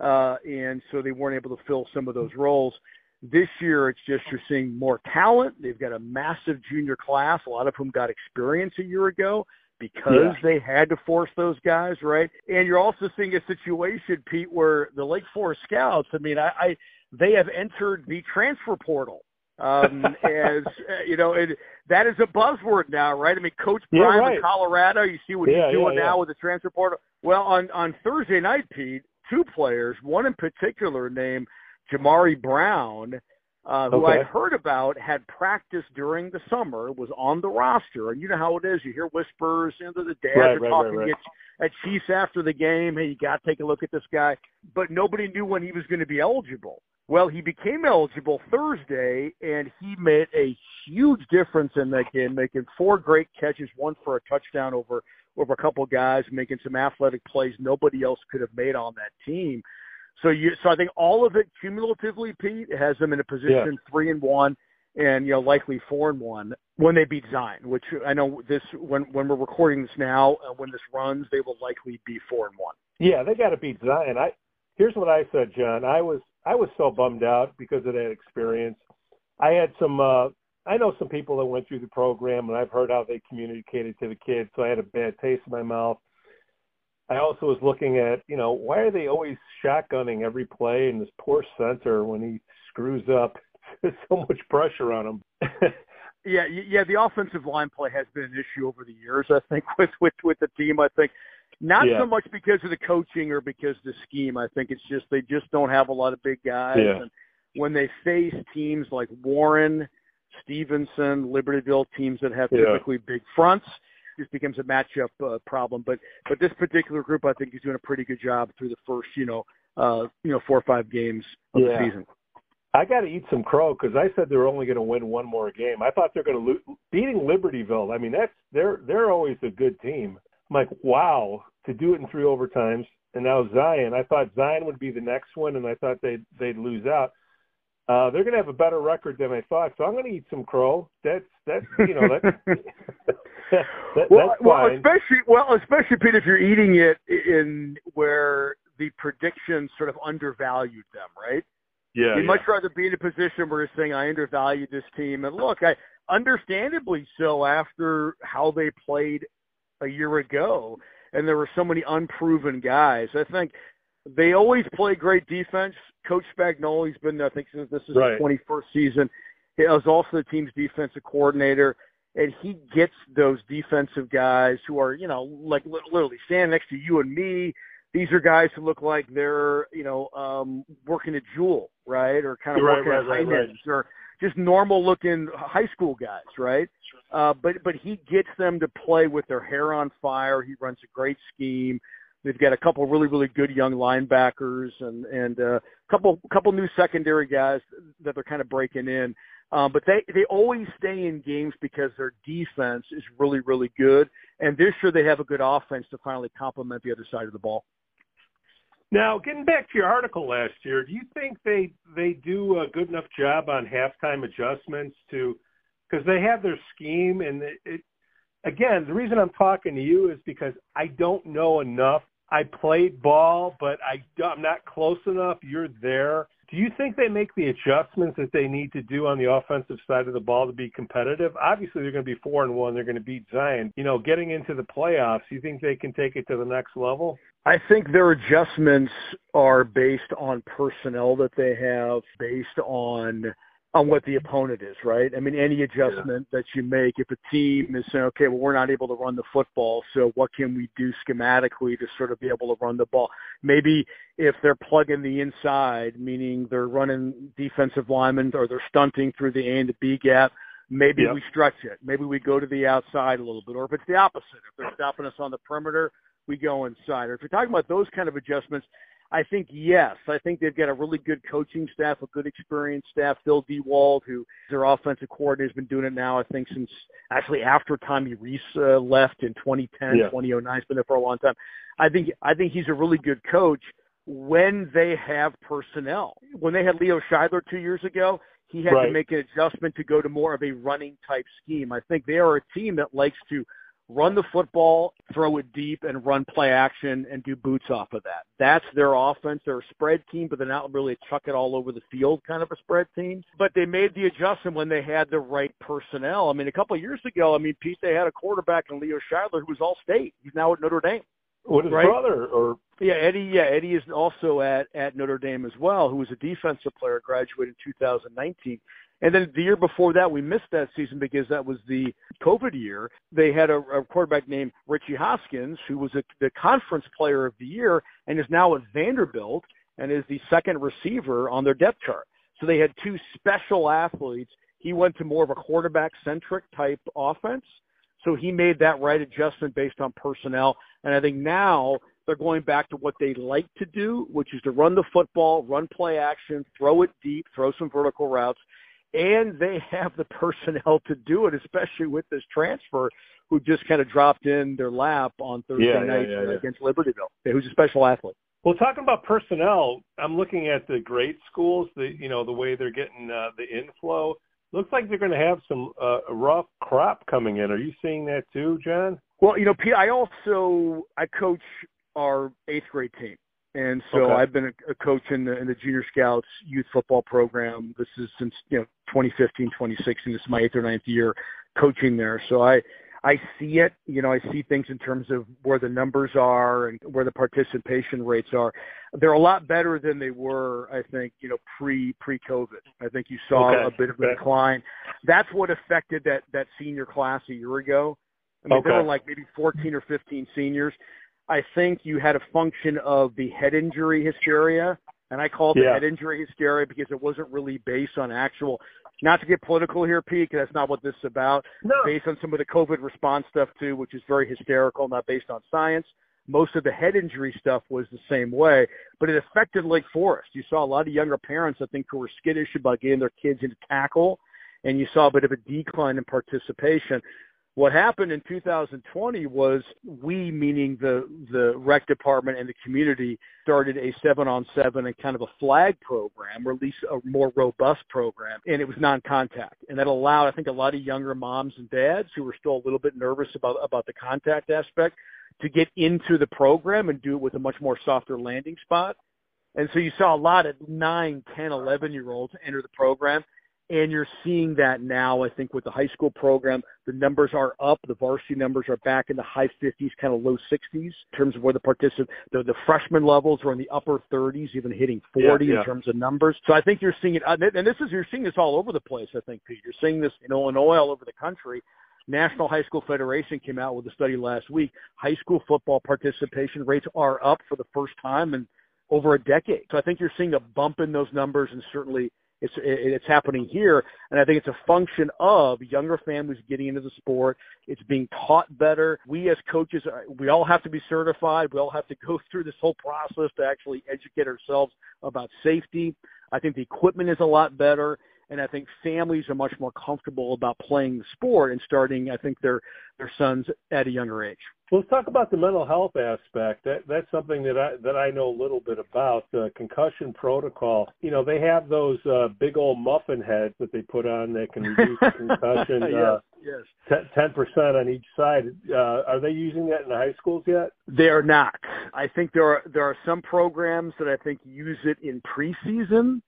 uh, and so they weren't able to fill some of those roles. This year it's just you're seeing more talent. They've got a massive junior class, a lot of whom got experience a year ago because yeah. they had to force those guys, right? And you're also seeing a situation, Pete, where the Lake Forest Scouts, I mean, I, I – they have entered the transfer portal. Um, as uh, you know, it, that is a buzzword now, right? I mean, Coach yeah, Prime right. in Colorado, you see what yeah, he's doing yeah, now yeah. with the transfer portal. Well, on, on Thursday night, Pete, two players, one in particular named Jamari Brown, uh, who okay. I heard about, had practiced during the summer, was on the roster. And you know how it is. You hear whispers, you know, the dads right, are right, talking right, right. At, at Chiefs after the game. Hey, you got to take a look at this guy. But nobody knew when he was going to be eligible. Well, he became eligible Thursday, and he made a huge difference in that game, making four great catches, one for a touchdown over over a couple guys, making some athletic plays nobody else could have made on that team. So, you, so I think all of it cumulatively, Pete, has them in a position yeah. three and one, and you know likely four and one when they beat Zion. Which I know this when when we're recording this now, uh, when this runs, they will likely be four and one. Yeah, they got to beat Zion. I here's what I said, John. I was. I was so bummed out because of that experience. I had some, uh, I know some people that went through the program, and I've heard how they communicated to the kids, so I had a bad taste in my mouth. I also was looking at, you know, why are they always shotgunning every play, and this poor center, when he screws up, there's so much pressure on him. yeah, yeah, the offensive line play has been an issue over the years, I think, with, with, with the team, I think. Not yeah. so much because of the coaching or because of the scheme. I think it's just they just don't have a lot of big guys. Yeah. And when they face teams like Warren, Stevenson, Libertyville, teams that have yeah. typically big fronts, it just becomes a matchup uh, problem. But but this particular group, I think, is doing a pretty good job through the first, you know, uh, you know, four or five games of yeah. the season. I got to eat some crow because I said they were only going to win one more game. I thought they're going to lo- beating Libertyville. I mean, that's they're they're always a good team. I'm like, wow, to do it in three overtimes, and now Zion. I thought Zion would be the next one, and I thought they'd, they'd lose out. Uh, they're going to have a better record than I thought, so I'm going to eat some crow. That's, that's you know, that's, that, well, that's fine. Well, especially, well, especially, Pete, if you're eating it in where the predictions sort of undervalued them, right? Yeah. You'd yeah. much rather be in a position where you're saying, I undervalued this team. And look, I understandably so after how they played a year ago, and there were so many unproven guys. I think they always play great defense. Coach Spagnoli's been, I think, since this is right. his twenty-first season. He was also the team's defensive coordinator, and he gets those defensive guys who are, you know, like literally standing next to you and me. These are guys who look like they're, you know, um, working at Jewel, right, or kind of right, working right, at Heinz, right, right. or just normal-looking high school guys, right? Uh, but but he gets them to play with their hair on fire. He runs a great scheme. They've got a couple really really good young linebackers and and a uh, couple couple new secondary guys that they're kind of breaking in. Um, but they they always stay in games because their defense is really really good. And this year they have a good offense to finally complement the other side of the ball. Now, getting back to your article last year, do you think they they do a good enough job on halftime adjustments to? Because they have their scheme, and it, it, again, the reason I'm talking to you is because I don't know enough. I played ball, but I, I'm not close enough. You're there. Do you think they make the adjustments that they need to do on the offensive side of the ball to be competitive? Obviously, they're going to be four and one. They're going to beat Zion. You know, getting into the playoffs, you think they can take it to the next level? I think their adjustments are based on personnel that they have, based on on what the opponent is, right? I mean, any adjustment yeah. that you make, if a team is saying, okay, well, we're not able to run the football, so what can we do schematically to sort of be able to run the ball? Maybe if they're plugging the inside, meaning they're running defensive linemen or they're stunting through the A and the B gap, maybe yeah. we stretch it. Maybe we go to the outside a little bit. Or if it's the opposite, if they're stopping us on the perimeter, we go inside. Or if you're talking about those kind of adjustments, I think, yes, I think they've got a really good coaching staff, a good experienced staff. Phil DeWald, who is their offensive coordinator, has been doing it now, I think, since actually after Tommy Reese uh, left in twenty ten, yeah. twenty oh nine. He's been there for a long time. I think I think he's a really good coach when they have personnel. When they had Leo Scheidler two years ago, he had right. to make an adjustment to go to more of a running-type scheme. I think they are a team that likes to run the football, throw it deep, and run play action and do boots off of that. That's their offense. They're a spread team, but they're not really a chuck it all over the field kind of a spread team. But they made the adjustment when they had the right personnel. I mean, a couple of years ago, I mean, Pete, they had a quarterback in Leo Scheidler who was All-State. He's now at Notre Dame. What his right? brother or yeah, Eddie. Yeah, Eddie is also at, at Notre Dame as well, who was a defensive player, graduated in two thousand nineteen. And then the year before that, we missed that season because that was the COVID year. They had a, a quarterback named Richie Hoskins, who was a, the conference player of the year and is now at Vanderbilt and is the second receiver on their depth chart. So they had two special athletes. He went to more of a quarterback-centric type offense. So he made that right adjustment based on personnel. And I think now they're going back to what they like to do, which is to run the football, run play action, throw it deep, throw some vertical routes. And they have the personnel to do it, especially with this transfer who just kind of dropped in their lap on Thursday yeah, night yeah, yeah, against yeah. Libertyville, who's a special athlete. Well, talking about personnel, I'm looking at the grade schools, the you know the way they're getting uh, the inflow. Looks like they're going to have some uh, rough crop coming in. Are you seeing that too, John? Well, you know, Pete, I also I coach our eighth grade team. And so okay. I've been a coach in the, in the Junior Scouts youth football program. This is since, you know, twenty fifteen, twenty sixteen. This is my eighth or ninth year coaching there. So I, I see it, you know, I see things in terms of where the numbers are and where the participation rates are. They're a lot better than they were, I think, you know, pre, pre-COVID. I think you saw okay. a bit of a decline. That's what affected that, that senior class a year ago. I mean, okay. there were like maybe fourteen or fifteen seniors. I think you had a function of the head injury hysteria, and I call it yeah. the head injury hysteria because it wasn't really based on actual – not to get political here, Pete, because that's not what this is about. No. Based on some of the COVID response stuff, too, which is very hysterical, not based on science. Most of the head injury stuff was the same way, but it affected Lake Forest. You saw a lot of younger parents, I think, who were skittish about getting their kids into tackle, and you saw a bit of a decline in participation. What happened in two thousand twenty was we, meaning the, the rec department and the community, started a seven-on-seven and kind of a flag program, or at least a more robust program, and it was non-contact. And that allowed, I think, a lot of younger moms and dads who were still a little bit nervous about, about the contact aspect to get into the program and do it with a much more softer landing spot. And so you saw a lot of nine, ten, eleven-year-olds enter the program. And you're seeing that now, I think, with the high school program. The numbers are up. The varsity numbers are back in the high fifties, kind of low sixties in terms of where the participants, the, the freshman levels are in the upper thirties, even hitting forty yeah, yeah. in terms of numbers. So I think you're seeing it, and this is, you're seeing this all over the place, I think, Pete. You're seeing this in Illinois, all over the country. National High School Federation came out with a study last week. High school football participation rates are up for the first time in over a decade. So I think you're seeing a bump in those numbers, and certainly It's it's happening here, and I think it's a function of younger families getting into the sport. It's being taught better. We as coaches, we all have to be certified. We all have to go through this whole process to actually educate ourselves about safety. I think the equipment is a lot better, and I think families are much more comfortable about playing the sport and starting, I think, their their sons at a younger age. Well, let's talk about the mental health aspect. That, that's something that I that I know a little bit about, the concussion protocol. You know, they have those uh, big old muffin heads that they put on that can reduce concussion yes, uh, yes. ten percent on each side. Uh, are they using that in the high schools yet? They are not. I think there are, there are some programs that I think use it in preseason.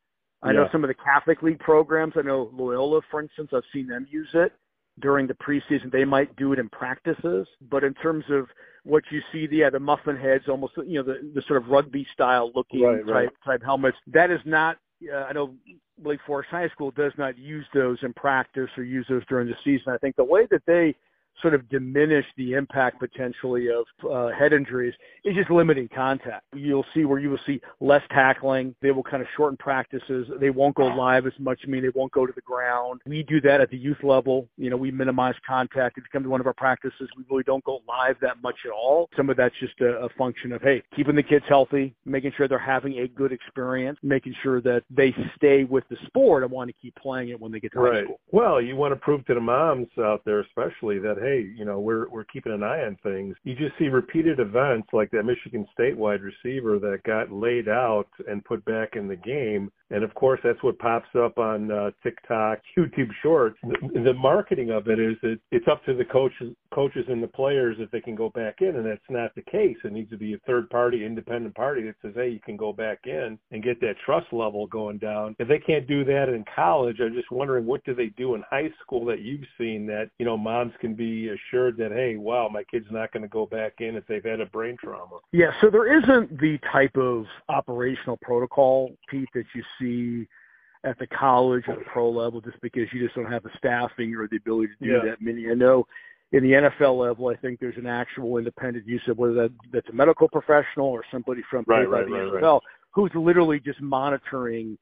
I yeah. know some of the Catholic League programs. I know Loyola, for instance, I've seen them use it during the preseason. They might do it in practices, but in terms of what you see, the, yeah, the muffin heads, almost, you know, the, the sort of rugby style looking right, type, right. type helmets, that is not, uh, I know Lake Forest High School does not use those in practice or use those during the season. I think the way that they sort of diminish the impact potentially of uh, head injuries is just limiting contact. You'll see where you will see less tackling. They will kind of shorten practices. They won't go live as much. I mean, they won't go to the ground. We do that at the youth level. You know, we minimize contact. If you come to one of our practices, we really don't go live that much at all. Some of that's just a, a function of, hey, keeping the kids healthy, making sure they're having a good experience, making sure that they stay with the sport and want to keep playing it when they get to right. high school. Well, you want to prove to the moms out there especially that, hey, Hey, you know, we're we're keeping an eye on things. You just see repeated events like that Michigan State wide receiver that got laid out and put back in the game. And, of course, that's what pops up on uh, TikTok, YouTube Shorts. The, the marketing of it is that it's up to the coaches, coaches and the players if they can go back in, and that's not the case. It needs to be a third-party, independent party that says, hey, you can go back in and get that trust level going down. If they can't do that in college, I'm just wondering what do they do in high school that you've seen that, you know, moms can be assured that, hey, wow, my kid's not going to go back in if they've had a brain trauma. Yeah, so there isn't the type of operational protocol, Pete, that you see at the college or the pro level, just because you just don't have the staffing or the ability to do yeah. that many. I know in the N F L level, I think there's an actual independent use of whether that, that's a medical professional or somebody from right, right, the right, N F L right. who's literally just monitoring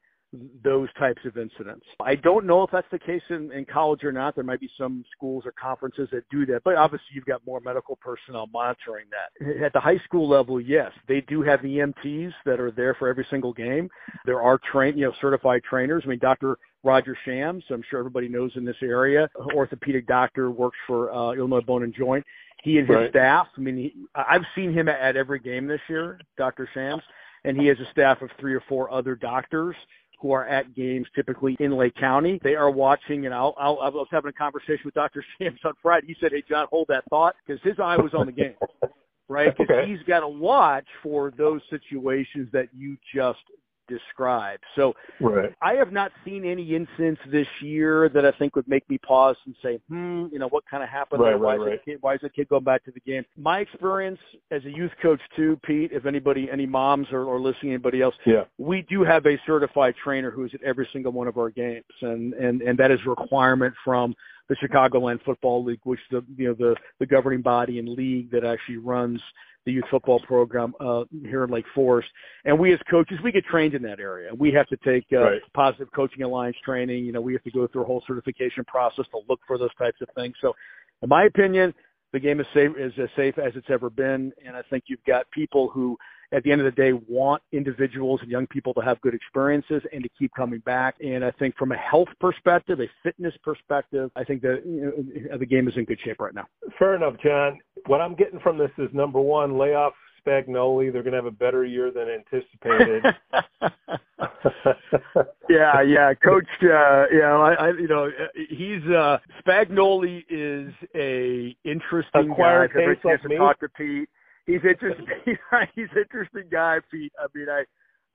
those types of incidents. I don't know if that's the case in, in college or not. There might be some schools or conferences that do that, but obviously you've got more medical personnel monitoring that. At the high school level, yes, they do have E M Ts that are there for every single game. There are train, you know, certified trainers. I mean, Doctor Roger Shams, I'm sure everybody knows in this area, orthopedic doctor, works for uh, Illinois Bone and Joint. He and his right. staff, I mean, he, I've seen him at every game this year, Doctor Shams, and he has a staff of three or four other doctors who are at games typically in Lake County. They are watching, and I'll, I'll, I was having a conversation with Doctor Shams on Friday. He said, hey, John, hold that thought, because his eye was on the game, right? Because okay. he's got to watch for those situations that you just described. So right. I have not seen any incidents this year that I think would make me pause and say, hmm, you know, what kind of happened? Right, why, right, is right. Kid, why is the kid going back to the game? My experience as a youth coach too, Pete, if anybody, any moms or, or listening, anybody else, yeah. we do have a certified trainer who is at every single one of our games. And, and, and that is a requirement from the Chicagoland Football League, which the, you know, the, the governing body and league that actually runs the youth football program uh, here in Lake Forest. And we as coaches, we get trained in that area. We have to take uh, right. Positive Coaching Alliance training. You know, we have to go through a whole certification process to look for those types of things. So in my opinion, the game is safe, is as safe as it's ever been. And I think you've got people who, at the end of the day, want individuals and young people to have good experiences and to keep coming back. And I think from a health perspective, a fitness perspective, I think that, you know, the game is in good shape right now. Fair enough, John. What I'm getting from this is, number one, lay off Spagnoli. They're going to have a better year than anticipated. yeah, yeah, Coach. Uh, yeah, I, I, you know, he's uh, Spagnoli is a interesting Acquired guy. Every chance to talk to Pete. He's interesting. He's interesting guy, Pete. I mean, I,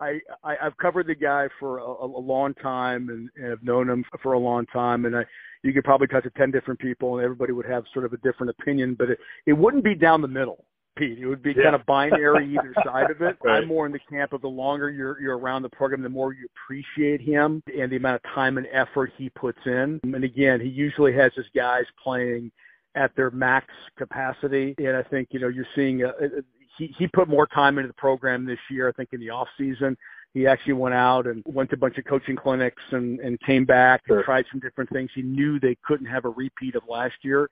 I, I I've covered the guy for a, a long time, and, and I've known him for a long time, and I. You could probably talk to ten different people, and everybody would have sort of a different opinion, but it, it wouldn't be down the middle, Pete. It would be yeah. kind of binary either side of it. Right. I'm more in the camp of the longer you're you're around the program, the more you appreciate him and the amount of time and effort he puts in. And again, he usually has his guys playing at their max capacity, and I think, you know, you're seeing a, a, he he put more time into the program this year. I think in the off season, he actually went out and went to a bunch of coaching clinics and, and came back and sure. tried some different things. He knew they couldn't have a repeat of last year.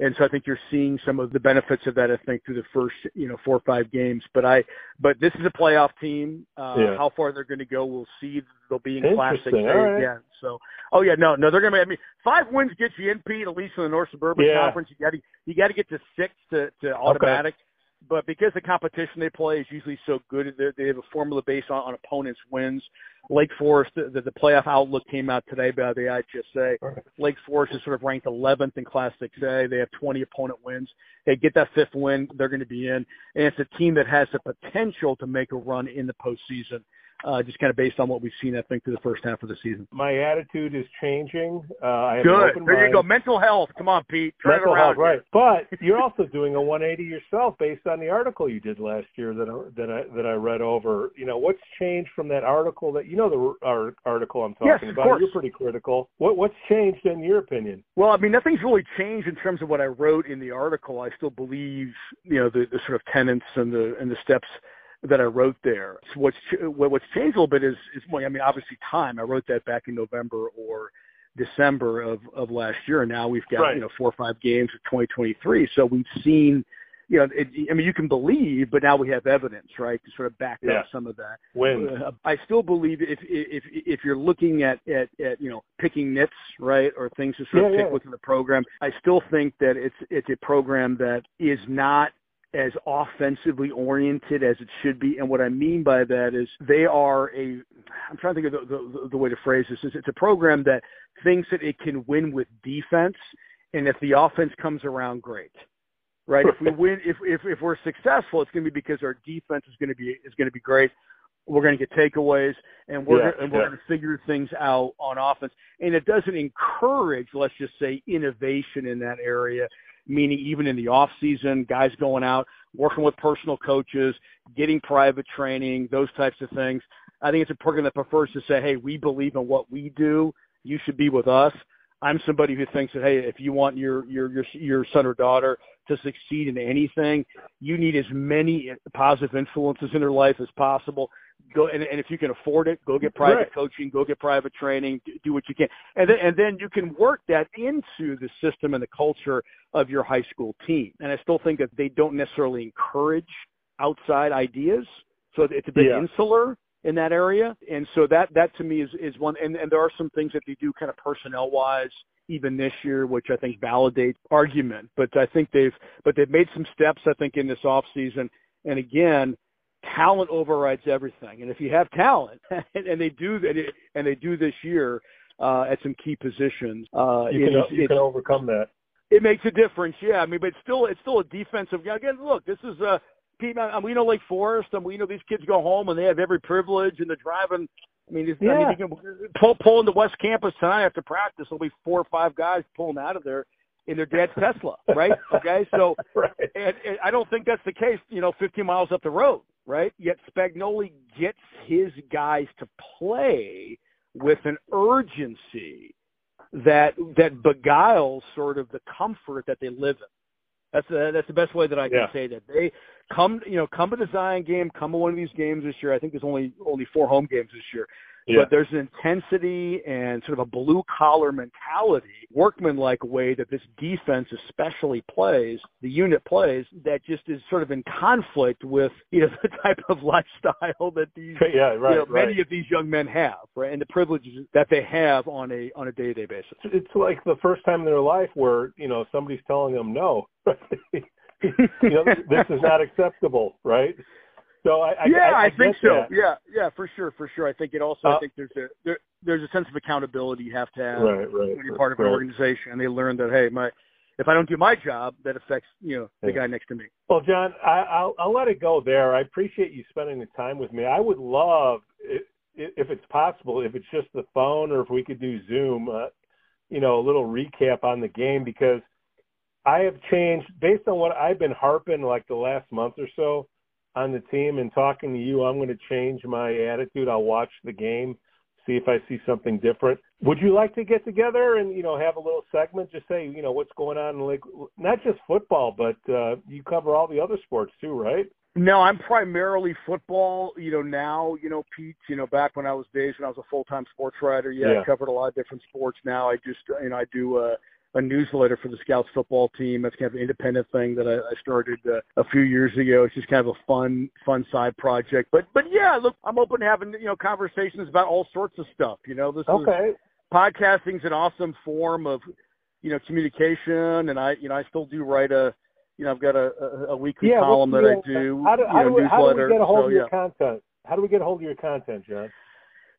And so I think you're seeing some of the benefits of that, I think, through the first, you know, four or five games. But I, but this is a playoff team. Uh, yeah. How far they're going to go, we'll see. They'll be in Classic A right. again. So, oh, yeah, no, no, they're going to be, I mean, five wins gets you in, Pete, at least in the North Suburban yeah. Conference. You got you got to get to six to, to automatic. Okay. But because the competition they play is usually so good, they have a formula based on, on opponents' wins. Lake Forest, the, the playoff outlook came out today by the I H S A. Right. Lake Forest is sort of ranked eleventh in Class six A. They have twenty opponent wins. They get that fifth win, they're going to be in. And it's a team that has the potential to make a run in the postseason. uh, just kind of based on what we've seen, I think, through the first half of the season. My attitude is changing. Uh, I have Good. There mind. You go. Mental health. Come on, Pete. Turn Mental it around. Health, right. But you're also doing a one eighty yourself based on the article you did last year that I, that I, that I read over. You know, what's changed from that article that, you know, the our article I'm talking yes, about. Course. You're pretty critical. What What's changed in your opinion? Well, I mean, nothing's really changed in terms of what I wrote in the article. I still believe, you know, the, the sort of tenets and the, and the steps that I wrote there. So what's what's changed a little bit is, is I mean, obviously time. I wrote that back in November or December of, of last year, and now we've got, right. you know, four or five games of twenty twenty-three. So we've seen, you know, it, I mean, you can believe, but now we have evidence, right, to sort of back yeah. up some of that. When uh, I still believe if if if you're looking at, at, at you know, picking nits, right, or things to sort yeah, of pick yeah. within the program, I still think that it's it's a program that is not as offensively oriented as it should be. And what I mean by that is they are a, I'm trying to think of the, the, the way to phrase this, is it's a program that thinks that it can win with defense. And if the offense comes around, great, right? If we win, if, if, if we're successful, it's going to be because our defense is going to be, is going to be great. We're going to get takeaways and we're, yeah, gonna, and we're yeah. going to figure things out on offense. And it doesn't encourage, let's just say, innovation in that area. Meaning even in the off season, guys going out, working with personal coaches, getting private training, those types of things. I think it's a program that prefers to say, hey, we believe in what we do. You should be with us. I'm somebody who thinks that, hey, if you want your, your, your, your son or daughter to succeed in anything, you need as many positive influences in their life as possible. Go and, and if you can afford it, go get private right. coaching, go get private training, do what you can. And then, and then you can work that into the system and the culture of your high school team. And I still think that they don't necessarily encourage outside ideas. So it's a bit yeah. insular in that area. And so that, that to me is, is one. And, and there are some things that they do kind of personnel wise, even this year, which I think validates argument, but I think they've, but they've made some steps, I think, in this off season. And again, talent overrides everything. And if you have talent, and, and they do and they do this year uh, at some key positions, uh, you, can, it, you it, can overcome that. It makes a difference, yeah. I mean, but it's still it's still a defensive. Again, look, this is a Pete. We know Lake Forest, and we know these kids go home and they have every privilege, and they're driving. I mean, it's, yeah. I mean, you can pull pull into West Campus tonight after practice. There'll be four or five guys pulling out of there in their dad's Tesla, right? Okay, so right. And, and I don't think that's the case. You know, fifteen miles up the road. Right? Yet Spagnoli gets his guys to play with an urgency that that beguiles sort of the comfort that they live in. That's the, that's the best way that I can yeah. say that. They come, you know, come to the Zion game, come to one of these games this year. I think there's only only four home games this year. Yeah. But there's an intensity and sort of a blue-collar mentality, workman-like way that this defense especially plays, the unit plays, that just is sort of in conflict with, you know, the type of lifestyle that these yeah, right, you know, right. many of these young men have, right, and the privileges that they have on a on a day-to-day basis. It's like the first time in their life where, you know, somebody's telling them no. You know, this is not acceptable, right? So I, I, yeah, I, I, I think so. That. Yeah, yeah, for sure, for sure. I think it also. Uh, I think there's a there, there's a sense of accountability you have to have right, right, when you're part of right. an organization, and they learn that hey, my if I don't do my job, that affects you know the yeah. guy next to me. Well, John, I, I'll I'll let it go there. I appreciate you spending the time with me. I would love if, if it's possible, if it's just the phone, or if we could do Zoom, uh, you know, a little recap on the game because I have changed based on what I've been harping like the last month or so. On the team and talking to you, I'm going to change my attitude. I'll watch the game, see if I see something different. Would you like to get together and, you know, have a little segment, just say, you know, what's going on in Lake, not just football, but uh, you cover all the other sports too, right? No, I'm primarily football, you know, now, you know, Pete, you know, back when I was days when I was a full-time sports writer, yeah, yeah. I covered a lot of different sports now. I just, you know, I do uh, – a newsletter for the Scouts football team. That's kind of an independent thing that I, I started uh, a few years ago. It's just kind of a fun, fun side project. But, but yeah, look, I'm open to having, you know, conversations about all sorts of stuff. You know, this okay. is podcasting's an awesome form of, you know, communication. And I, you know, I still do write a, you know, I've got a, a, a weekly yeah, column that I do, how do, you how know, do we, newsletter. How do we get a hold so, of your yeah. content? How do we get a hold of your content, John?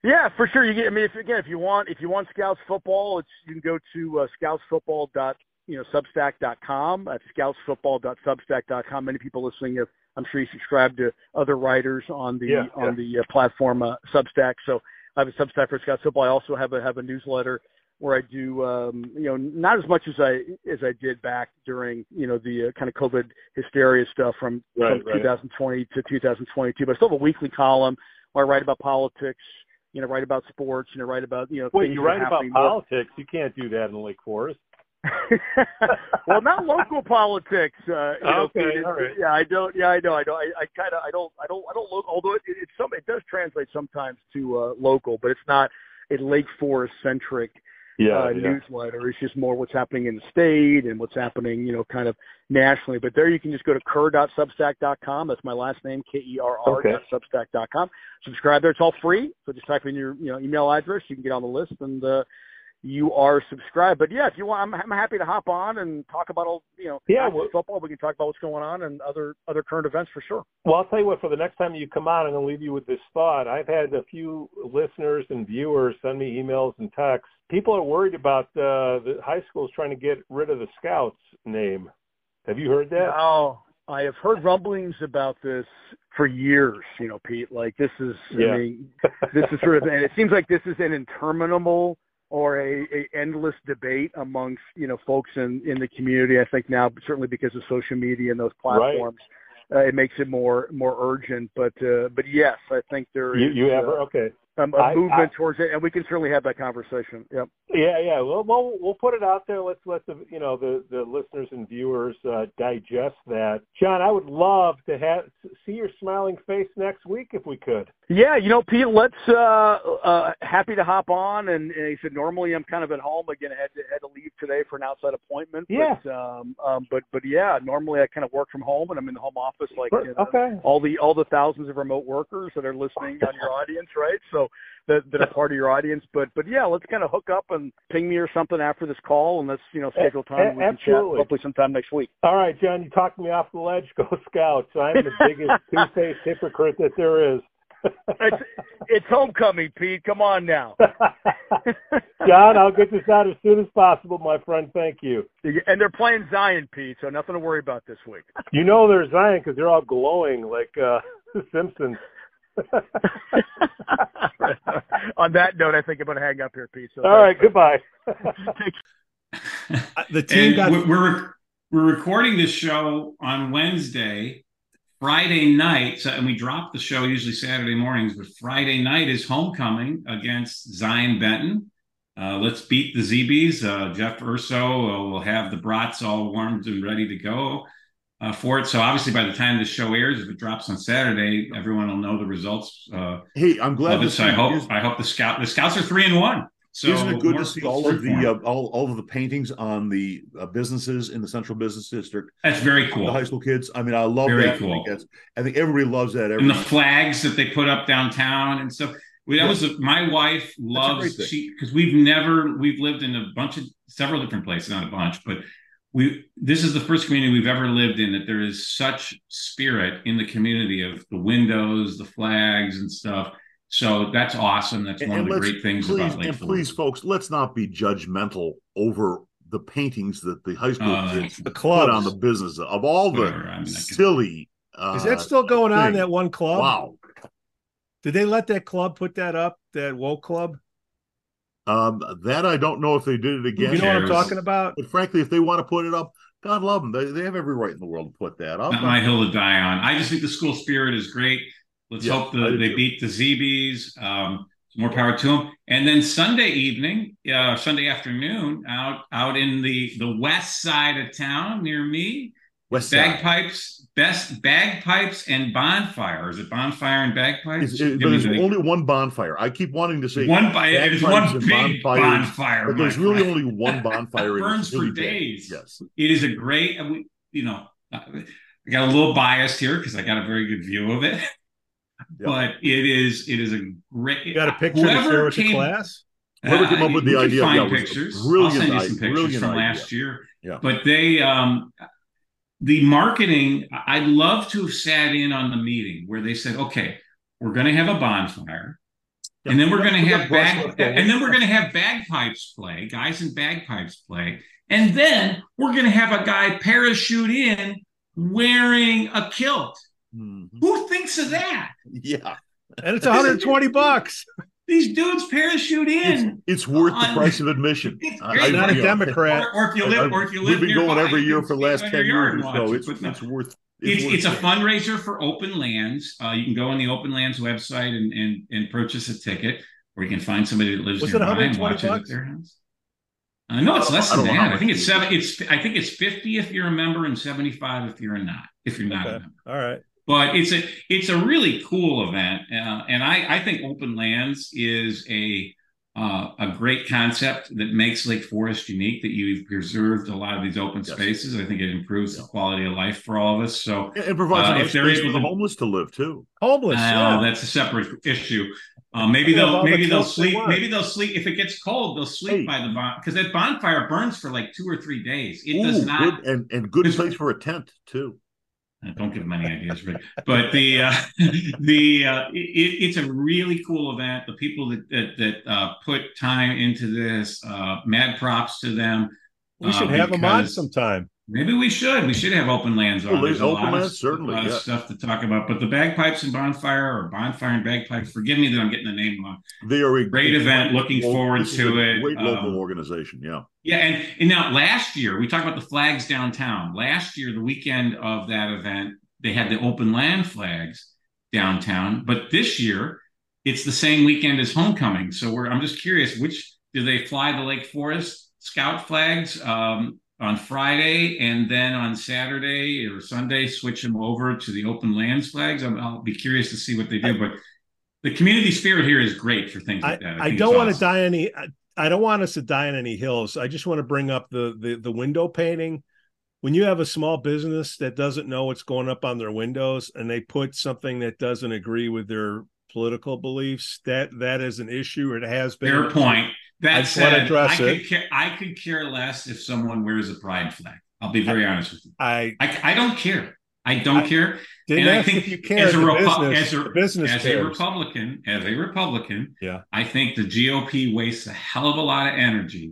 Yeah, for sure. You get. I mean, if, again, if you want, if you want Scouts football, it's you can go to uh, scouts football dot you know, substack dot com. That's scouts football dot substack dot com. Many people listening, have, I'm sure you subscribe to other writers on the yeah, on yeah. the uh, platform uh, Substack. So I have a Substack for Scouts Football. I also have a have a newsletter where I do, um, you know, not as much as I as I did back during, you know, the uh, kind of COVID hysteria stuff from, right, from right. two thousand twenty to two thousand twenty-two. But I still have a weekly column where I write about politics, you know, write about sports, you know, write about, you know, wait, you write about politics? More. You can't do that in Lake Forest. Well, not local politics. Uh, you okay, know, all right. Yeah, I don't. Yeah, I know. I don't. I, I kind of. I don't. I don't. I don't. Look, although it, it, some, it does translate sometimes to uh, local, but it's not a Lake Forest centric yeah, uh, yeah. newsletter. It's just more what's happening in the state and what's happening, you know, kind of nationally. But there, you can just go to kerr dot substack dot com. That's my last name, K E R R. Okay. substack dot com. Subscribe there. It's all free. So just type in your, you know, email address. You can get on the list and. Uh, You are subscribed, but yeah, if you want, I'm, I'm happy to hop on and talk about all, you know, yeah, well, football. We can talk about what's going on and other other current events for sure. Well, I'll tell you what. For the next time you come on, I'm going to leave you with this thought. I've had a few listeners and viewers send me emails and texts. People are worried about uh, the high schools trying to get rid of the Scouts name. Have you heard that? Oh, I have heard rumblings about this for years, you know, Pete. Like this is, yeah. I mean, this is sort of, and it seems like this is an interminable. Or a, a endless debate amongst, you know, folks in, in the community. I think now, certainly because of social media and those platforms, right. uh, it makes it more more urgent. But uh, but yes, I think there you, is you ever, uh, okay. um, a I, movement I, towards it, and we can certainly have that conversation. Yep. Yeah, yeah. Well, well, we'll put it out there. Let's let the you know the, the listeners and viewers uh, digest that. John, I would love to have see your smiling face next week if we could. Yeah, you know, Pete, let's uh, uh, happy to hop on. And, and he said, normally I'm kind of at home again. I had to, had to leave today for an outside appointment. Yeah. But, um, um, but but yeah, normally I kind of work from home and I'm in the home office like you know, okay. all the all the thousands of remote workers that are listening on your audience, right? So that, that are part of your audience. But but yeah, let's kind of hook up and ping me or something after this call and let's you know schedule time. A- a- absolutely. Chat, hopefully sometime next week. All right, John, you talked me off the ledge. Go Scouts. I'm the biggest two-faced hypocrite that there is. It's, it's homecoming, Pete. Come on now. John, I'll get this out as soon as possible, my friend. Thank you. And they're playing Zion, Pete, so nothing to worry about this week. You know they're Zion because they're all glowing like uh, the Simpsons. On that note, I think I'm going to hang up here, Pete. So all right, goodbye. The team and got we're, we're we're recording this show on Wednesday. Friday night, so, and we drop the show usually Saturday mornings, but Friday night is homecoming against Zion Benton. Uh, let's beat the Z Bs. Uh, Jeff Urso uh, will have the brats all warmed and ready to go uh, for it. So obviously by the time the show airs, if it drops on Saturday, everyone will know the results. Uh, hey, I'm glad. To see I hope is- I hope the scout the Scouts are three and one. So isn't it good to see all of the uh, all, all of the paintings on the uh, businesses in the Central Business District? That's very cool. The high school kids. I mean, I love very that. Very cool. I think, I think everybody loves that. Everybody. And the flags that they put up downtown and stuff. That yeah. was a, my wife loves she because we've never we've lived in a bunch of several different places, not a bunch, but we this is the first community we've ever lived in that there is such spirit in the community of the windows, the flags, and stuff. So that's awesome. That's one and of the great things please, about Lake and Forest. Please, folks, let's not be judgmental over the paintings that the high school uh, kids club on the business of all the Whatever, I mean, silly. Uh, Is that still going thing. on? That one club? Wow! Did they let that club put that up? That woke club? Um, that I don't know if they did it again. You know Cheers. what I'm talking about? But frankly, if they want to put it up, God love them. They, they have every right in the world to put that up. Not my hill to die on. I just think the school spirit is great. Let's yeah, hope the, they do. beat the Z Bs. Um, more power to them. And then Sunday evening, uh, Sunday afternoon, out out in the, the west side of town near me, west bagpipes, side. best bagpipes and bonfire. Is it bonfire and bagpipes? It's, it, but there's think? only one bonfire. I keep wanting to say one. By, there's one big bonfire, but there's really friend. only one bonfire. It burns for days. Day. Yes, it is a great. You know, I got a little biased here because I got a very good view of it. Yep. But it is it is a great. You got a picture to share with the class? Whoever came up with the idea, find pictures. I'll send you some pictures from last year. Yeah. But they, um, the marketing. I'd love to have sat in on the meeting where they said, "Okay, we're going to have a bonfire. Yeah. And then we're going to have bag, and then we're going to have bagpipes play, guys in bagpipes play, and then we're going to have a guy parachute in wearing a kilt. Mm-hmm. Who thinks of that? Yeah, and it's one hundred twenty bucks. These dudes parachute in. It's, it's worth on, the price of admission. I'm not a Democrat. Or, or if you live, or if you live, we've been going every year for the last ten years. So it's, it's, it's worth. It's, it's, it's a fundraiser for Open Lands. Uh, you can go on the Open Lands website and, and, and purchase a ticket, or you can find somebody that lives was nearby and watch it at their house. Uh, no, it's less than that. I think it's seven. It's I think it's fifty if you're a member and seventy-five if you're not. If you're not okay. a member, all right. But it's a it's a really cool event, uh, and I, I think Open Lands is a uh, a great concept that makes Lake Forest unique. That you've preserved a lot of these open yes. spaces. I think it improves yeah. the quality of life for all of us. So it provides uh, if there is for the homeless to live too. Homeless, uh, yeah. that's a separate issue. Uh, maybe yeah, they'll maybe the they'll sleep. Maybe they'll sleep if it gets cold. They'll sleep hey. by the bonfire because that bonfire burns for like two or three days. It Ooh, does not good, and and good place for a tent too. Don't give them any ideas, Rick. But the uh, the uh, it, it's a really cool event. The people that that, that uh, put time into this, uh, mad props to them. We should uh, have them on sometime. Maybe we should. We should have Open Lands on. There's Open Lands, certainly. A lot yeah. of stuff to talk about. But the Bagpipes and Bonfire, or Bonfire and Bagpipes, forgive me that I'm getting the name wrong. They are a great event. Looking forward to it. Great local organization, yeah. Yeah, and, and now last year, we talked about the flags downtown. Last year, the weekend of that event, they had the Open Land flags downtown. But this year, it's the same weekend as Homecoming. So we're, I'm just curious, which do they fly the Lake Forest Scout flags? Um on Friday, and then on Saturday or Sunday, switch them over to the Open Lands flags. I'm, I'll be curious to see what they do, I, but the community spirit here is great for things like I, that. I, I don't want awesome. to die any, I, I don't want us to die in any hills. I just want to bring up the, the, the window painting. When you have a small business that doesn't know what's going up on their windows and they put something that doesn't agree with their political beliefs, that, that is an issue. It has been. Fair point. That said, I could, care, I could care less if someone wears a pride flag. I'll be very I, honest with you. I, I I don't care. I don't I care. And I think you care, as a Repu- business, as a business as cares. a Republican, as a Republican, yeah. I think the G O P wastes a hell of a lot of energy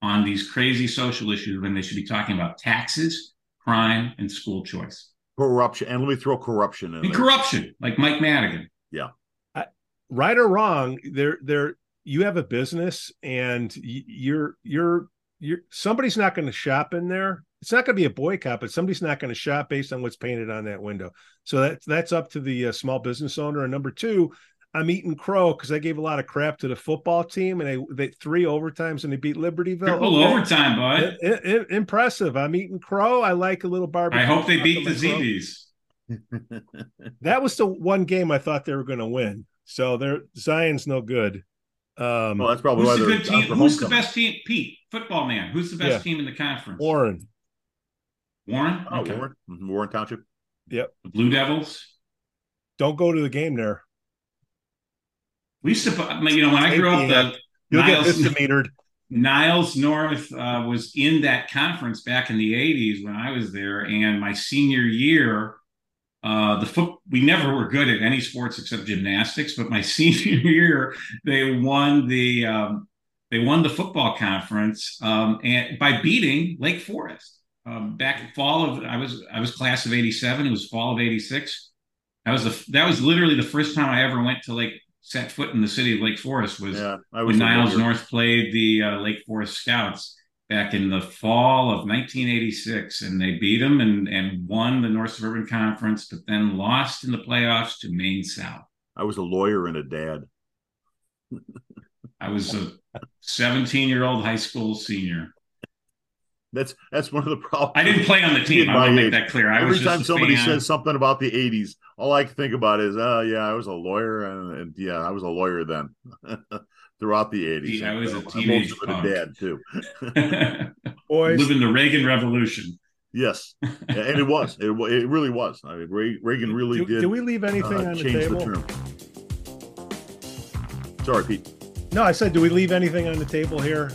on these crazy social issues when they should be talking about taxes, crime, and school choice. Corruption. And let me throw corruption in. And there. Corruption, like Mike Madigan. Yeah. I, right or wrong, they're they're you have a business and you're, you're, you're, somebody's not going to shop in there. It's not going to be a boycott, but somebody's not going to shop based on what's painted on that window. So that, that's up to the uh, small business owner. And number two, I'm eating crow because I gave a lot of crap to the football team and they, they three overtimes and they beat Libertyville. Triple okay. overtime, bud. It, it, it, impressive. I'm eating crow. I like a little barbecue. I hope they beat the Z Bs. That was the one game I thought they were going to win. So they're Zion's no good. Um, well, that's probably who's, why the, team? who's the best team? Pete, football man. Who's the best yeah. team in the conference? Warren. Warren? Oh, okay. Warren. Warren Township. Yep. The Blue Devils. Don't go to the game there. We used to, I mean, you know, when I grew up, the you'll Niles, get misdemeanored. Niles North uh, was in that conference back in the eighties when I was there, and my senior year. Uh, the foot, we never were good at any sports except gymnastics, but my senior year, they won the um, they won the football conference um, and by beating Lake Forest. Um, back in fall of I was I was class of eighty-seven. It was fall of eighty-six. That was the that was literally the first time I ever went to Lake set foot in the city of Lake Forest was yeah, when Niles North played the uh, Lake Forest Scouts back in the fall of nineteen eighty-six, and they beat them and, and won the North Suburban Conference, but then lost in the playoffs to Maine South. I was a lawyer and a dad. I was a seventeen-year-old high school senior. That's that's one of the problems. I didn't play on the team. I want to make that clear. I Every was just time somebody fan. says something about the eighties, all I can think about is, oh, yeah, I was a lawyer, and, and yeah, I was a lawyer then. Throughout the eighties, I was a teenage punk. Dad too. Boys, living the Reagan Revolution. Yes, and it was. It it really was. I mean, Reagan really do, did. Do we leave anything uh, on the table? The Sorry, Pete. No, I said, do we leave anything on the table here?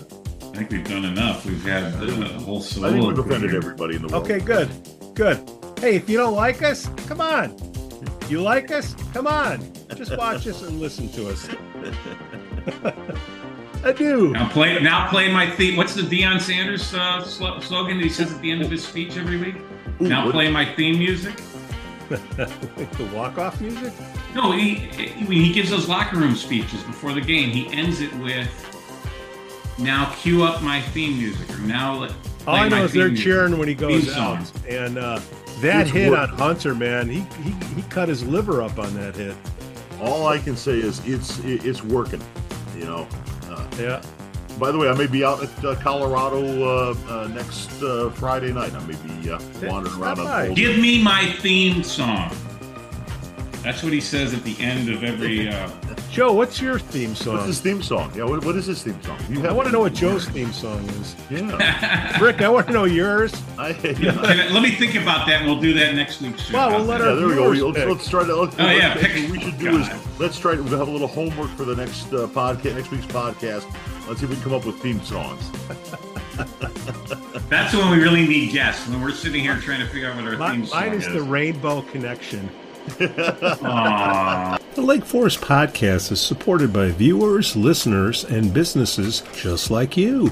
I think we've done enough. We've had a whole. I think we've offended everybody in the world. Okay, good, good. Hey, if you don't like us, come on. You like us? Come on. Just watch us and listen to us. I do. Now playing now playing my theme. What's the Deion Sanders uh, slogan that he says at the end of his speech every week? Ooh, now play my theme music. The walk-off music? No, he, when he gives those locker room speeches before the game, he ends it with, now cue up my theme music, or now let All I know is they're music. cheering when he goes out. And uh, that it's hit worked. on Hunter, man, he, he he cut his liver up on that hit. All I can say is it's it's working, you know. Uh, yeah. By the way, I may be out at uh, Colorado uh, uh, next uh, Friday night. I may be uh, wandering around. Right. Give me my theme song. That's what he says at the end of every. Uh... Joe, what's your theme song? What's his theme song? Yeah, what, what is his theme song? You I want to know what Joe's theme song is. Yeah. Rick, I want to know yours. I, yeah. I, let me think about that, and we'll do that next week. Sure. Well, we'll let yeah, our there we go. Let's, let's try to. Let's, oh, let's, yeah. Pick, we should do God. is let's try to we'll have a little homework for the next uh, podcast, next week's podcast. Let's see if we can come up with theme songs. That's when we really need guests, when we're sitting here trying to figure out what our My, theme song mine is. Mine is the Rainbow Connection. The Lake Forest Podcast is supported by viewers, listeners, and businesses just like you.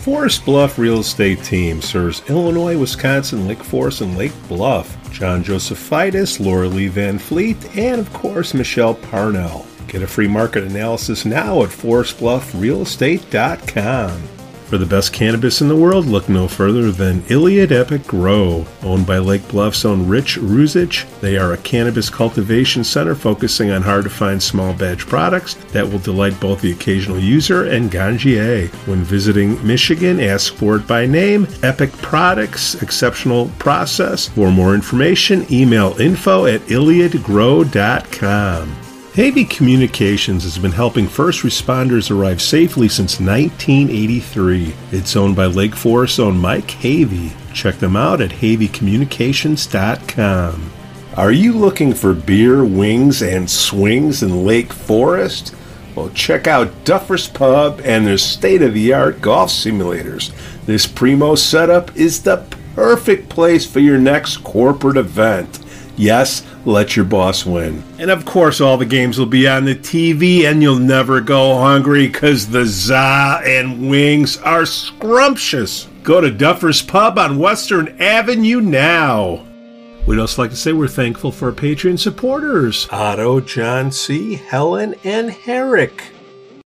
Forest Bluff Real Estate Team serves Illinois, Wisconsin, Lake Forest, and Lake Bluff. John Josephitis, Laura Lee Van Fleet, and of course, Michelle Parnell. Get a free market analysis now at forest bluff real estate dot com. For the best cannabis in the world, look no further than Iliad Epic Grow. Owned by Lake Bluff's own Rich Ruzich, they are a cannabis cultivation center focusing on hard-to-find small batch products that will delight both the occasional user and ganja. When visiting Michigan, ask for it by name. Epic products, exceptional process. For more information, email info at iliad grow dot com. Havey Communications has been helping first responders arrive safely since nineteen eighty-three. It's owned by Lake Forest's own Mike Havey. Check them out at havey communications dot com. Are you looking for beer, wings, and swings in Lake Forest? Well, check out Duffer's Pub and their state-of-the-art golf simulators. This primo setup is the perfect place for your next corporate event. Yes, let your boss win. And of course, all the games will be on the T V, and you'll never go hungry because the za and wings are scrumptious. Go to Duffer's Pub on Western Avenue now. We'd also like to say we're thankful for our Patreon supporters, Otto, John C., Helen, and Herrick.